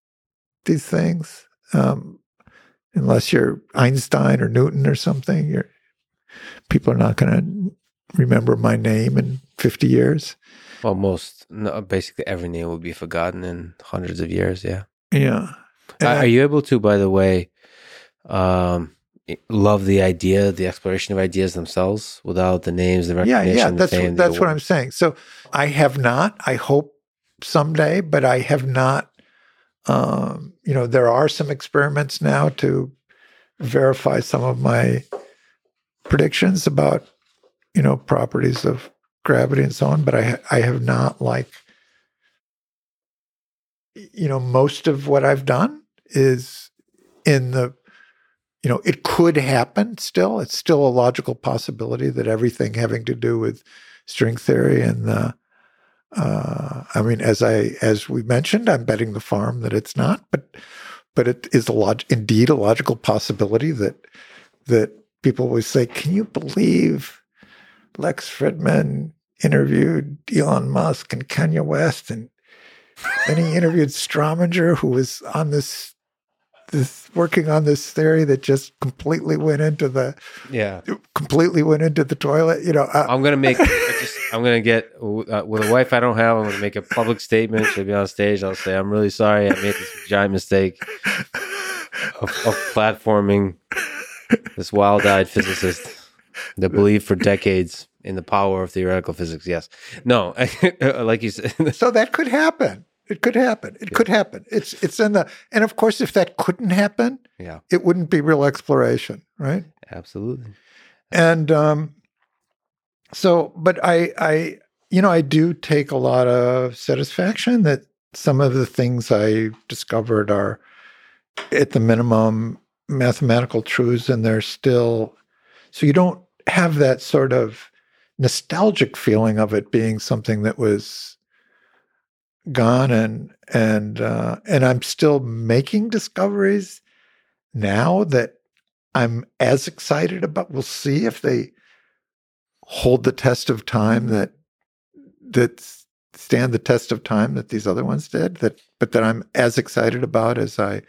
these things, um, unless you're Einstein or Newton or something. You're, people are not going to remember my name in fifty years. Well, most, no, basically every name will be forgotten in hundreds of years, yeah. Yeah. And are I, you able to, by the way, um, love the idea, the exploration of ideas themselves without the names, the recognition? Yeah, yeah, that's, fame, what, that's what I'm saying. So I have not, I hope someday, but I have not, um, you know, there are some experiments now to verify some of my predictions about, you know, properties of gravity and so on, but I I have not, like, you know, most of what I've done is in the, you know, it could happen still. It's still a logical possibility that everything having to do with string theory and the, uh, I mean, as I, as we mentioned, I'm betting the farm that it's not, but, but it is a log- indeed a logical possibility that, that people always say, can you believe Lex Fridman interviewed Elon Musk and Kanye West, and then he interviewed Strominger, who was on this, this working on this theory that just completely went into the yeah, completely went into the toilet. You know, uh, I'm gonna make, I just, I'm gonna get uh, with a wife I don't have. I'm gonna make a public statement. She'll be on stage. I'll say, I'm really sorry. I made this giant mistake of, of platforming this wild-eyed physicist. The belief for decades in the power of theoretical physics, yes. No, like you said. So that could happen. It could happen. It yeah. could happen. It's it's in the, and of course, if that couldn't happen, yeah. it wouldn't be real exploration, right? Absolutely. And um, so, but I, I, you know, I do take a lot of satisfaction that some of the things I discovered are, at the minimum, mathematical truths, and they're still, so you don't have that sort of nostalgic feeling of it being something that was gone, and and uh, and I'm still making discoveries now that I'm as excited about. We'll see if they hold the test of time, that that stand the test of time that these other ones did. That, but that I'm as excited about as I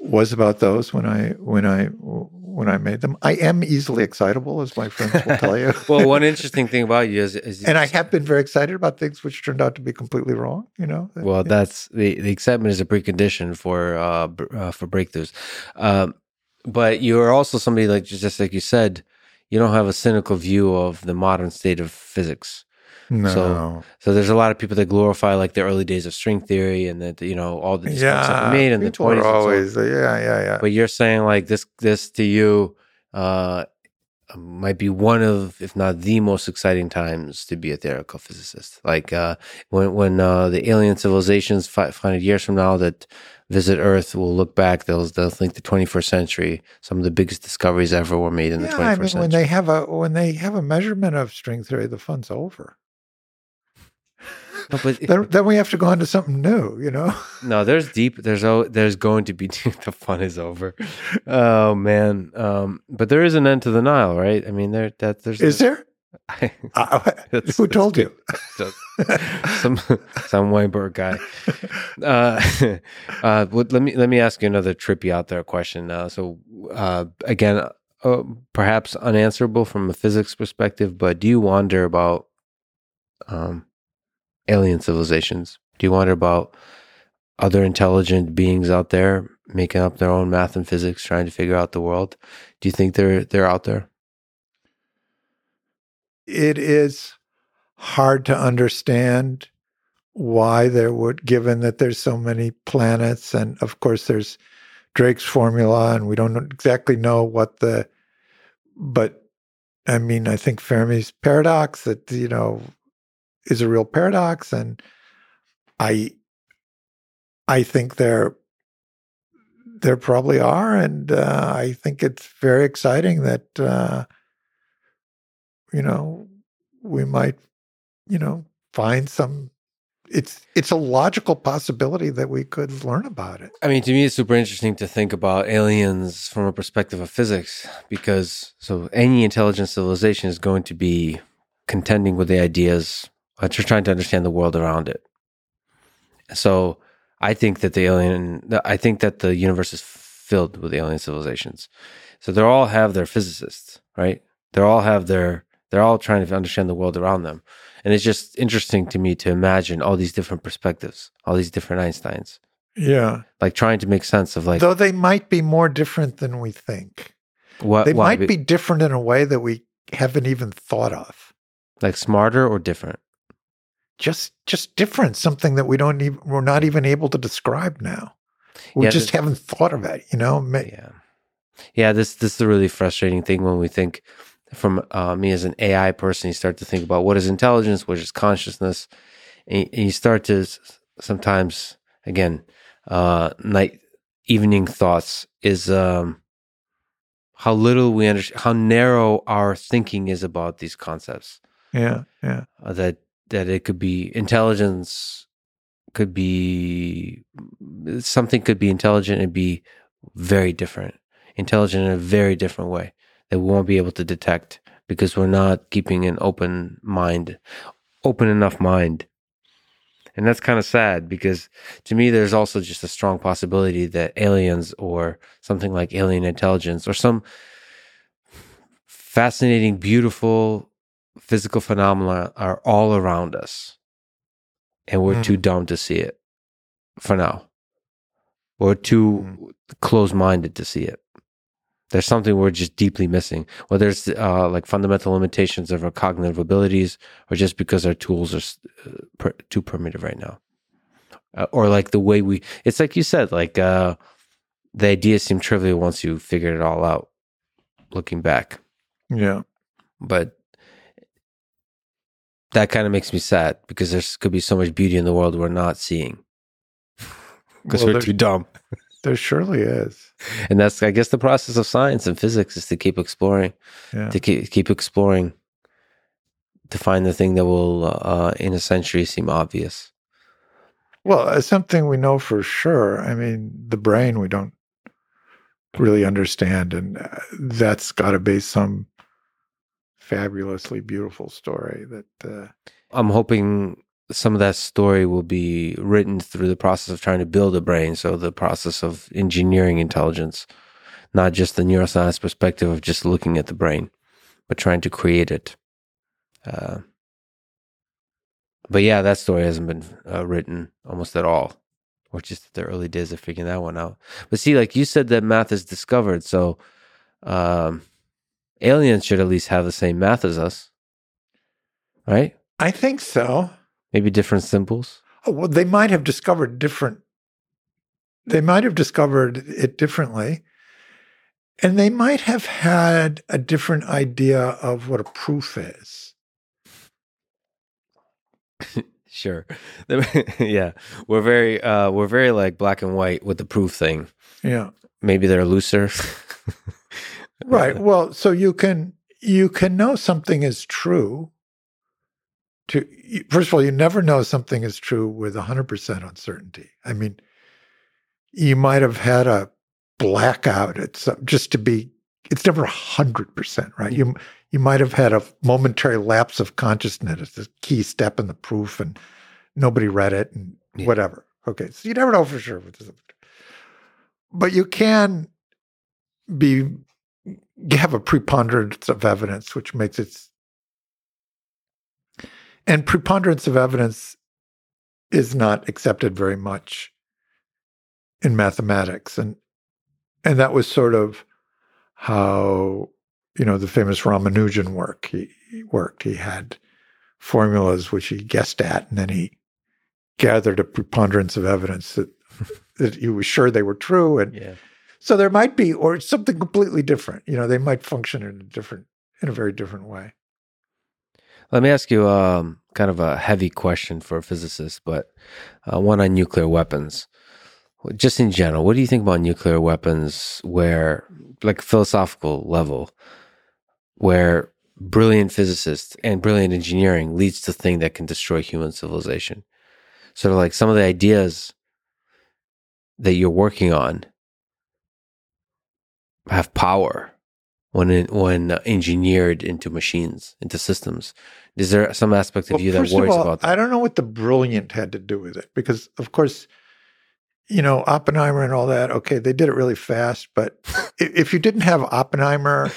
was about those when I when I when I made them. I am easily excitable, as my friends will tell you. Well, one interesting thing about you is, is and I have been very excited about things which turned out to be completely wrong. You know. Well, yeah. that's the, the excitement is a precondition for uh, uh, for breakthroughs. Um, but you are also somebody, like just like you said, you don't have a cynical view of the modern state of physics. No. So, so there's a lot of people that glorify, like, the early days of string theory, and that, you know, all the yeah, stuff we made in the twenties. Always, so. yeah, yeah, yeah. But you're saying, like, this, this to you, uh, might be one of, if not the most exciting times to be a theoretical physicist. Like, uh, when when uh, the alien civilizations five hundred years from now that visit Earth will look back, they'll they'll think the twenty-first century, some of the biggest discoveries ever were made in yeah, the twenty-first I mean, century. When they have a when they have a measurement of string theory, the fun's over. No, but then, then we have to go on to something new, you know? No, there's deep, there's there's going to be deep. The fun is over. Oh, man. Um, but there is an end to the Nile, right? I mean, there that there's... Is a, there? I, uh, who told you? some some Weinberg guy. Uh, uh, let me let me ask you another trippy out there question. Uh, so, uh, again, uh, perhaps unanswerable from a physics perspective, but do you wonder about... Um, alien civilizations? Do you wonder about other intelligent beings out there making up their own math and physics, trying to figure out the world? Do you think they're they're out there? it is hard to understand why there would, given that there's so many planets, and of course there's Drake's formula, and we don't exactly know what the, but I mean, I think Fermi's paradox that, you know, is a real paradox. And I, I think there, there probably are. And uh, I think it's very exciting that, uh, you know, we might, you know, find some, it's it's a logical possibility that we could learn about it. I mean, to me, it's super interesting to think about aliens from a perspective of physics, because so any intelligent civilization is going to be contending with the ideas, uh, just trying to understand the world around it. So I think that the alien, I think that the universe is filled with alien civilizations. So they all have their physicists, right? They all have their, they're all trying to understand the world around them. And it's just interesting to me to imagine all these different perspectives, all these different Einsteins. Yeah. Like trying to make sense of like... Though they might be more different than we think. What, they why? might be different in a way that we haven't even thought of. Like smarter or different? Just just different, something that we don't even, we're not even able to describe now. We yeah, just haven't thought of it, you know? Yeah. Yeah, this, this is a really frustrating thing when we think... From uh, me as an A I person, you start to think about what is intelligence, what is consciousness, and, and you start to sometimes, again, uh, night, evening thoughts is um, how little we understand, how narrow our thinking is about these concepts. Yeah, yeah. Uh, that that it could be intelligence, could be something, could be intelligent and be very different, intelligent in a very different way. That we won't be able to detect because we're not keeping an open mind, open enough mind. And that's kind of sad because to me, there's also just a strong possibility that aliens or something like alien intelligence or some fascinating, beautiful physical phenomena are all around us. And we're mm. too dumb to see it for now. We're too mm. close-minded to see it. There's something we're just deeply missing, whether it's uh, like fundamental limitations of our cognitive abilities or just because our tools are uh, per, too primitive right now. Uh, or like the way we, it's like you said, like uh, the ideas seem trivial once you figure it all out, looking back. Yeah. But that kind of makes me sad because there could be so much beauty in the world we're not seeing because well, we're too dumb. There surely is. And that's, I guess, the process of science and physics is to keep exploring, yeah. to keep, keep exploring, to find the thing that will, uh, in a century, seem obvious. Well, it's something we know for sure. I mean, the brain we don't really understand, and that's got to be some fabulously beautiful story. That uh, I'm hoping... Some of that story will be written through the process of trying to build a brain, so the process of engineering intelligence, not just the neuroscience perspective of just looking at the brain, but trying to create it. Uh, but yeah, that story hasn't been uh, written almost at all, or just the early days of figuring that one out. But see, like you said, that math is discovered, so um, aliens should at least have the same math as us, right? I think so. Maybe different symbols? Oh, well, they might have discovered different, they might have discovered it differently. And they might have had a different idea of what a proof is. Sure. Yeah. We're very, uh, we're very like black and white with the proof thing. Yeah. Maybe they're looser. Right. Well, so you can, you can know something is true. To, first of all, you never know something is true with one hundred percent uncertainty. I mean, you might have had a blackout at some, just to be, it's never one hundred percent, right? You you might have had a momentary lapse of consciousness. It's a key step in the proof and nobody read it and yeah. whatever. Okay, so you never know for sure. But you can be have a preponderance of evidence, which makes it... And preponderance of evidence is not accepted very much in mathematics. And and that was sort of how you know, the famous Ramanujan work. He, he worked. He had formulas which he guessed at, and then he gathered a preponderance of evidence that, that he was sure they were true. And yeah. so there might be, or something completely different. You know, they might function in a different, in a very different way. Let me ask you um, kind of a heavy question for a physicist, but uh, one on nuclear weapons. Just in general, what do you think about nuclear weapons where, like philosophical level, where brilliant physicists and brilliant engineering leads to thing that can destroy human civilization? Sort of like some of the ideas that you're working on have power when it, when engineered into machines, into systems. Is there some aspect of well, you that worries all, about that? I don't know what the brilliant had to do with it, because, of course, you know, Oppenheimer and all that, okay, they did it really fast, but if you didn't have Oppenheimer,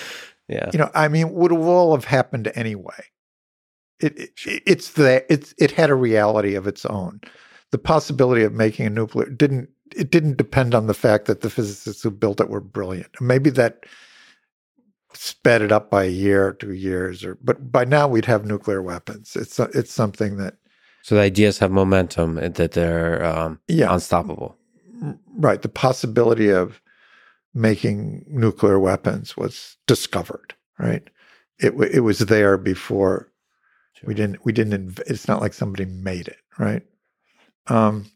yeah. you know, I mean, would it all have happened anyway? It, it it's the it's it had a reality of its own. The possibility of making a nuclear didn't it didn't depend on the fact that the physicists who built it were brilliant. Maybe that sped it up by a year or two years, or but by now we'd have nuclear weapons. It's it's something that so the ideas have momentum and that they're um, yeah, unstoppable. Right, the possibility of making nuclear weapons was discovered. Right, it it was there before. We didn't, we didn't, inv- it's not like somebody made it, right? Um,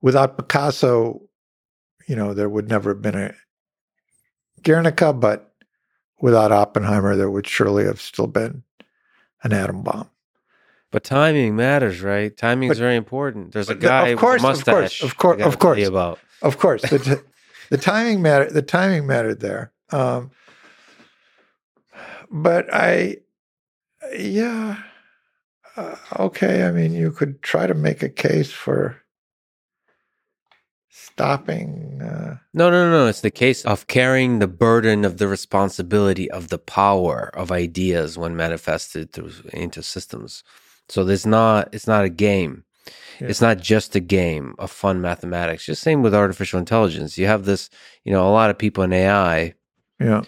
without Picasso, you know, there would never have been a Guernica, but without Oppenheimer, there would surely have still been an atom bomb. But timing matters, right? Timing is very important. There's a guy the, course, with a mustache. Of course, of course, of course. Of course. The, t- the timing mattered, the timing mattered there. Um, but I... Yeah. Uh, okay. I mean, you could try to make a case for stopping. Uh, no, no, no, no. It's the case of carrying the burden of the responsibility of the power of ideas when manifested through, into systems. So there's not. It's not a game. Yeah. It's not just a game of fun mathematics. Just same with artificial intelligence. You have this. You know, a lot of people in A I. Yeah.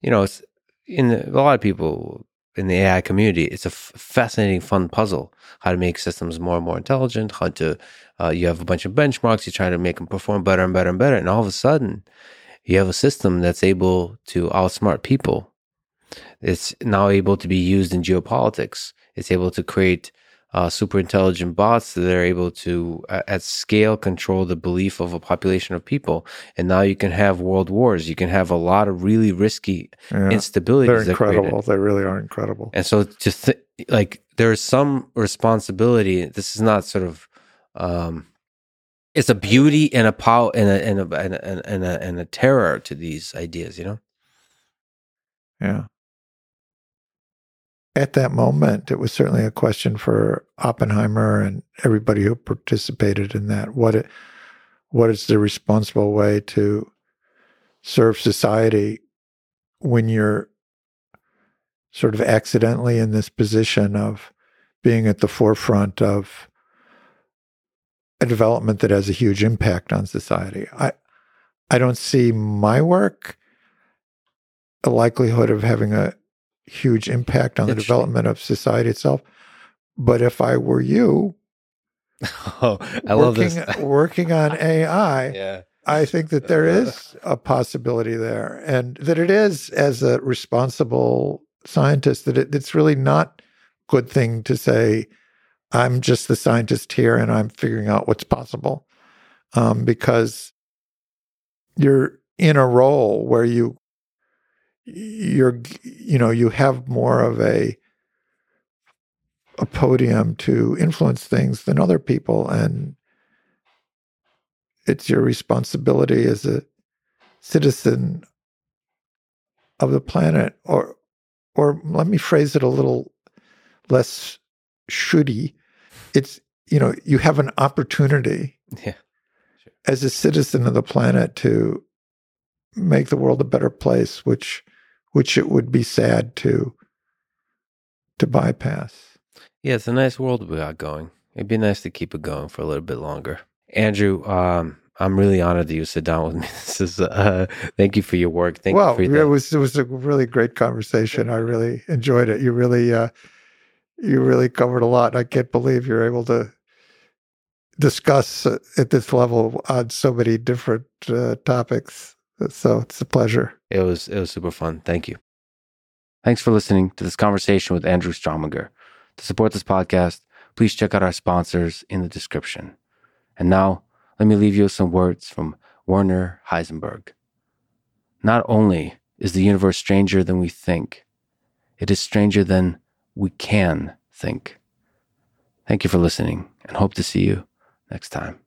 You know, it's in the, a lot of people. In the A I community, it's a f- fascinating, fun puzzle. How to make systems more and more intelligent. How to uh, you have a bunch of benchmarks. You're trying to make them perform better and better and better. And all of a sudden, you have a system that's able to outsmart people. It's now able to be used in geopolitics. It's able to create uh, super intelligent bots that are able to, uh, at scale, control the belief of a population of people. And now you can have world wars. You can have a lot of really risky yeah, instabilities. They're incredible. They really are incredible. And so, to th- like, there is some responsibility. This is not sort of, um, it's a beauty and a power and a and a and a, and a, and a, and a terror to these ideas. You know. Yeah. At that moment, it was certainly a question for Oppenheimer and everybody who participated in that. What, it, what is the responsible way to serve society when you're sort of accidentally in this position of being at the forefront of a development that has a huge impact on society? I, I don't see my work, the likelihood of having a huge impact on the development of society itself. But if I were you, oh, I love working, this. working on A I, yeah. I think that there is a possibility there, and that it is, as a responsible scientist, that it, it's really not a good thing to say, I'm just the scientist here and I'm figuring out what's possible, um, because you're in a role where you You're, you know, you have more of a a podium to influence things than other people, and it's your responsibility as a citizen of the planet. Or, or let me phrase it a little less shouldy. It's, you know, you have an opportunity yeah. sure. as a citizen of the planet to make the world a better place, which. Which it would be sad to to bypass. Yeah, it's a nice world we got going. It'd be nice to keep it going for a little bit longer. Andrew, um, I'm really honored that you sit down with me. This is uh, thank you for your work. Thank well, you for your. Well, it was it was a really great conversation. I really enjoyed it. You really uh, you really covered a lot. I can't believe you're able to discuss at this level on so many different uh, topics. So it's a pleasure. It was it was super fun. Thank you. Thanks for listening to this conversation with Andrew Strominger. To support this podcast, please check out our sponsors in the description. And now, let me leave you with some words from Werner Heisenberg. Not only is the universe stranger than we think, it is stranger than we can think. Thank you for listening, and hope to see you next time.